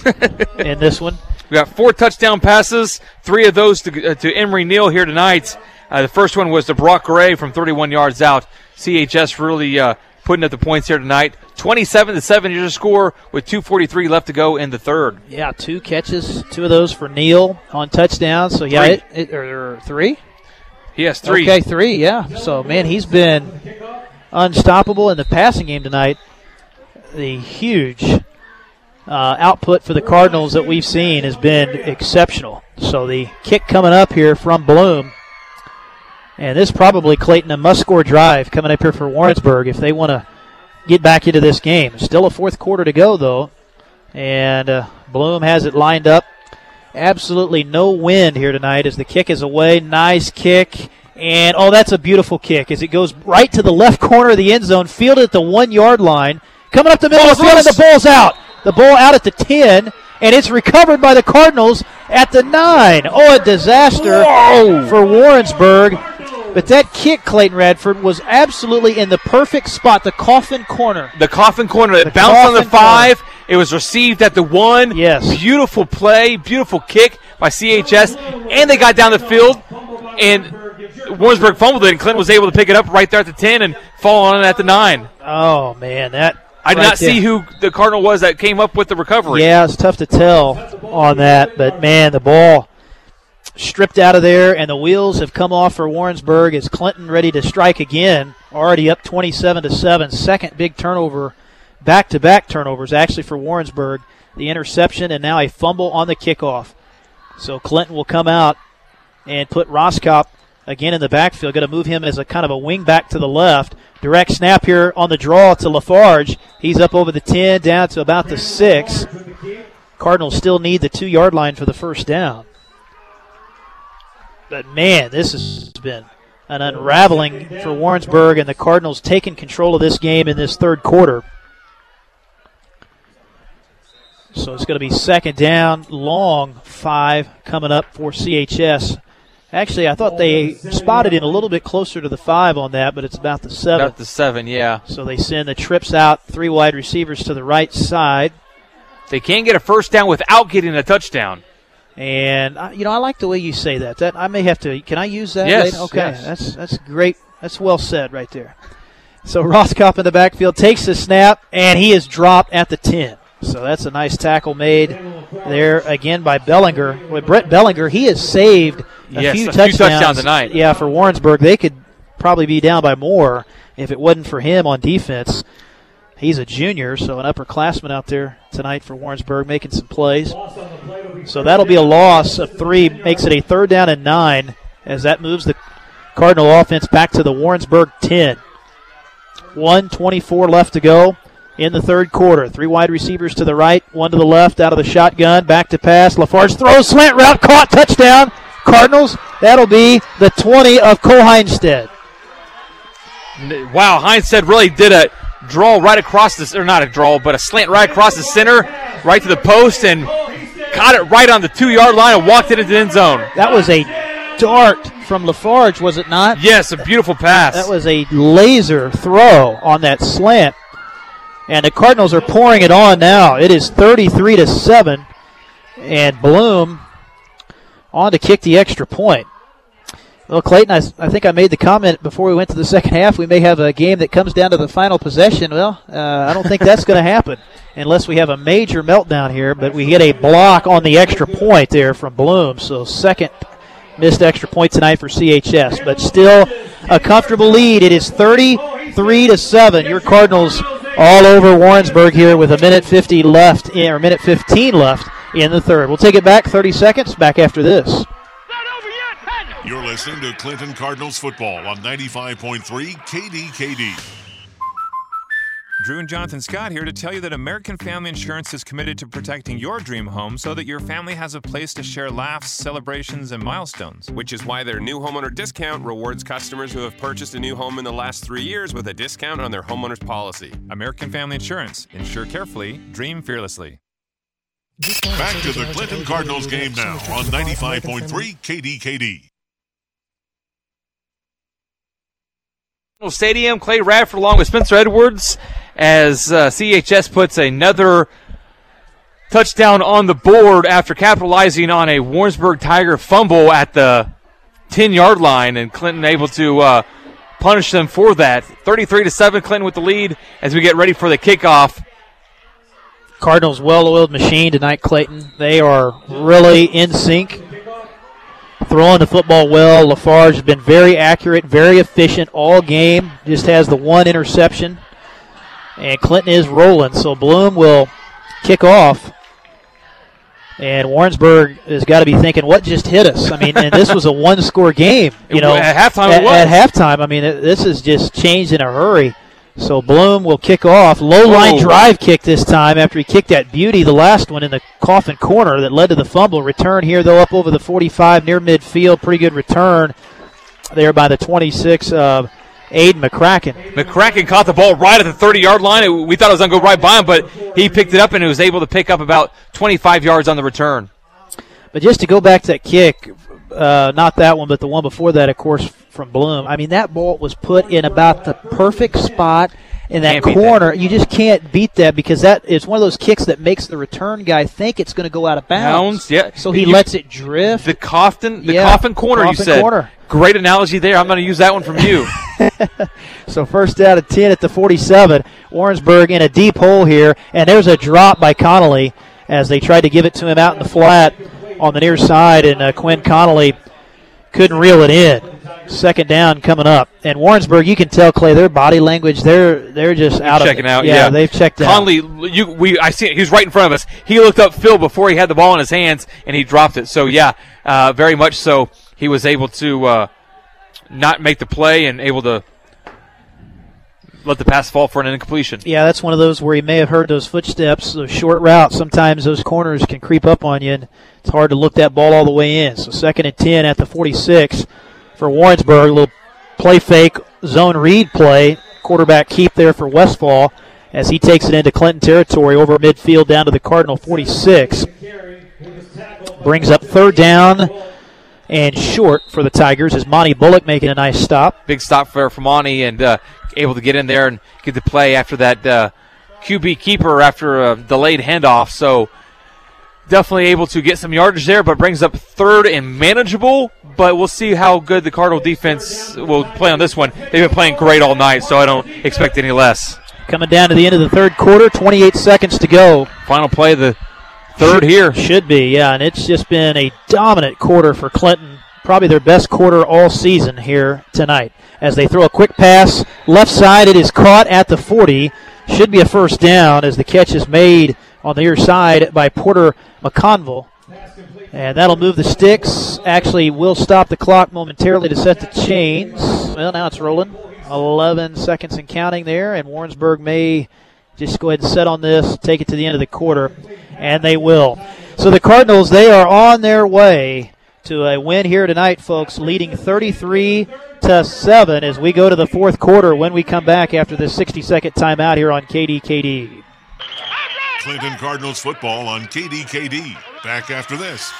in this one. We got four touchdown passes, three of those to, uh, to Emory Neal here tonight. Uh, the first one was to Brock Gray from thirty-one yards out. C H S really uh, putting up the points here tonight. twenty-seven to seven is the score with two forty-three left to go in the third. Yeah, two catches, two of those for Neal on touchdowns. So yeah, three. It, it, or, or three. He has three. Okay, three, yeah. So, man, he's been unstoppable in the passing game tonight. The huge uh, output for the Cardinals that we've seen has been exceptional. So the kick coming up here from Bloom. And this probably, Clayton, a must-score drive coming up here for Warrensburg if they want to get back into this game. Still a fourth quarter to go, though. And uh, Bloom has it lined up. Absolutely no wind here tonight as the kick is away. Nice kick. And, oh, that's a beautiful kick as it goes right to the left corner of the end zone, fielded at the one-yard line. Coming up the middle of the field, and the ball's out. The ball out at the ten, and it's recovered by the Cardinals at the nine. Oh, a disaster Whoa. for Warrensburg. But that kick, Clayton Radford, was absolutely in the perfect spot, the coffin corner. The coffin corner. It the bounced on the five. Corner. It was received at the one. Yes. Beautiful play, beautiful kick by C H S. And they got down the field, and Warrensburg fumbled it, and Clinton was able to pick it up right there at the ten and fall on it at the nine. Oh, man. that I did right not there. see who the Cardinal was that came up with the recovery. Yeah, it's tough to tell on that, but, man, the ball stripped out of there, and the wheels have come off for Warrensburg as Clinton ready to strike again, already up twenty-seven to seven. Second big turnover, back-to-back turnovers actually for Warrensburg. The interception and now a fumble on the kickoff. So Clinton will come out and put Roskopf again in the backfield. Going to move him as a kind of a wing back to the left. Direct snap here on the draw to Lafarge. He's up over the ten, down to about the six. Cardinals still need the two-yard line for the first down. But, man, this has been an unraveling for Warrensburg, and the Cardinals taking control of this game in this third quarter. So it's going to be second down, long five coming up for C H S. Actually, I thought they spotted it a little bit closer to the five on that, but it's about the seven. About the seven, yeah. So they send the trips out, three wide receivers to the right side. They can't get a first down without getting a touchdown. And, you know, I like the way you say that. That I may have to – can I use that? Yes. Later? Okay, yes. That's, that's great. That's well said right there. So Roskopf in the backfield takes the snap, and he is dropped at the ten. So that's a nice tackle made there again by Bellinger. With Brett Bellinger, he has saved a, yes, few, a touchdowns, few touchdowns tonight. Yeah, for Warrensburg. They could probably be down by more if it wasn't for him on defense. He's a junior, so an upperclassman out there tonight for Warrensburg making some plays. So that'll be a loss of three, makes it a third down and nine, as that moves the Cardinal offense back to the Warrensburg ten. one twenty-four left to go in the third quarter. Three wide receivers to the right, one to the left, out of the shotgun, back to pass. Lafarge throws, slant route, caught, touchdown, Cardinals. That'll be the twenty of Cole Heinstead. Wow, Heinstead really did a draw right across the, or not a draw, but a slant right across the center, right to the post, and caught it right on the two-yard line and walked it into the end zone. That was a dart from Lafarge, was it not? Yes, a beautiful pass. That was a laser throw on that slant. And the Cardinals are pouring it on now. It is thirty-three to seven, and Bloom on to kick the extra point. Well, Clayton, I, I think I made the comment before we went to the second half, we may have a game that comes down to the final possession. Well, uh, I don't think that's going to happen unless we have a major meltdown here, but we get a block on the extra point there from Bloom, so second missed extra point tonight for C H S, but still a comfortable lead. It is thirty-three to seven. Your Cardinals all over Warrensburg here with a minute fifty left, in, or minute fifteen left in the third. We'll take it back thirty seconds. Back after this. You're listening to Clinton Cardinals football on ninety-five point three K D K D. Drew and Jonathan Scott here to tell you that American Family Insurance is committed to protecting your dream home so that your family has a place to share laughs, celebrations, and milestones. Which is why their new homeowner discount rewards customers who have purchased a new home in the last three years with a discount on their homeowner's policy. American Family Insurance. Insure carefully. Dream fearlessly. Back to the Clinton Cardinals game now on ninety-five point three K D K D. Stadium, Clay Radford along with Spencer Edwards as uh, C H S puts another touchdown on the board after capitalizing on a Warrensburg Tiger fumble at the ten-yard line, and Clinton able to uh, punish them for that. thirty-three to seven, Clinton with the lead as we get ready for the kickoff. Cardinals well-oiled machine tonight, Clayton. They are really in sync. Throwing the football well. Lafarge has been very accurate, very efficient all game. Just has the one interception. And Clinton is rolling, so Bloom will kick off. And Warrensburg has got to be thinking, what just hit us? I mean, and this was a one-score game. You know, at halftime at, it was. At halftime, I mean, this is just changed in a hurry. So Bloom will kick off. Low-line drive kick this time after he kicked that beauty, the last one in the coffin corner that led to the fumble. Return here, though, up over the forty-five near midfield. Pretty good return there by the twenty-six of Aiden McCracken. McCracken caught the ball right at the thirty-yard line. It, we thought it was going to go right by him, but he picked it up and was able to pick up about twenty-five yards on the return. But just to go back to that kick, uh, not that one, but the one before that, of course, from Bloom. I mean, that ball was put in about the perfect spot in that corner. That. You just can't beat that because that is one of those kicks that makes the return guy think it's going to go out of bounds. bounds yeah. So he you, lets it drift. The coffin, the yeah, coffin corner, coffin you said. Corner. Great analogy there. I'm going to use that one from you. So first out of ten at the forty-seven. Warrensburg in a deep hole here, and there's a drop by Connolly as they tried to give it to him out in the flat on the near side, and uh, Quinn Connolly couldn't reel it in. Second down coming up. And Warrensburg, you can tell, Clay, their body language, they're they're just out of it. Checking out, yeah. yeah. They've checked out. Conley, you, we, I see it. He was right in front of us. He looked up Phil before he had the ball in his hands, and he dropped it. So, yeah, uh, very much so he was able to uh, not make the play and able to let the pass fall for an incompletion. Yeah, that's one of those where you may have heard those footsteps, those short routes. Sometimes those corners can creep up on you, and it's hard to look that ball all the way in. So second and ten at the forty-six. For Warrensburg, a little play fake, zone read play, quarterback keep there for Westfall, as he takes it into Clinton territory over midfield down to the Cardinal forty-six. Brings up third down and short for the Tigers as Monty Bullock making a nice stop. Big stop there for Monty, and uh, able to get in there and get the play after that uh, Q B keeper after a delayed handoff. So definitely able to get some yardage there, but brings up third and manageable. But we'll see how good the Cardinal defense will play on this one. They've been playing great all night, so I don't expect any less. Coming down to the end of the third quarter, twenty-eight seconds to go. Final play of the third here. Should be, yeah, and it's just been a dominant quarter for Clinton. Probably their best quarter all season here tonight. As they throw a quick pass, left side, it is caught at the forty. Should be a first down as the catch is made on the near side by Porter McConville. And that'll move the sticks. Actually, will stop the clock momentarily to set the chains. Well, now it's rolling. eleven seconds and counting there, and Warrensburg may just go ahead and set on this, take it to the end of the quarter, and they will. So the Cardinals, they are on their way to a win here tonight, folks, leading thirty-three to seven as we go to the fourth quarter when we come back after this sixty-second timeout here on K D K D. Clinton Cardinals football on K D K D. Back after this.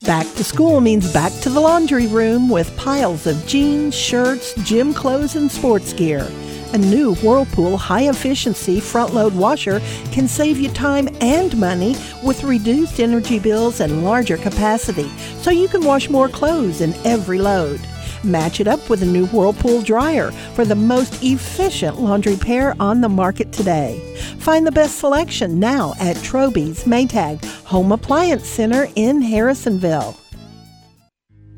Back to school means back to the laundry room with piles of jeans, shirts, gym clothes, and sports gear. A new Whirlpool high-efficiency front-load washer can save you time and money with reduced energy bills and larger capacity, so you can wash more clothes in every load. Match it up with a new Whirlpool dryer for the most efficient laundry pair on the market today. Find the best selection now at Trobe's Maytag Home Appliance Center in Harrisonville.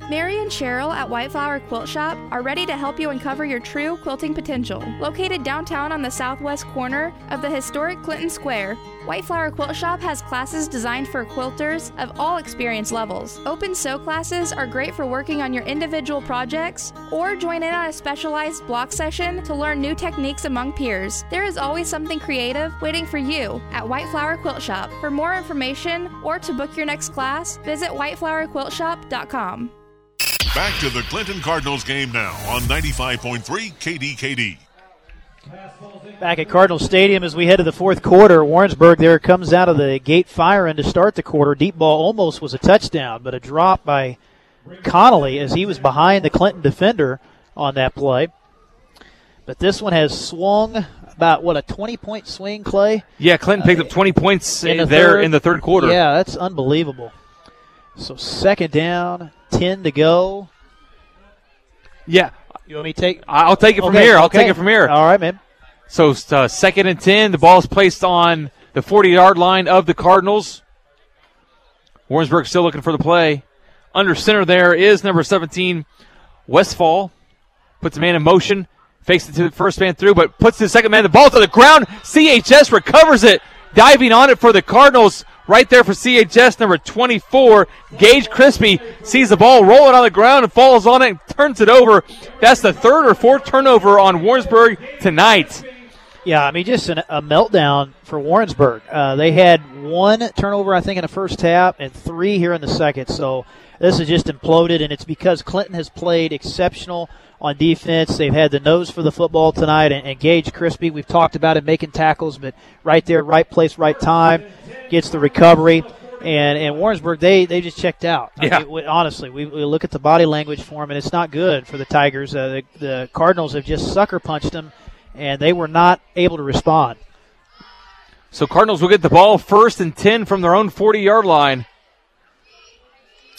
Mary and Cheryl at White Flower Quilt Shop are ready to help you uncover your true quilting potential. Located downtown on the southwest corner of the historic Clinton Square, White Flower Quilt Shop has classes designed for quilters of all experience levels. Open sew classes are great for working on your individual projects, or join in on a specialized block session to learn new techniques among peers. There is always something creative waiting for you at White Flower Quilt Shop. For more information or to book your next class, visit white flower quilt shop dot com. Back to the Clinton Cardinals game now on ninety-five point three K D K D. Back at Cardinal Stadium as we head to the fourth quarter. Warrensburg there comes out of the gate firing to start the quarter. Deep ball almost was a touchdown, but a drop by Connolly as he was behind the Clinton defender on that play. But this one has swung about, what, a twenty-point swing, Clay? Yeah, Clinton picked uh, up twenty points in the there third, in the third quarter. Yeah, that's unbelievable. So second down, ten to go. Yeah. You want me to take? I'll take it from okay, here. I'll okay. take it from here. All right, man. So uh, second and ten. The ball is placed on the forty-yard line of the Cardinals. Warrensburg still looking for the play. Under center there is number seventeen, Westfall. Puts a man in motion. Fakes it to the first man through, but puts the second man. The ball to the ground. C H S recovers it. Diving on it for the Cardinals. Right there for C H S, number twenty-four, Gage Crispy, sees the ball rolling on the ground and falls on it and turns it over. That's the third or fourth turnover on Warrensburg tonight. Yeah, I mean, just an, a meltdown for Warrensburg. Uh, they had one turnover, I think, in the first half and three here in the second. So this has just imploded, and it's because Clinton has played exceptional on defense. They've had the nose for the football tonight, and, and Gage Crispy, we've talked about him making tackles, but right there, right place, right time, gets the recovery. And and Warrensburg, they, they just checked out. Yeah. I mean, we, honestly, we, we look at the body language for them, and it's not good for the Tigers. Uh, the, the Cardinals have just sucker-punched them, and they were not able to respond. So Cardinals will get the ball first and ten from their own forty-yard line.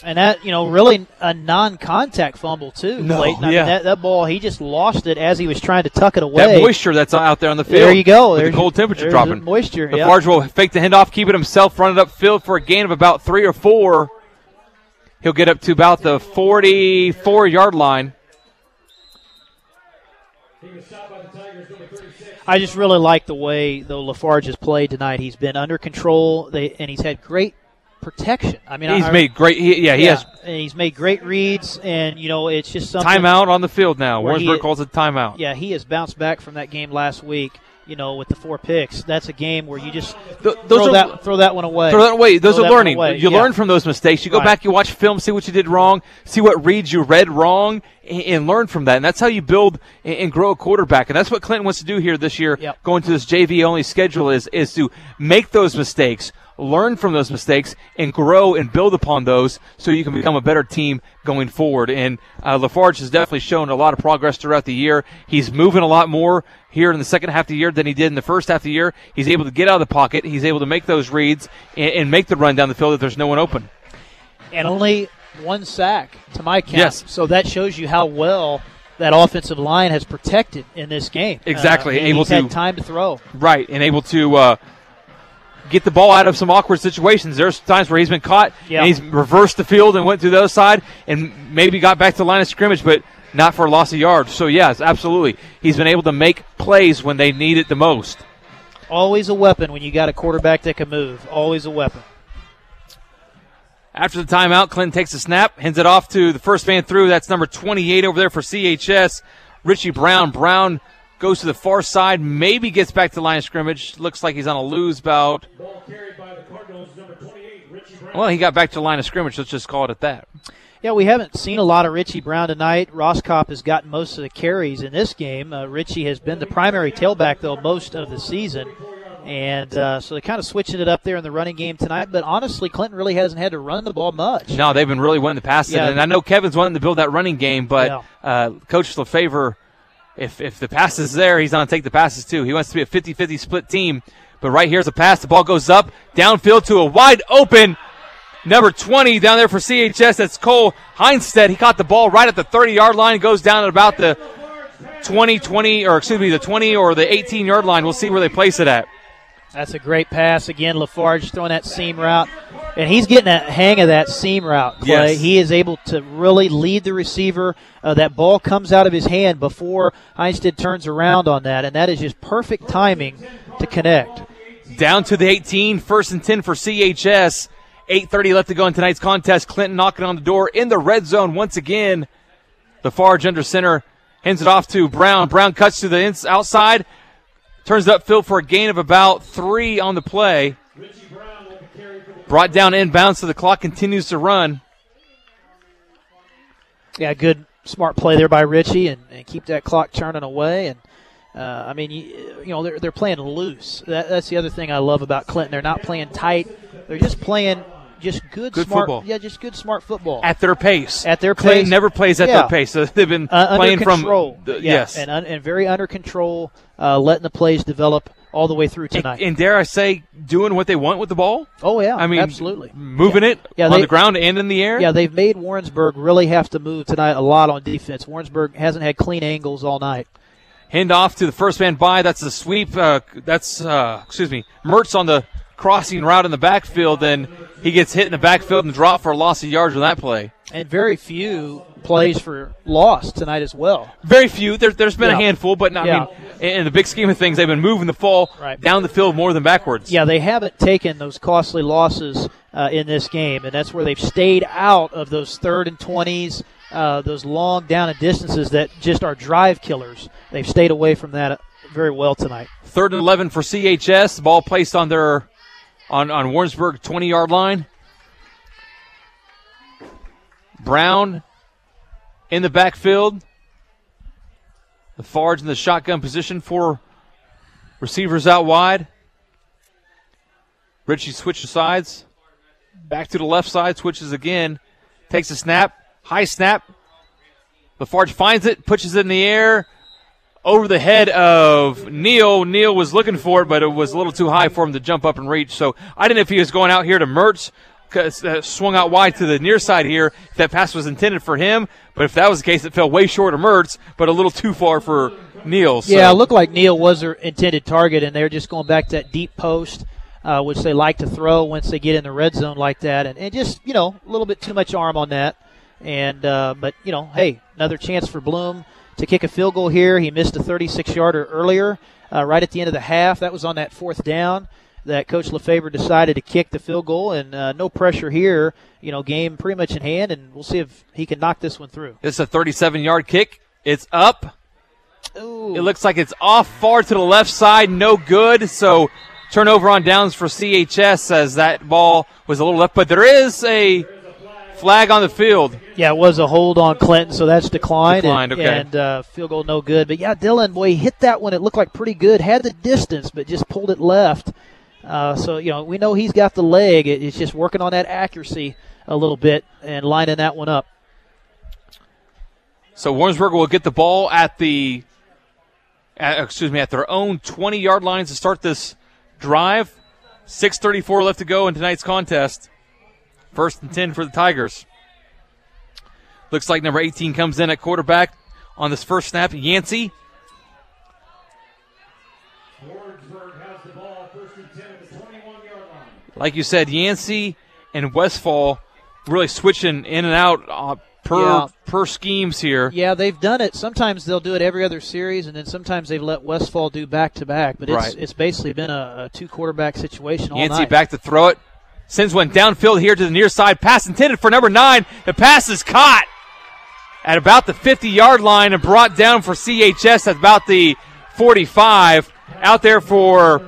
And that, you know, really a non-contact fumble, too. No, Clayton. I yeah. mean, that, that ball, he just lost it as he was trying to tuck it away. That moisture that's out there on the field. There you go. There's the cold temperature dropping. The moisture, yeah. LaFarge will fake the handoff, keep it himself, run it upfield for a gain of about three or four. He'll get up to about the forty-four-yard line. I just really like the way, though, LaFarge has played tonight. He's been under control, they, and he's had great protection. I mean, he's I, made great. He, yeah, he yeah, has. And he's made great reads, and you know, it's just something. Timeout on the field now. Warrensburg he, calls a timeout. Yeah, he has bounced back from that game last week you know, with the four picks, that's a game where you just Th- those throw, are, that, throw that one away. Throw that away. Those throw are learning. You yeah. learn from those mistakes. You go right. back, you watch film, see what you did wrong, see what reads you read wrong, and, and learn from that. And that's how you build and, and grow a quarterback. And that's what Clinton wants to do here this year, yep. going to this J V-only schedule, is is to make those mistakes, learn from those mistakes, and grow and build upon those so you can become a better team going forward. And uh, Lafarge has definitely shown a lot of progress throughout the year. He's moving a lot more here in the second half of the year than he did in the first half of the year. He's able to get out of the pocket. He's able to make those reads and, and make the run down the field if there's no one open. And only one sack to my count. Yes. So that shows you how well that offensive line has protected in this game. Exactly. Uh, able he's to, had time to throw. Right, and able to uh, – get the ball out of some awkward situations. There's times where he's been caught, yep. and he's reversed the field and went to the other side and maybe got back to the line of scrimmage, but not for a loss of yards. So, yes, absolutely. He's been able to make plays when they need it the most. Always a weapon when you got a quarterback that can move. Always a weapon. After the timeout, Clinton takes a snap, hands it off to the first man through. That's number twenty-eight over there for C H S, Richie Brown. Brown goes to the far side, maybe gets back to line of scrimmage. Looks like he's on a lose bout. Ball carried by the Cardinals, number twenty-eight, Richie Brown. Well, he got back to line of scrimmage. Let's just call it at that. Yeah, we haven't seen a lot of Richie Brown tonight. Rosskopf has gotten most of the carries in this game. Uh, Richie has been the primary tailback, though, most of the season. And uh, so they're kind of switching it up there in the running game tonight. But honestly, Clinton really hasn't had to run the ball much. No, they've been really wanting to pass yeah. it. And I know Kevin's wanting to build that running game, but yeah. uh, Coach LeFevre, If if the pass is there, he's going to take the passes too. He wants to be a fifty-fifty split team. But right here's a pass. The ball goes up, downfield to a wide open number twenty down there for C H S. That's Cole Heinstedt. He caught the ball right at the thirty-yard line. Goes down at about the twenty, twenty, or excuse me, the twenty or the eighteen-yard line. We'll see where they place it at. That's a great pass. Again, Lafarge throwing that seam route. And he's getting a hang of that seam route, Clay. Yes. He is able to really lead the receiver. Uh, that ball comes out of his hand before Heinstedt turns around on that, and that is just perfect timing to connect. Down to the eighteen, first and ten for C H S. eight thirty left to go in tonight's contest. Clinton knocking on the door in the red zone once again. Lafarge under center, hands it off to Brown. Brown cuts to the ins- outside. Turns it upfield for a gain of about three on the play. Brought down inbounds, so the clock continues to run. Yeah, good, smart play there by Richie, and, and keep that clock turning away. And uh, I mean, you, you know, they're they're playing loose. That, that's the other thing I love about Clinton. They're not playing tight. They're just playing just good, good smart football. Yeah, just good, smart football at their pace. At their Clinton pace, never plays at yeah. their pace. So they've been uh, playing from the, yeah. yes, and un, and very under control. Uh, letting the plays develop all the way through tonight. And, and dare I say, doing what they want with the ball? Oh, yeah, I mean, absolutely. Moving yeah. it yeah, on they, the ground and in the air? Yeah, they've made Warrensburg really have to move tonight a lot on defense. Warrensburg hasn't had clean angles all night. Hand off to the first man by. That's the sweep. Uh, that's, uh, excuse me, Mertz on the crossing route in the backfield, and he gets hit in the backfield and dropped for a loss of yards on that play. And very few plays for loss tonight as well. Very few. There, there's been yeah. a handful, but not, yeah. I mean, in the big scheme of things, they've been moving the ball right. down the field more than backwards. Yeah, they haven't taken those costly losses uh, in this game, and that's where they've stayed out of those third and twenties, uh, those long down and distances that just are drive killers. They've stayed away from that very well tonight. Third and eleven for C H S. The ball placed on their on, on Warrensburg twenty-yard line. Brown in the backfield. Lafarge in the shotgun position for receivers out wide. Richie switches sides. Back to the left side, switches again. Takes a snap. High snap. Lafarge finds it, pushes it in the air. Over the head of Neal. Neal was looking for it, but it was a little too high for him to jump up and reach. So I didn't know if he was going out here to Mertz. Uh, swung out wide to the near side here. That pass was intended for him, but if that was the case, it fell way short of Mertz, but a little too far for Neal. So. Yeah, it looked like Neal was their intended target, and they're just going back to that deep post, uh, which they like to throw once they get in the red zone like that, and, and just, you know, a little bit too much arm on that. And uh, but, you know, hey, another chance for Bloom to kick a field goal here. He missed a thirty-six-yarder earlier uh, right at the end of the half. That was on that fourth down that Coach LeFevre decided to kick the field goal, and uh, no pressure here. You know, game pretty much in hand, and we'll see if he can knock this one through. It's a thirty-seven-yard kick. It's up. Ooh. It looks like it's off far to the left side, no good. So turnover on downs for C H S as that ball was a little left. But there is a flag on the field. Yeah, it was a hold on Clinton, so that's declined. Declined, and, okay. And uh, field goal no good. But, yeah, Dylan, boy, he hit that one. It looked like pretty good. Had the distance, but just pulled it left. Uh, so, you know, we know he's got the leg. It, it's just working on that accuracy a little bit and lining that one up. So Warrensburg will get the ball at the, at, excuse me, at their own twenty-yard lines to start this drive. six thirty-four left to go in tonight's contest. First and ten for the Tigers. Looks like number eighteen comes in at quarterback on this first snap, Yancey. Warrensburg has the ball, first and ten at the twenty-one-yard line. Like you said, Yancey and Westfall really switching in and out uh, per yeah. per schemes here. Yeah, they've done it. Sometimes they'll do it every other series, and then sometimes they've let Westfall do back-to-back. But it's, right. it's basically been a, a two-quarterback situation all Yancey night. Yancey back to throw it. Sends one downfield here to the near side. Pass intended for number nine. The pass is caught at about the fifty-yard line and brought down for C H S at about the forty-five. Out there for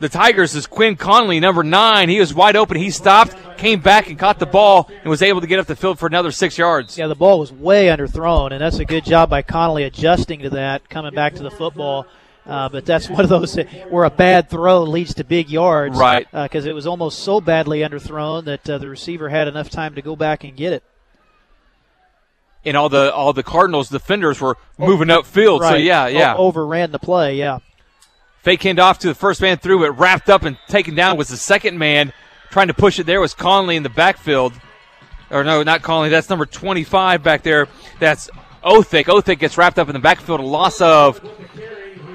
the Tigers is Quinn Conley, number nine. He was wide open. He stopped, came back and caught the ball and was able to get up the field for another six yards. Yeah, the ball was way underthrown, and that's a good job by Conley adjusting to that, coming back to the football. Uh, but that's one of those where a bad throw leads to big yards. Right. Because uh, it was almost so badly underthrown that uh, the receiver had enough time to go back and get it. And all the all the Cardinals defenders were moving upfield. Right. So, yeah, yeah. O- overran the play, yeah. Fake handoff to the first man through it, wrapped up and taken down was the second man. Trying to push it there was Conley in the backfield. Or, no, not Conley. That's number twenty-five back there. That's Othick. Othick gets wrapped up in the backfield. A loss of...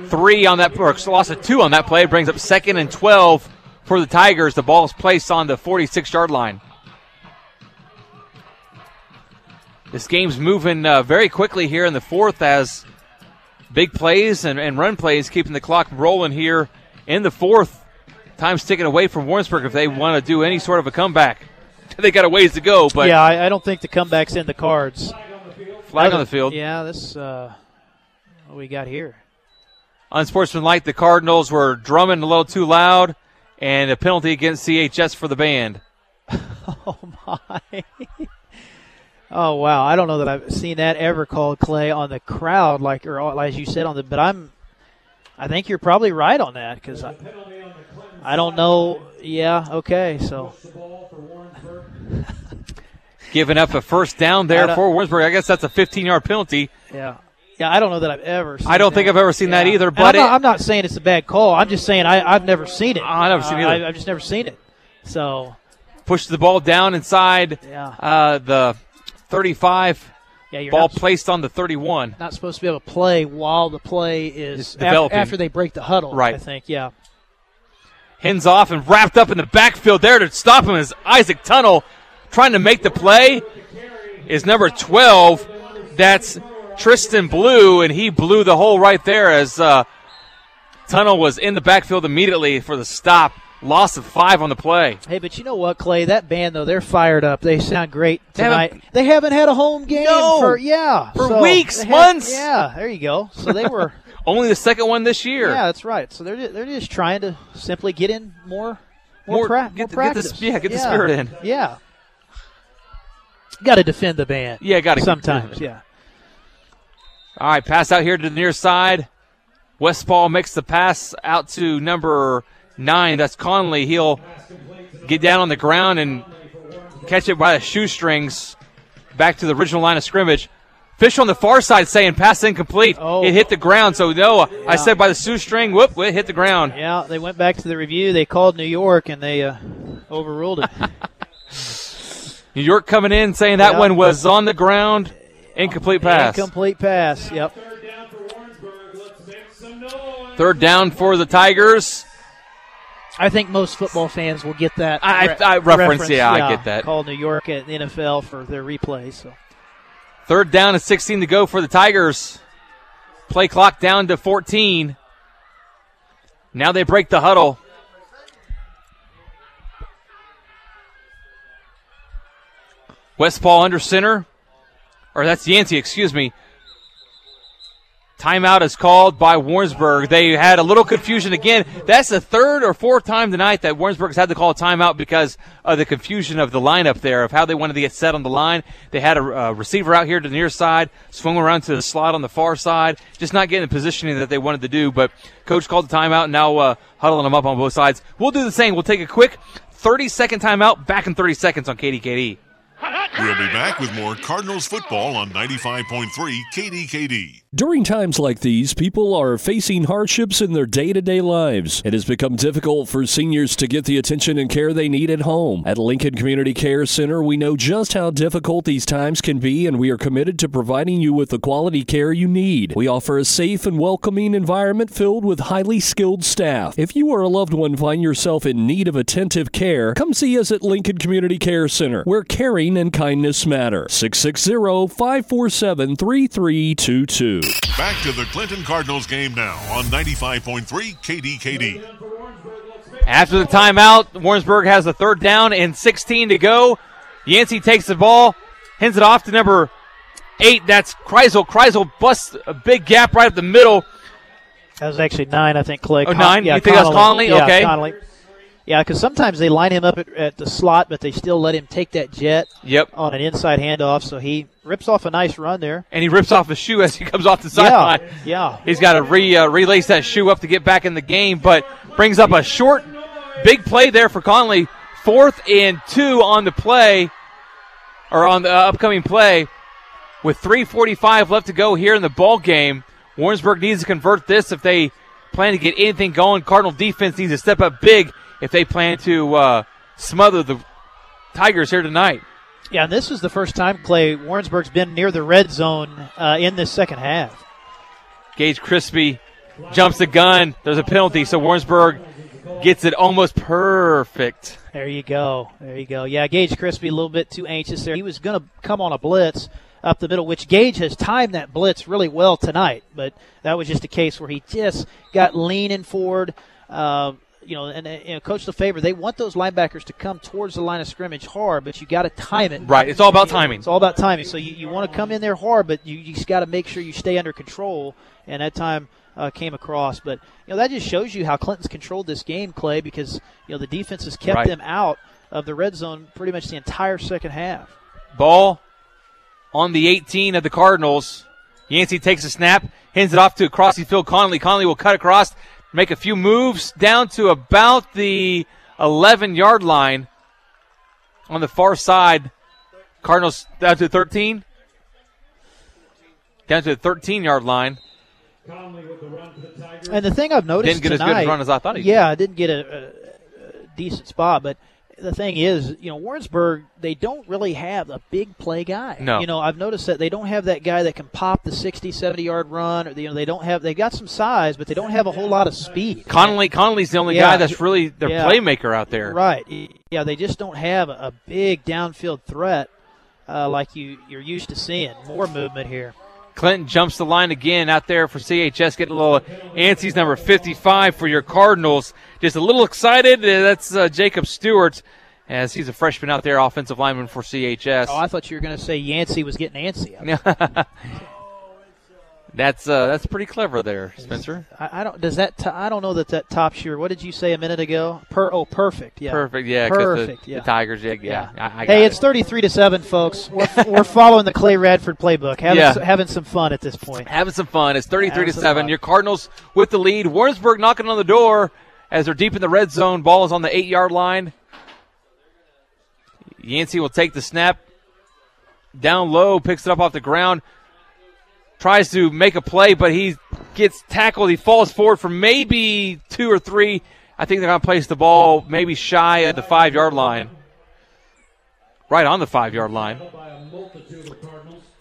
Three on that, or loss of two on that play. It brings up second and twelve for the Tigers. The ball is placed on the forty-six-yard line. This game's moving uh, very quickly here in the fourth as big plays and, and run plays keeping the clock rolling here in the fourth. Time's ticking away from Warrensburg if they want to do any sort of a comeback. They got a ways to go, but yeah, I, I don't think the comeback's in the cards. Flag on the field. Yeah, this uh, what we got here. Unsportsmanlike, the Cardinals were drumming a little too loud, and a penalty against C H S for the band. Oh, my. Oh, wow. I don't know that I've seen that ever called, Clay, on the crowd, like or as you said, on the. But I'm, I think you're probably right on that because I, I don't know. Yeah, okay, so. Giving up a first down there for Warrensburg. I guess that's a fifteen-yard penalty. Yeah. Yeah, I don't know that I've ever seen that. I don't that. think I've ever seen yeah. that either. But I'm not, it, I'm not saying it's a bad call. I'm just saying I, I've never seen it. I've never seen it either. I, I've just never seen it. So pushed the ball down inside yeah. uh, the thirty-five. Yeah, ball not, placed on the thirty-one. Not supposed to be able to play while the play is developing. After, after they break the huddle, right. I think, yeah. Hens off and wrapped up in the backfield there to stop him is Isaac Tunnell. Trying to make the play is number twelve. That's – Tristan Blue, and he blew the hole right there as uh, Tunnell was in the backfield immediately for the stop. Loss of five on the play. Hey, but you know what, Clay? That band, though, they're fired up. They sound great tonight. They haven't, they haven't had a home game no, for, yeah. For so weeks, had, months. Yeah, there you go. So they were. Only the second one this year. Yeah, that's right. So they're, they're just trying to simply get in more, more, more, pra- get, more practice. Get the, yeah, get yeah. the spirit in. Yeah. Got to defend the band. Yeah, got to. Sometimes, yeah. All right, pass out here to the near side. Westfall makes the pass out to number nine. That's Conley. He'll get down on the ground and catch it by the shoestrings back to the original line of scrimmage. Fish on the far side saying pass incomplete. Oh. It hit the ground. So, no, yeah. I said by the shoestring, whoop, it hit the ground. Yeah, they went back to the review. They called New York, and they uh, overruled it. New York coming in saying that yeah. one was on the ground. Incomplete pass. Incomplete pass, yep. Third down for the Tigers. I think most football fans will get that. I, re- I reference, reference. Yeah, yeah, I get that. Call New York at the N F L for their replays. So. Third down and sixteen to go for the Tigers. Play clock down to fourteen. Now they break the huddle. Westfall under center. Or that's Yancey, excuse me. Timeout is called by Warrensburg. They had a little confusion again. That's the third or fourth time tonight that Warrensburg has had to call a timeout because of the confusion of the lineup there, of how they wanted to get set on the line. They had a uh, receiver out here to the near side, swung around to the slot on the far side, just not getting the positioning that they wanted to do. But coach called the timeout, and now uh, huddling them up on both sides. We'll do the same. We'll take a quick thirty-second timeout, back in thirty seconds on K D K D. We'll be back with more Cardinals football on ninety-five point three K D K D. During times like these, people are facing hardships in their day-to-day lives. It has become difficult for seniors to get the attention and care they need at home. At Lincoln Community Care Center, we know just how difficult these times can be, and we are committed to providing you with the quality care you need. We offer a safe and welcoming environment filled with highly skilled staff. If you or a loved one find yourself in need of attentive care, come see us at Lincoln Community Care Center, where caring and kindness matter. six six zero, five four seven, three three two two. Back to the Clinton Cardinals game now on ninety-five point three K D K D. After the timeout, Warrensburg has a third down and sixteen to go. Yancey takes the ball, hands it off to number eight. That's Kreisel. Kreisel busts a big gap right up the middle. That was actually nine, I think, Clay. Oh, Con- nine? Yeah, you think Connolly. That's Connolly? Yeah, okay. Connolly. Yeah, because sometimes they line him up at, at the slot, but they still let him take that jet yep. on an inside handoff, so he rips off a nice run there. And he rips off his shoe as he comes off the sideline. Yeah, yeah. He's got to re, uh, relace that shoe up to get back in the game, but brings up a short, big play there for Conley. Fourth and two on the play, or on the uh, upcoming play, with three forty-five left to go here in the ball game. Warrensburg needs to convert this if they plan to get anything going. Cardinal defense needs to step up big if they plan to uh, smother the Tigers here tonight. Yeah, and this is the first time, Clay, Warrensburg's been near the red zone uh, in this second half. Gage Crispy jumps the gun. There's a penalty, so Warrensburg gets it almost perfect. There you go. There you go. Yeah, Gage Crispy a little bit too anxious there. He was going to come on a blitz up the middle, which Gage has timed that blitz really well tonight, but that was just a case where he just got leaning forward. Uh, You know, and, and you know, Coach LeFevre, they want those linebackers to come towards the line of scrimmage hard, but you got to time it. Right, it's all about timing. It's all about timing. So you, you want to come in there hard, but you, you just got to make sure you stay under control, and that time uh, came across. But, you know, that just shows you how Clinton's controlled this game, Clay, because, you know, the defense has kept right. them out of the red zone pretty much the entire second half. Ball on the eighteen of the Cardinals. Yancey takes a snap, hands it off to Crossy Phil Conley. Conley will cut across, make a few moves down to about the eleven-yard line on the far side. Cardinals down to thirteen. Down to the thirteen-yard line. And the thing I've noticed tonight. Didn't get tonight, as good a run as I thought he yeah, did. Yeah, I didn't get a, a, a decent spot, but the thing is, you know, Warrensburg, they don't really have a big play guy. No. You know, I've noticed that they don't have that guy that can pop the sixty, seventy-yard run. Or, you know, they don't have – they've got some size, but they don't have a whole lot of speed. Connolly, Connolly's the only yeah, guy that's really their yeah, playmaker out there. Right. Yeah, they just don't have a big downfield threat uh, like you, you're used to seeing. More movement here. Clinton jumps the line again out there for C H S. Get a little antsies, number fifty-five for your Cardinals. Just a little excited. That's uh, Jacob Stewart, as he's a freshman out there, offensive lineman for C H S. Oh, I thought you were going to say Yancey was getting antsy. that's uh, that's pretty clever there, Spencer. I, I don't does that t- I don't know that that tops your. What did you say a minute ago? Per oh, perfect. Yeah, perfect. Yeah, perfect. The, yeah. the Tigers. Yeah, yeah. yeah. I, I hey, it's thirty-three to seven, folks. We're, we're following the Clay Radford playbook. Having yeah. some, having some fun at this point. Having some fun. It's thirty-three having to seven. Fun. Your Cardinals with the lead. Warrensburg knocking on the door as they're deep in the red zone. Ball is on the eight-yard line. Yancey will take the snap. Down low, picks it up off the ground. Tries to make a play, but he gets tackled. He falls forward for maybe two or three. I think they're going to place the ball maybe shy at the five-yard line. Right on the five-yard line.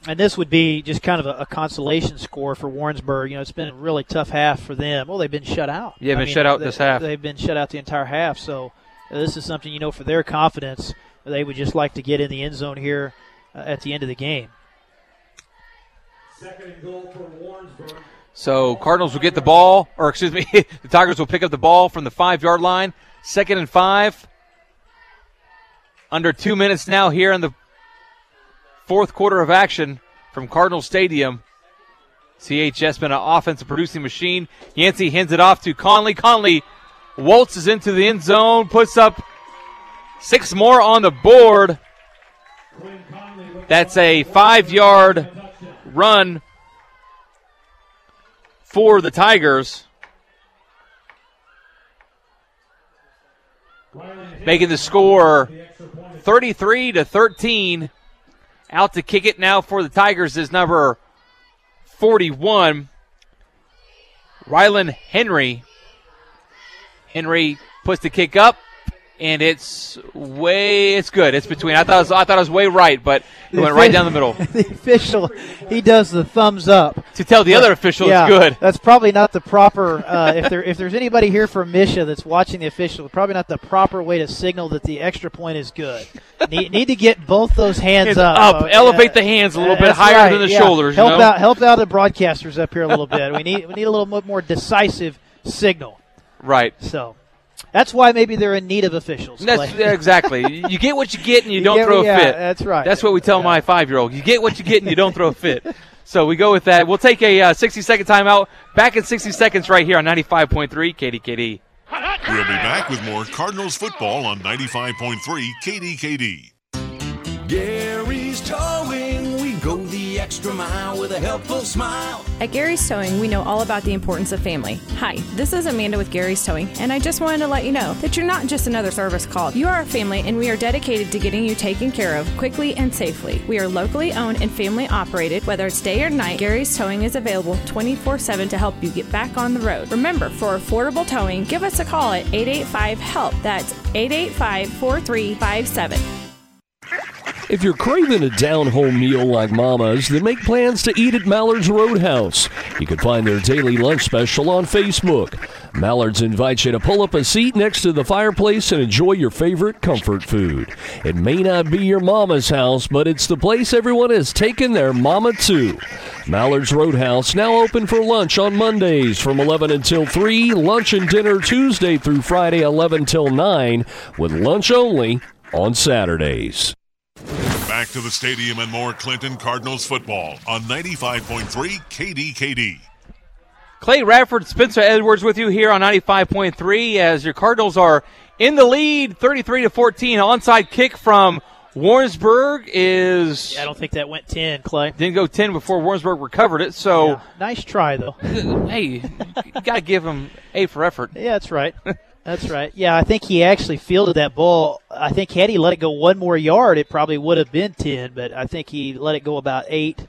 And this would be just kind of a, a consolation score for Warrensburg. You know, it's been a really tough half for them. Well, they've been shut out. Yeah, been I mean, shut out they, this half. They've been shut out the entire half. So this is something, you know, for their confidence, they would just like to get in the end zone here uh, at the end of the game. Second and goal for Warrensburg. So Cardinals will get the ball, or excuse me, the Tigers will pick up the ball from the five-yard line. Second and five. Under two minutes now here in the fourth quarter of action from Cardinal Stadium. C H S been an offensive producing machine. Yancey hands it off to Conley. Conley waltzes into the end zone, puts up six more on the board. That's a five-yard run for the Tigers. Making the score thirty-three to thirteen. Out to kick it now for the Tigers is number forty-one, Rylan Henry. Henry puts the kick up, and it's way it's good. It's between. I thought it was, I thought it was way right, but it went right down the middle. The official, he does the thumbs up to tell the but, other official yeah, it's good. That's probably not the proper. Uh, if there if there's anybody here from Misha that's watching the official, probably not the proper way to signal that the extra point is good. need, need to get both those hands up. up. Oh, Elevate uh, the hands a little bit higher right, than the yeah. shoulders. Help you know? out. Help out the broadcasters up here a little bit. We need we need a little bit more decisive signal. Right. So. That's why maybe they're in need of officials. That's, exactly. You get what you get and you, you don't get, throw a yeah, fit. That's right. That's what we tell yeah. my five-year-old. You get what you get and you don't throw a fit. So we go with that. We'll take a uh, sixty-second timeout. Back in sixty seconds right here on ninety-five point three K D K D. We'll be back with more Cardinals football on ninety-five point three K D K D. Gary's Towing, we go the extra mile with a helpful smile. At Gary's Towing, we know all about the importance of family. Hi, this is Amanda with Gary's Towing, and I just wanted to let you know that you're not just another service call. You are a family, and we are dedicated to getting you taken care of quickly and safely. We are locally owned and family operated. Whether it's day or night, Gary's Towing is available twenty-four seven to help you get back on the road. Remember, for affordable towing, give us a call at eight eight five HELP. That's eight eight five, four three five seven. If you're craving a down-home meal like Mama's, then make plans to eat at Mallard's Roadhouse. You can find their daily lunch special on Facebook. Mallard's invites you to pull up a seat next to the fireplace and enjoy your favorite comfort food. It may not be your Mama's house, but it's the place everyone has taken their Mama to. Mallard's Roadhouse, now open for lunch on Mondays from eleven until three, lunch and dinner Tuesday through Friday eleven till nine, with lunch only on Saturdays. Back to the stadium and more Clinton Cardinals football on ninety-five point three K D K D. Clay Radford, Spencer Edwards with you here on ninety-five point three as your Cardinals are in the lead, thirty-three to fourteen. Onside kick from Warrensburg is... Yeah, I don't think that went ten, Clay. Didn't go ten before Warrensburg recovered it, so... Yeah. Nice try, though. Hey, you got to give him A for effort. Yeah, that's right. That's right. Yeah, I think he actually fielded that ball. I think had he let it go one more yard, it probably would have been ten, but I think he let it go about eight,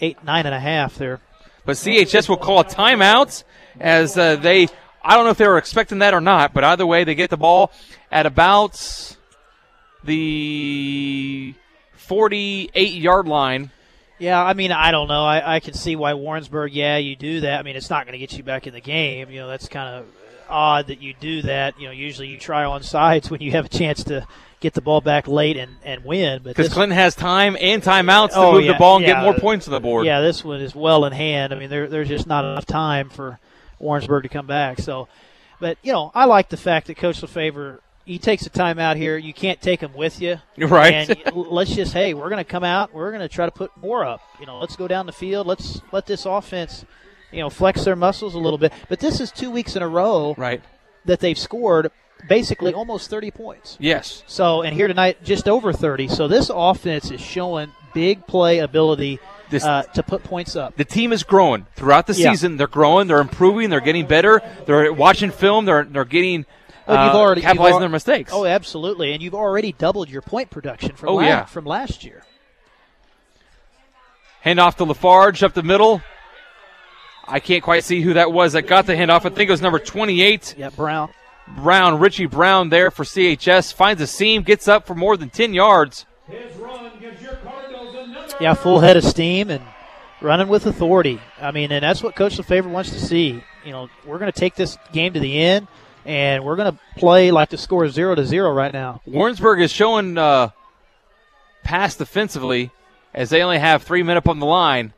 eight, nine and a half there. But C H S will call a timeout as uh, they – I don't know if they were expecting that or not, but either way, they get the ball at about the forty-eight-yard line. Yeah, I mean, I don't know. I, I can see why Warrensburg, yeah, you do that. I mean, it's not going to get you back in the game. You know, that's kind of – odd that you do that. You know, usually you try on sides when you have a chance to get the ball back late and, and win. Because Clinton has time and timeouts to oh, move yeah, the ball and yeah, get more uh, points on the board. Yeah, this one is well in hand. I mean, there, there's just not enough time for Warrensburg to come back. So, but, you know, I like the fact that Coach LeFevre, he takes a timeout here. You can't take him with you. Right. And let's just, hey, we're going to come out. We're going to try to put more up. You know, let's go down the field. Let's let this offense – you know, flex their muscles a little bit. But this is two weeks in a row right. that they've scored basically almost thirty points. Yes. So, and here tonight, just over thirty. So this offense is showing big play ability this, uh, to put points up. The team is growing throughout the yeah. season. They're growing. They're improving. They're getting better. They're watching film. They're they're getting well, uh, you've already, capitalizing you've al- their mistakes. Oh, absolutely. And you've already doubled your point production from, oh, last, yeah. from last year. Hand off to Lafarge up the middle. I can't quite see who that was that got the handoff. I think it was number twenty-eight. Yeah, Brown. Brown, Richie Brown there for C H S. Finds a seam, gets up for more than ten yards. His run gives your Cardinals another. Yeah, full head of steam and running with authority. I mean, and that's what Coach LeFevre wants to see. You know, we're going to take this game to the end, and we're going to play like the score is zero to zero right now. Warrensburg is showing uh, pass defensively as they only have three men up on the line.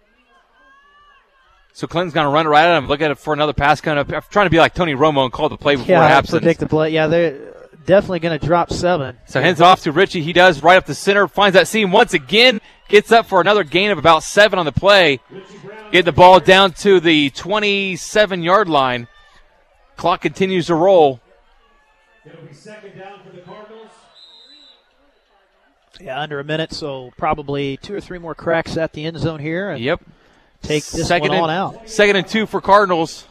So Clinton's going to run it right at him, look at it for another pass. Kind of, I'm trying to be like Tony Romo and call the play before yeah, it happens. Yeah, predict the play. Yeah, they're definitely going to drop seven. So hands off to Richie. He does right up the center, finds that seam once again, gets up for another gain of about seven on the play. Richie Brown. Get the ball down to the twenty-seven-yard line. Clock continues to roll. It'll be second down for the Cardinals. Yeah, under a minute, so probably two or three more cracks at the end zone here. And yep. Take this second one and, on out. Second and two for Cardinals.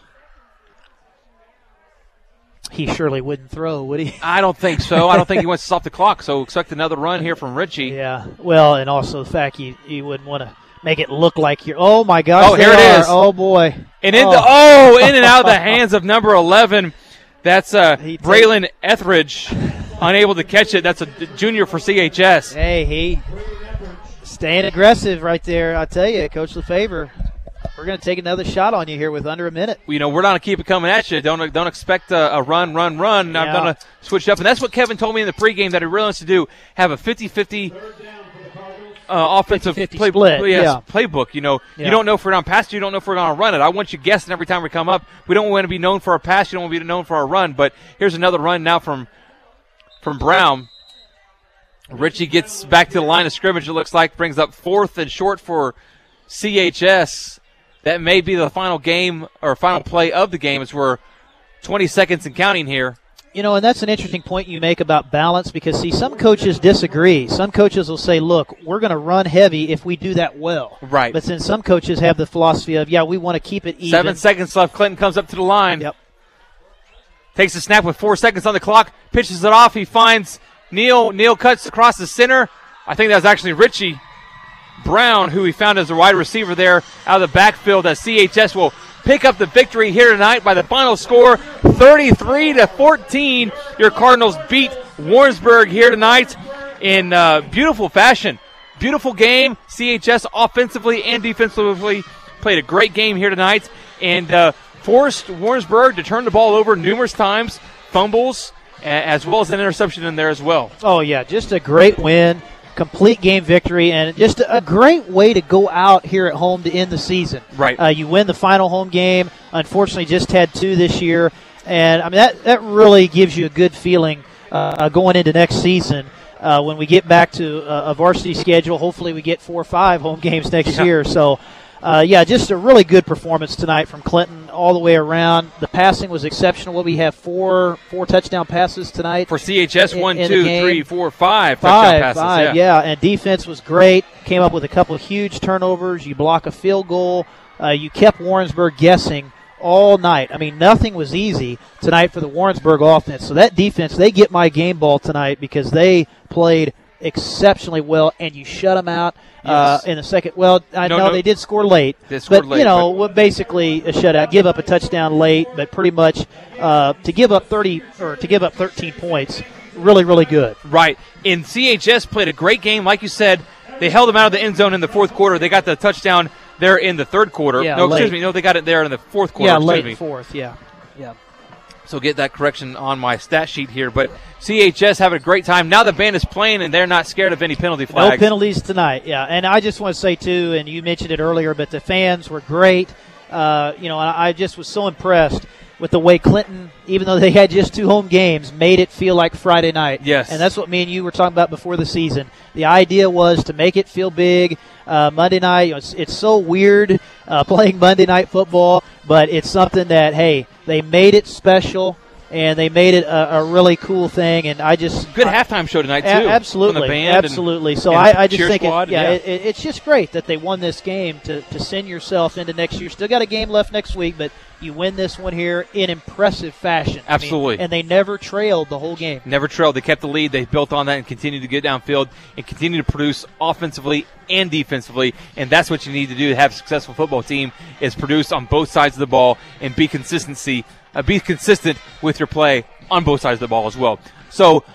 He surely wouldn't throw, would he? I don't think so. I don't think he wants to stop the clock, so expect another run here from Richie. Yeah, well, and also the fact you, you wouldn't want to make it look like you're – oh, my gosh. Oh, here it are. Is. Oh, boy. And in, oh. The, oh, in and out of the hands of number eleven. That's uh, Braylon Etheridge, unable to catch it. That's a junior for C H S. Hey, he staying aggressive right there. I tell you, Coach LeFevre, we're going to take another shot on you here with under a minute. You know, we're not going to keep it coming at you. Don't don't expect a, a run, run, run. Yeah. I'm going to switch up. And that's what Kevin told me in the pregame, that he really wants to do, have a fifty-fifty uh, offensive fifty-fifty play, split. Yes, yeah. Playbook. You know, yeah. You don't know if we're going to pass it. You don't know if we're going to run it. I want you guessing every time we come up. We don't want to be known for our pass. You don't want to be known for our run. But here's another run now from from Brown. Richie gets back to the line of scrimmage, it looks like, brings up fourth and short for C H S. That may be the final game or final play of the game, as we're twenty seconds and counting here. You know, and that's an interesting point you make about balance, because, see, some coaches disagree. Some coaches will say, look, we're going to run heavy if we do that well. Right. But then some coaches have the philosophy of, yeah, we want to keep it even. Seven seconds left. Clinton comes up to the line. Yep. Takes a snap with four seconds on the clock. Pitches it off. He finds Neal. Neal cuts across the center. I think that was actually Richie Brown, who he found as a wide receiver there out of the backfield, as C H S will pick up the victory here tonight by the final score, thirty-three to fourteen. Your Cardinals beat Warrensburg here tonight in uh, beautiful fashion. Beautiful game. C H S offensively and defensively played a great game here tonight, and uh, forced Warrensburg to turn the ball over numerous times, fumbles, as well as an interception in there as well. Oh, yeah, just a great win. Complete game victory, and just a great way to go out here at home to end the season. Right. Uh, you win the final home game. Unfortunately, just had two this year. And, I mean, that, that really gives you a good feeling uh, going into next season uh, when we get back to uh, a varsity schedule. Hopefully we get four or five home games next yeah. year. So, uh, yeah, just a really good performance tonight from Clinton all the way around. The passing was exceptional. What we have four four touchdown passes tonight. For C H S, in, one, in two, three, four, five, five touchdown passes. Five, yeah. yeah, and defense was great. Came up with a couple of huge turnovers. You block a field goal. Uh, you kept Warrensburg guessing all night. I mean, nothing was easy tonight for the Warrensburg offense. So that defense, they get my game ball tonight because they played exceptionally well, and you shut them out uh, yes. in the second. Well, I no, know no. they did score late, they scored but late, you know, but basically a shutout, give up a touchdown late, but pretty much uh, to give up thirty or to give up thirteen points, really, really good. Right, and C H S played a great game, like you said. They held them out of the end zone in the fourth quarter. They got the touchdown there in the third quarter. Yeah, no, late. excuse me, no, they got it there in the fourth quarter. Yeah, late me. fourth. Yeah, yeah. So get that correction on my stat sheet here. But C H S having a great time. Now the band is playing, and they're not scared of any penalty flags. No penalties tonight, yeah. And I just want to say, too, and you mentioned it earlier, but the fans were great. Uh, you know, I just was so impressed with the way Clinton, even though they had just two home games, made it feel like Friday night. Yes. And that's what me and you were talking about before the season. The idea was to make it feel big. Uh, Monday night, you know, it's, it's so weird uh, playing Monday night football, but it's something that, hey, they made it special, and they made it a, a really cool thing. And I just good I, halftime show tonight too. A, absolutely, the band absolutely. And, so and I, I just think, it, yeah, yeah. It, it's just great that they won this game to to send yourself into next year. Still got a game left next week, but you win this one here in impressive fashion. Absolutely. I mean, and they never trailed the whole game. Never trailed. They kept the lead. They built on that and continued to get downfield and continue to produce offensively and defensively, and that's what you need to do to have a successful football team, is produce on both sides of the ball and be consistency. Uh, be consistent with your play on both sides of the ball as well. So,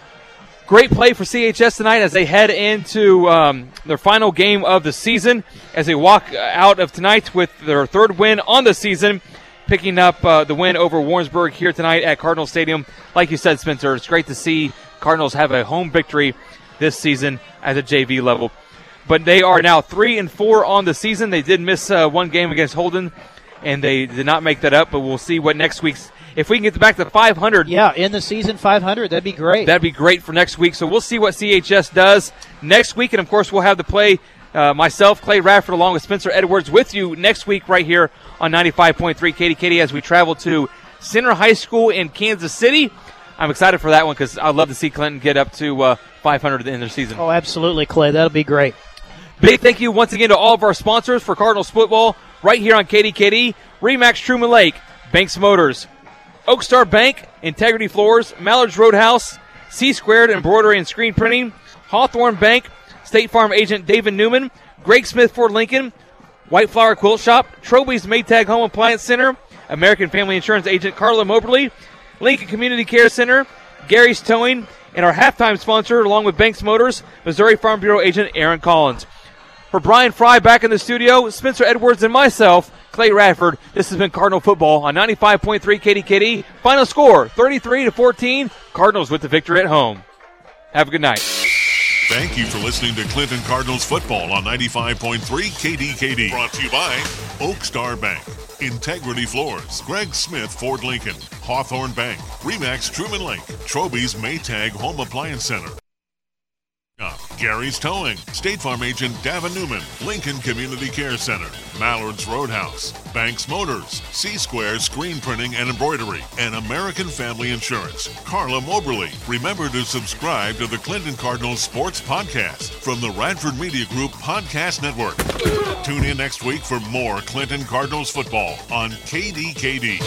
great play for C H S tonight as they head into um, their final game of the season, as they walk out of tonight with their third win on the season, picking up uh, the win over Warrensburg here tonight at Cardinal Stadium. Like you said, Spencer, it's great to see Cardinals have a home victory this season at the J V level. But they are now three and four on the season. They did miss uh, one game against Holden, and they did not make that up, but we'll see what next week's – if we can get back to five hundred. Yeah, in the season five hundred, that'd be great. That'd be great for next week. So we'll see what C H S does next week, and, of course, we'll have the play Uh, myself, Clay Radford, along with Spencer Edwards, with you next week right here on ninety-five point three K D K D as we travel to Center High School in Kansas City. I'm excited for that one because I'd love to see Clinton get up to uh, five hundred at the end of the season. Oh, absolutely, Clay. That'll be great. Big thank you once again to all of our sponsors for Cardinals football right here on K D K D. Remax Truman Lake, Banks Motors, Oak Star Bank, Integrity Floors, Mallard's Roadhouse, C-Squared Embroidery and Screen Printing, Hawthorne Bank, State Farm Agent David Newman, Greg Smith Ford Lincoln, White Flower Quilt Shop, Troby's Maytag Home Appliance Center, American Family Insurance Agent Carla Moberly, Lincoln Community Care Center, Gary's Towing, and our halftime sponsor, along with Banks Motors, Missouri Farm Bureau Agent Aaron Collins. For Brian Fry back in the studio, Spencer Edwards, and myself, Clay Radford, this has been Cardinal Football on ninety-five point three K D K D. Final score, thirty-three to fourteen, Cardinals with the victory at home. Have a good night. Thank you for listening to Clinton Cardinals Football on ninety-five point three K D K D. Brought to you by Oak Star Bank, Integrity Floors, Greg Smith Ford Lincoln, Hawthorne Bank, Remax Truman Lake, Troby's Maytag Home Appliance Center, Gary's Towing, State Farm Agent Davin Newman, Lincoln Community Care Center, Mallard's Roadhouse, Banks Motors, C-Square Screen Printing and Embroidery, and American Family Insurance. Carla Moberly. Remember to subscribe to the Clinton Cardinals Sports Podcast from the Radford Media Group Podcast Network. Tune in next week for more Clinton Cardinals football on K D K D.